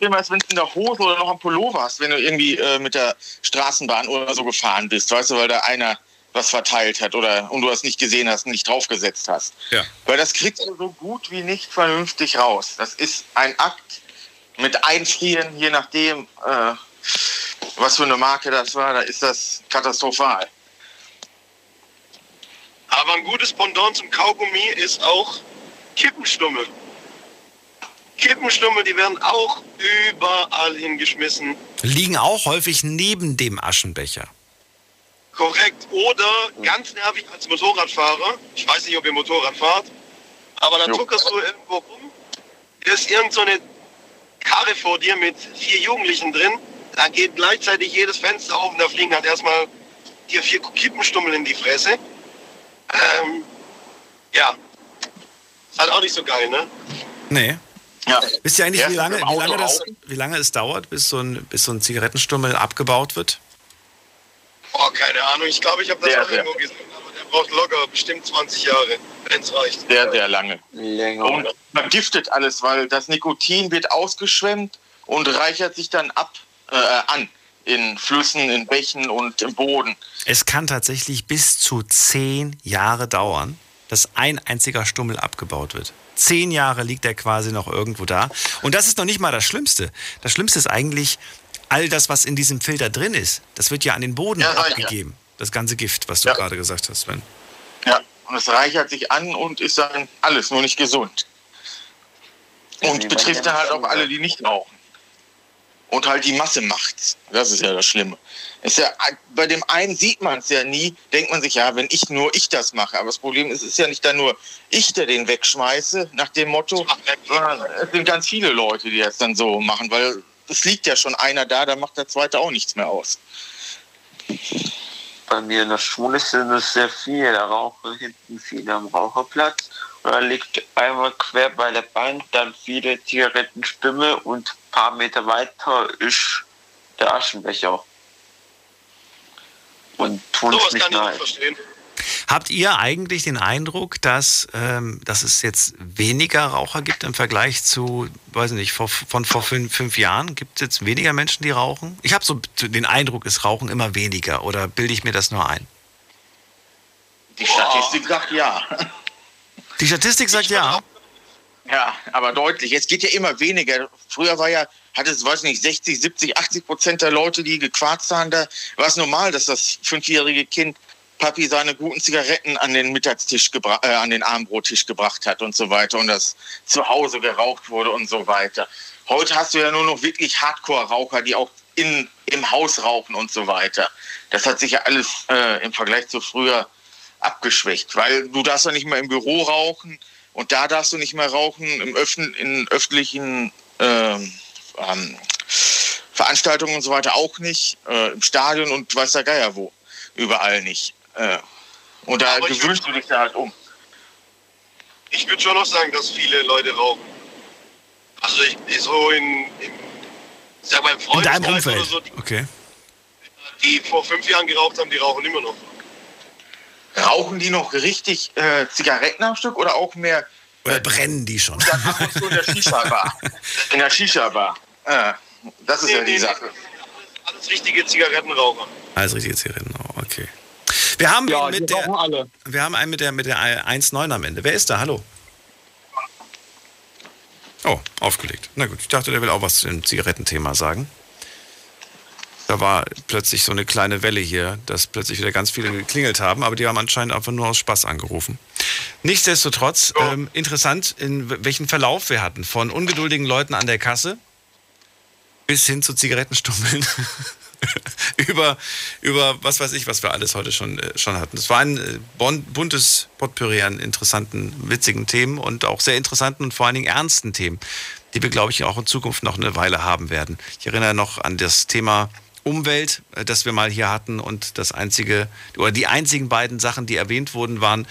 Schlimmer ist, wenn du in der Hose oder noch am Pullover hast, wenn du irgendwie äh, mit der Straßenbahn oder so gefahren bist, weißt du, weil da einer was verteilt hat oder und du das nicht gesehen hast, nicht draufgesetzt hast. Ja. Weil das kriegst du so gut wie nicht vernünftig raus. Das ist ein Akt mit Einfrieren, je nachdem, äh, was für eine Marke das war, da ist das katastrophal. Aber ein gutes Pendant zum Kaugummi ist auch Kippenstummel. Kippenstummel, die werden auch überall hingeschmissen. Liegen auch häufig neben dem Aschenbecher. Korrekt. Oder ganz nervig als Motorradfahrer. Ich weiß nicht, ob ihr Motorrad fahrt. Aber dann zuckerst du irgendwo rum. Da ist irgend so eine Karre vor dir mit vier Jugendlichen drin. Dann geht gleichzeitig jedes Fenster auf und da fliegen halt erstmal dir vier Kippenstummel in die Fresse. Ähm, ja. Ist halt auch nicht so geil, ne? Nee. Ja. Wisst ihr eigentlich, ja, wie lange, wie lange, das, wie lange es dauert, bis so, ein, bis so ein Zigarettenstummel abgebaut wird? Boah, keine Ahnung. Ich glaube, ich habe das sehr, auch irgendwo gesehen. Aber der braucht locker bestimmt zwanzig Jahre, wenn es reicht. Sehr, sehr lange. Länger. Und vergiftet alles, weil das Nikotin wird ausgeschwemmt und reichert sich dann ab äh, an in Flüssen, in Bächen und im Boden. Es kann tatsächlich bis zu zehn Jahre dauern, dass ein einziger Stummel abgebaut wird. Zehn Jahre liegt er quasi noch irgendwo da. Und das ist noch nicht mal das Schlimmste. Das Schlimmste ist eigentlich all das, was in diesem Filter drin ist. Das wird ja an den Boden ja, abgegeben. Ja. Das ganze Gift, was du ja. gerade gesagt hast, Sven. Ja, und es reichert sich an und ist dann alles, nur nicht gesund. Und betrifft dann halt auch alle, die nicht rauchen. Und halt die Masse macht's. Das ist ja das Schlimme. Ist ja, bei dem einen sieht man es ja nie, denkt man sich, ja, wenn ich nur ich das mache. Aber das Problem ist, es ist ja nicht dann nur ich, der den wegschmeiße, nach dem Motto, sondern es sind ganz viele Leute, die das dann so machen, weil es liegt ja schon einer da, da macht der Zweite auch nichts mehr aus. Bei mir in der Schule sind es sehr viele. Da rauchen hinten viele am Raucherplatz. Da liegt einmal quer bei der Bank, dann viele Zigarettenstümmel und ein paar Meter weiter ist der Aschenbecher. Und tun so, es nicht nein. Habt ihr eigentlich den Eindruck, dass, ähm, dass es jetzt weniger Raucher gibt im Vergleich zu, weiß nicht, vor, von vor fünf, fünf Jahren? Gibt es jetzt weniger Menschen, die rauchen? Ich habe so den Eindruck, ist Rauchen immer weniger, oder bilde ich mir das nur ein? Die Statistik sagt ja. Die Statistik sagt ja. Ja, aber deutlich. Es geht ja immer weniger. Früher war ja, hatte es, weiß nicht, sechzig, siebzig, achtzig Prozent der Leute, die gequarzt haben, da war es normal, dass das fünfjährige Kind Papi seine guten Zigaretten an den Mittagstisch, gebra- äh, an den Abendbrottisch gebracht hat und so weiter und das zu Hause geraucht wurde und so weiter. Heute hast du ja nur noch wirklich Hardcore-Raucher, die auch in, im Haus rauchen und so weiter. Das hat sich ja alles äh, im Vergleich zu früher abgeschwächt, weil du darfst ja nicht mehr im Büro rauchen und da darfst du nicht mehr rauchen, im Öffn- in öffentlichen ähm, ähm, Veranstaltungen und so weiter auch nicht, äh, im Stadion und weiß der Geier wo, überall nicht. Äh, und da aber gewöhnst du dich da halt um. Ich würde schon noch sagen, dass viele Leute rauchen. Also ich, ich so in, in, sag mal, im Freundeskreis oder so, die, okay. die vor fünf Jahren geraucht haben, die rauchen immer noch. Rauchen die noch richtig äh, Zigaretten am Stück oder auch mehr? Oder äh, brennen die schon? Dann ab und zu in der Shisha-Bar. In der Shisha-Bar. Äh, das ist nee, ja die nee, Sache. Alles richtige Zigarettenraucher. Alles richtige Zigarettenraucher, okay. Wir haben, ja, mit der, alle. wir haben einen mit der, mit der eins neun am Ende. Wer ist da? Hallo. Oh, aufgelegt. Na gut, ich dachte, der will auch was zu dem Zigarettenthema sagen. Da war plötzlich so eine kleine Welle hier, dass plötzlich wieder ganz viele geklingelt haben, aber die haben anscheinend einfach nur aus Spaß angerufen. Nichtsdestotrotz, ja. ähm, interessant, in welchen Verlauf wir hatten. Von ungeduldigen Leuten an der Kasse bis hin zu Zigarettenstummeln. über, über was weiß ich, was wir alles heute schon, schon hatten. Es war ein buntes Potpourri an interessanten, witzigen Themen und auch sehr interessanten und vor allen Dingen ernsten Themen, die wir, glaube ich, auch in Zukunft noch eine Weile haben werden. Ich erinnere noch an das Thema Umwelt, das wir mal hier hatten, und das einzige, oder die einzigen beiden Sachen, die erwähnt wurden, waren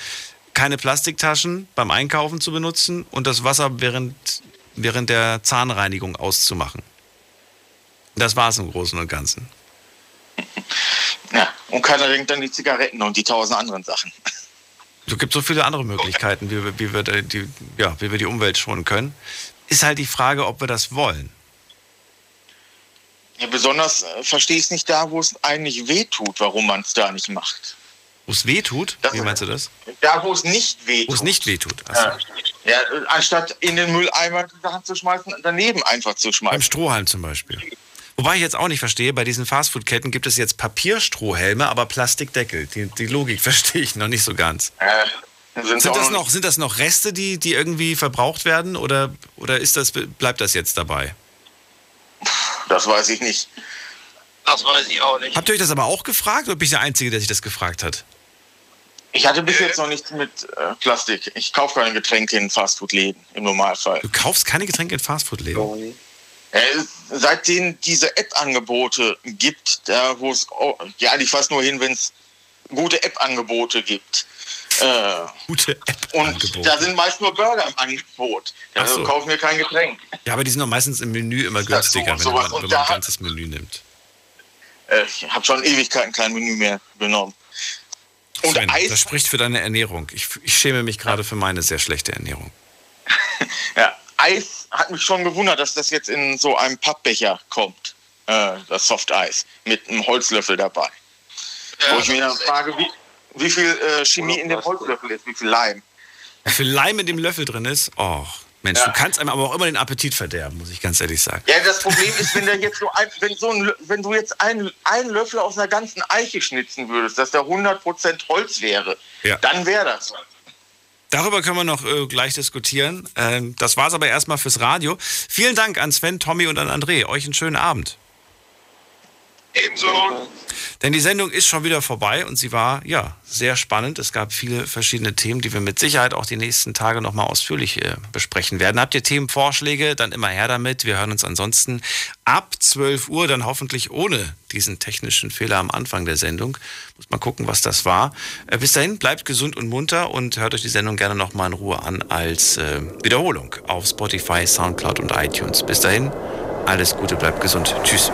keine Plastiktaschen beim Einkaufen zu benutzen und das Wasser während, während der Zahnreinigung auszumachen. Das war es im Großen und Ganzen. Ja, und keiner denkt an die Zigaretten und die tausend anderen Sachen. Es gibt so viele andere Möglichkeiten, wie wir, wie wir die, ja, wie wir die Umwelt schonen können. Ist halt die Frage, ob wir das wollen. Ja, besonders äh, verstehe ich es nicht da, wo es eigentlich wehtut, warum man es da nicht macht. Wo es wehtut? Wie meinst du das? Da, wo es nicht wehtut. Wo es nicht wehtut. Ja. Ja, anstatt in den Mülleimer die Sachen zu schmeißen, daneben einfach zu schmeißen. Beim Strohhalm zum Beispiel. Wobei ich jetzt auch nicht verstehe, bei diesen Fastfood-Ketten gibt es jetzt Papierstrohhelme, aber Plastikdeckel. Die, die Logik verstehe ich noch nicht so ganz. Äh, sind, sind, das noch, sind das noch Reste, die, die irgendwie verbraucht werden? Oder, oder ist das, bleibt das jetzt dabei? Das weiß ich nicht. Das weiß ich auch nicht. Habt ihr euch das aber auch gefragt? Oder bin ich der Einzige, der sich das gefragt hat? Ich hatte bis jetzt noch nichts mit äh, Plastik. Ich kaufe keine Getränke in Fastfood-Läden, im Normalfall. Du kaufst keine Getränke in Fastfood-Läden? Oh. Äh, seitdem diese App-Angebote gibt, da wo es... Oh, ja, ich fasse nur hin, wenn es gute App-Angebote gibt. Äh, gute App-Angebote. Und da sind meist nur Burger im Angebot. Also so. Kauf mir kein Getränk. Ja, aber die sind doch meistens im Menü immer günstiger, so, wenn man, wenn man ein ganzes Menü nimmt. Äh, ich habe schon Ewigkeiten kein Menü mehr genommen. Und Sven, Eis, das spricht für deine Ernährung. Ich, ich schäme mich gerade für meine sehr schlechte Ernährung. Ja, Eis hat mich schon gewundert, dass das jetzt in so einem Pappbecher kommt, äh, das Softeis, mit einem Holzlöffel dabei. Ja, wo ich mir dann frage, wie, wie viel äh, Chemie in dem Holzlöffel ist, wie viel Leim. Wie viel Leim in dem Löffel drin ist? Oh, Mensch, ja. Du kannst einem aber auch immer den Appetit verderben, muss ich ganz ehrlich sagen. Ja, das Problem ist, wenn, der jetzt so ein, wenn, so ein, wenn du jetzt einen Löffel aus einer ganzen Eiche schnitzen würdest, dass der hundert Prozent Holz wäre, ja. Dann wäre das. Darüber können wir noch äh, gleich diskutieren. Ähm, das war es aber erstmal fürs Radio. Vielen Dank an Sven, Tommy und an André. Euch einen schönen Abend. Ebenso. Denn die Sendung ist schon wieder vorbei und sie war, ja, sehr spannend. Es gab viele verschiedene Themen, die wir mit Sicherheit auch die nächsten Tage nochmal ausführlich äh, besprechen werden. Habt ihr Themenvorschläge, dann immer her damit. Wir hören uns ansonsten ab zwölf Uhr, dann hoffentlich ohne diesen technischen Fehler am Anfang der Sendung. Muss mal gucken, was das war. Äh, bis dahin, bleibt gesund und munter und hört euch die Sendung gerne nochmal in Ruhe an als äh, Wiederholung auf Spotify, Soundcloud und iTunes. Bis dahin, alles Gute, bleibt gesund. Tschüss.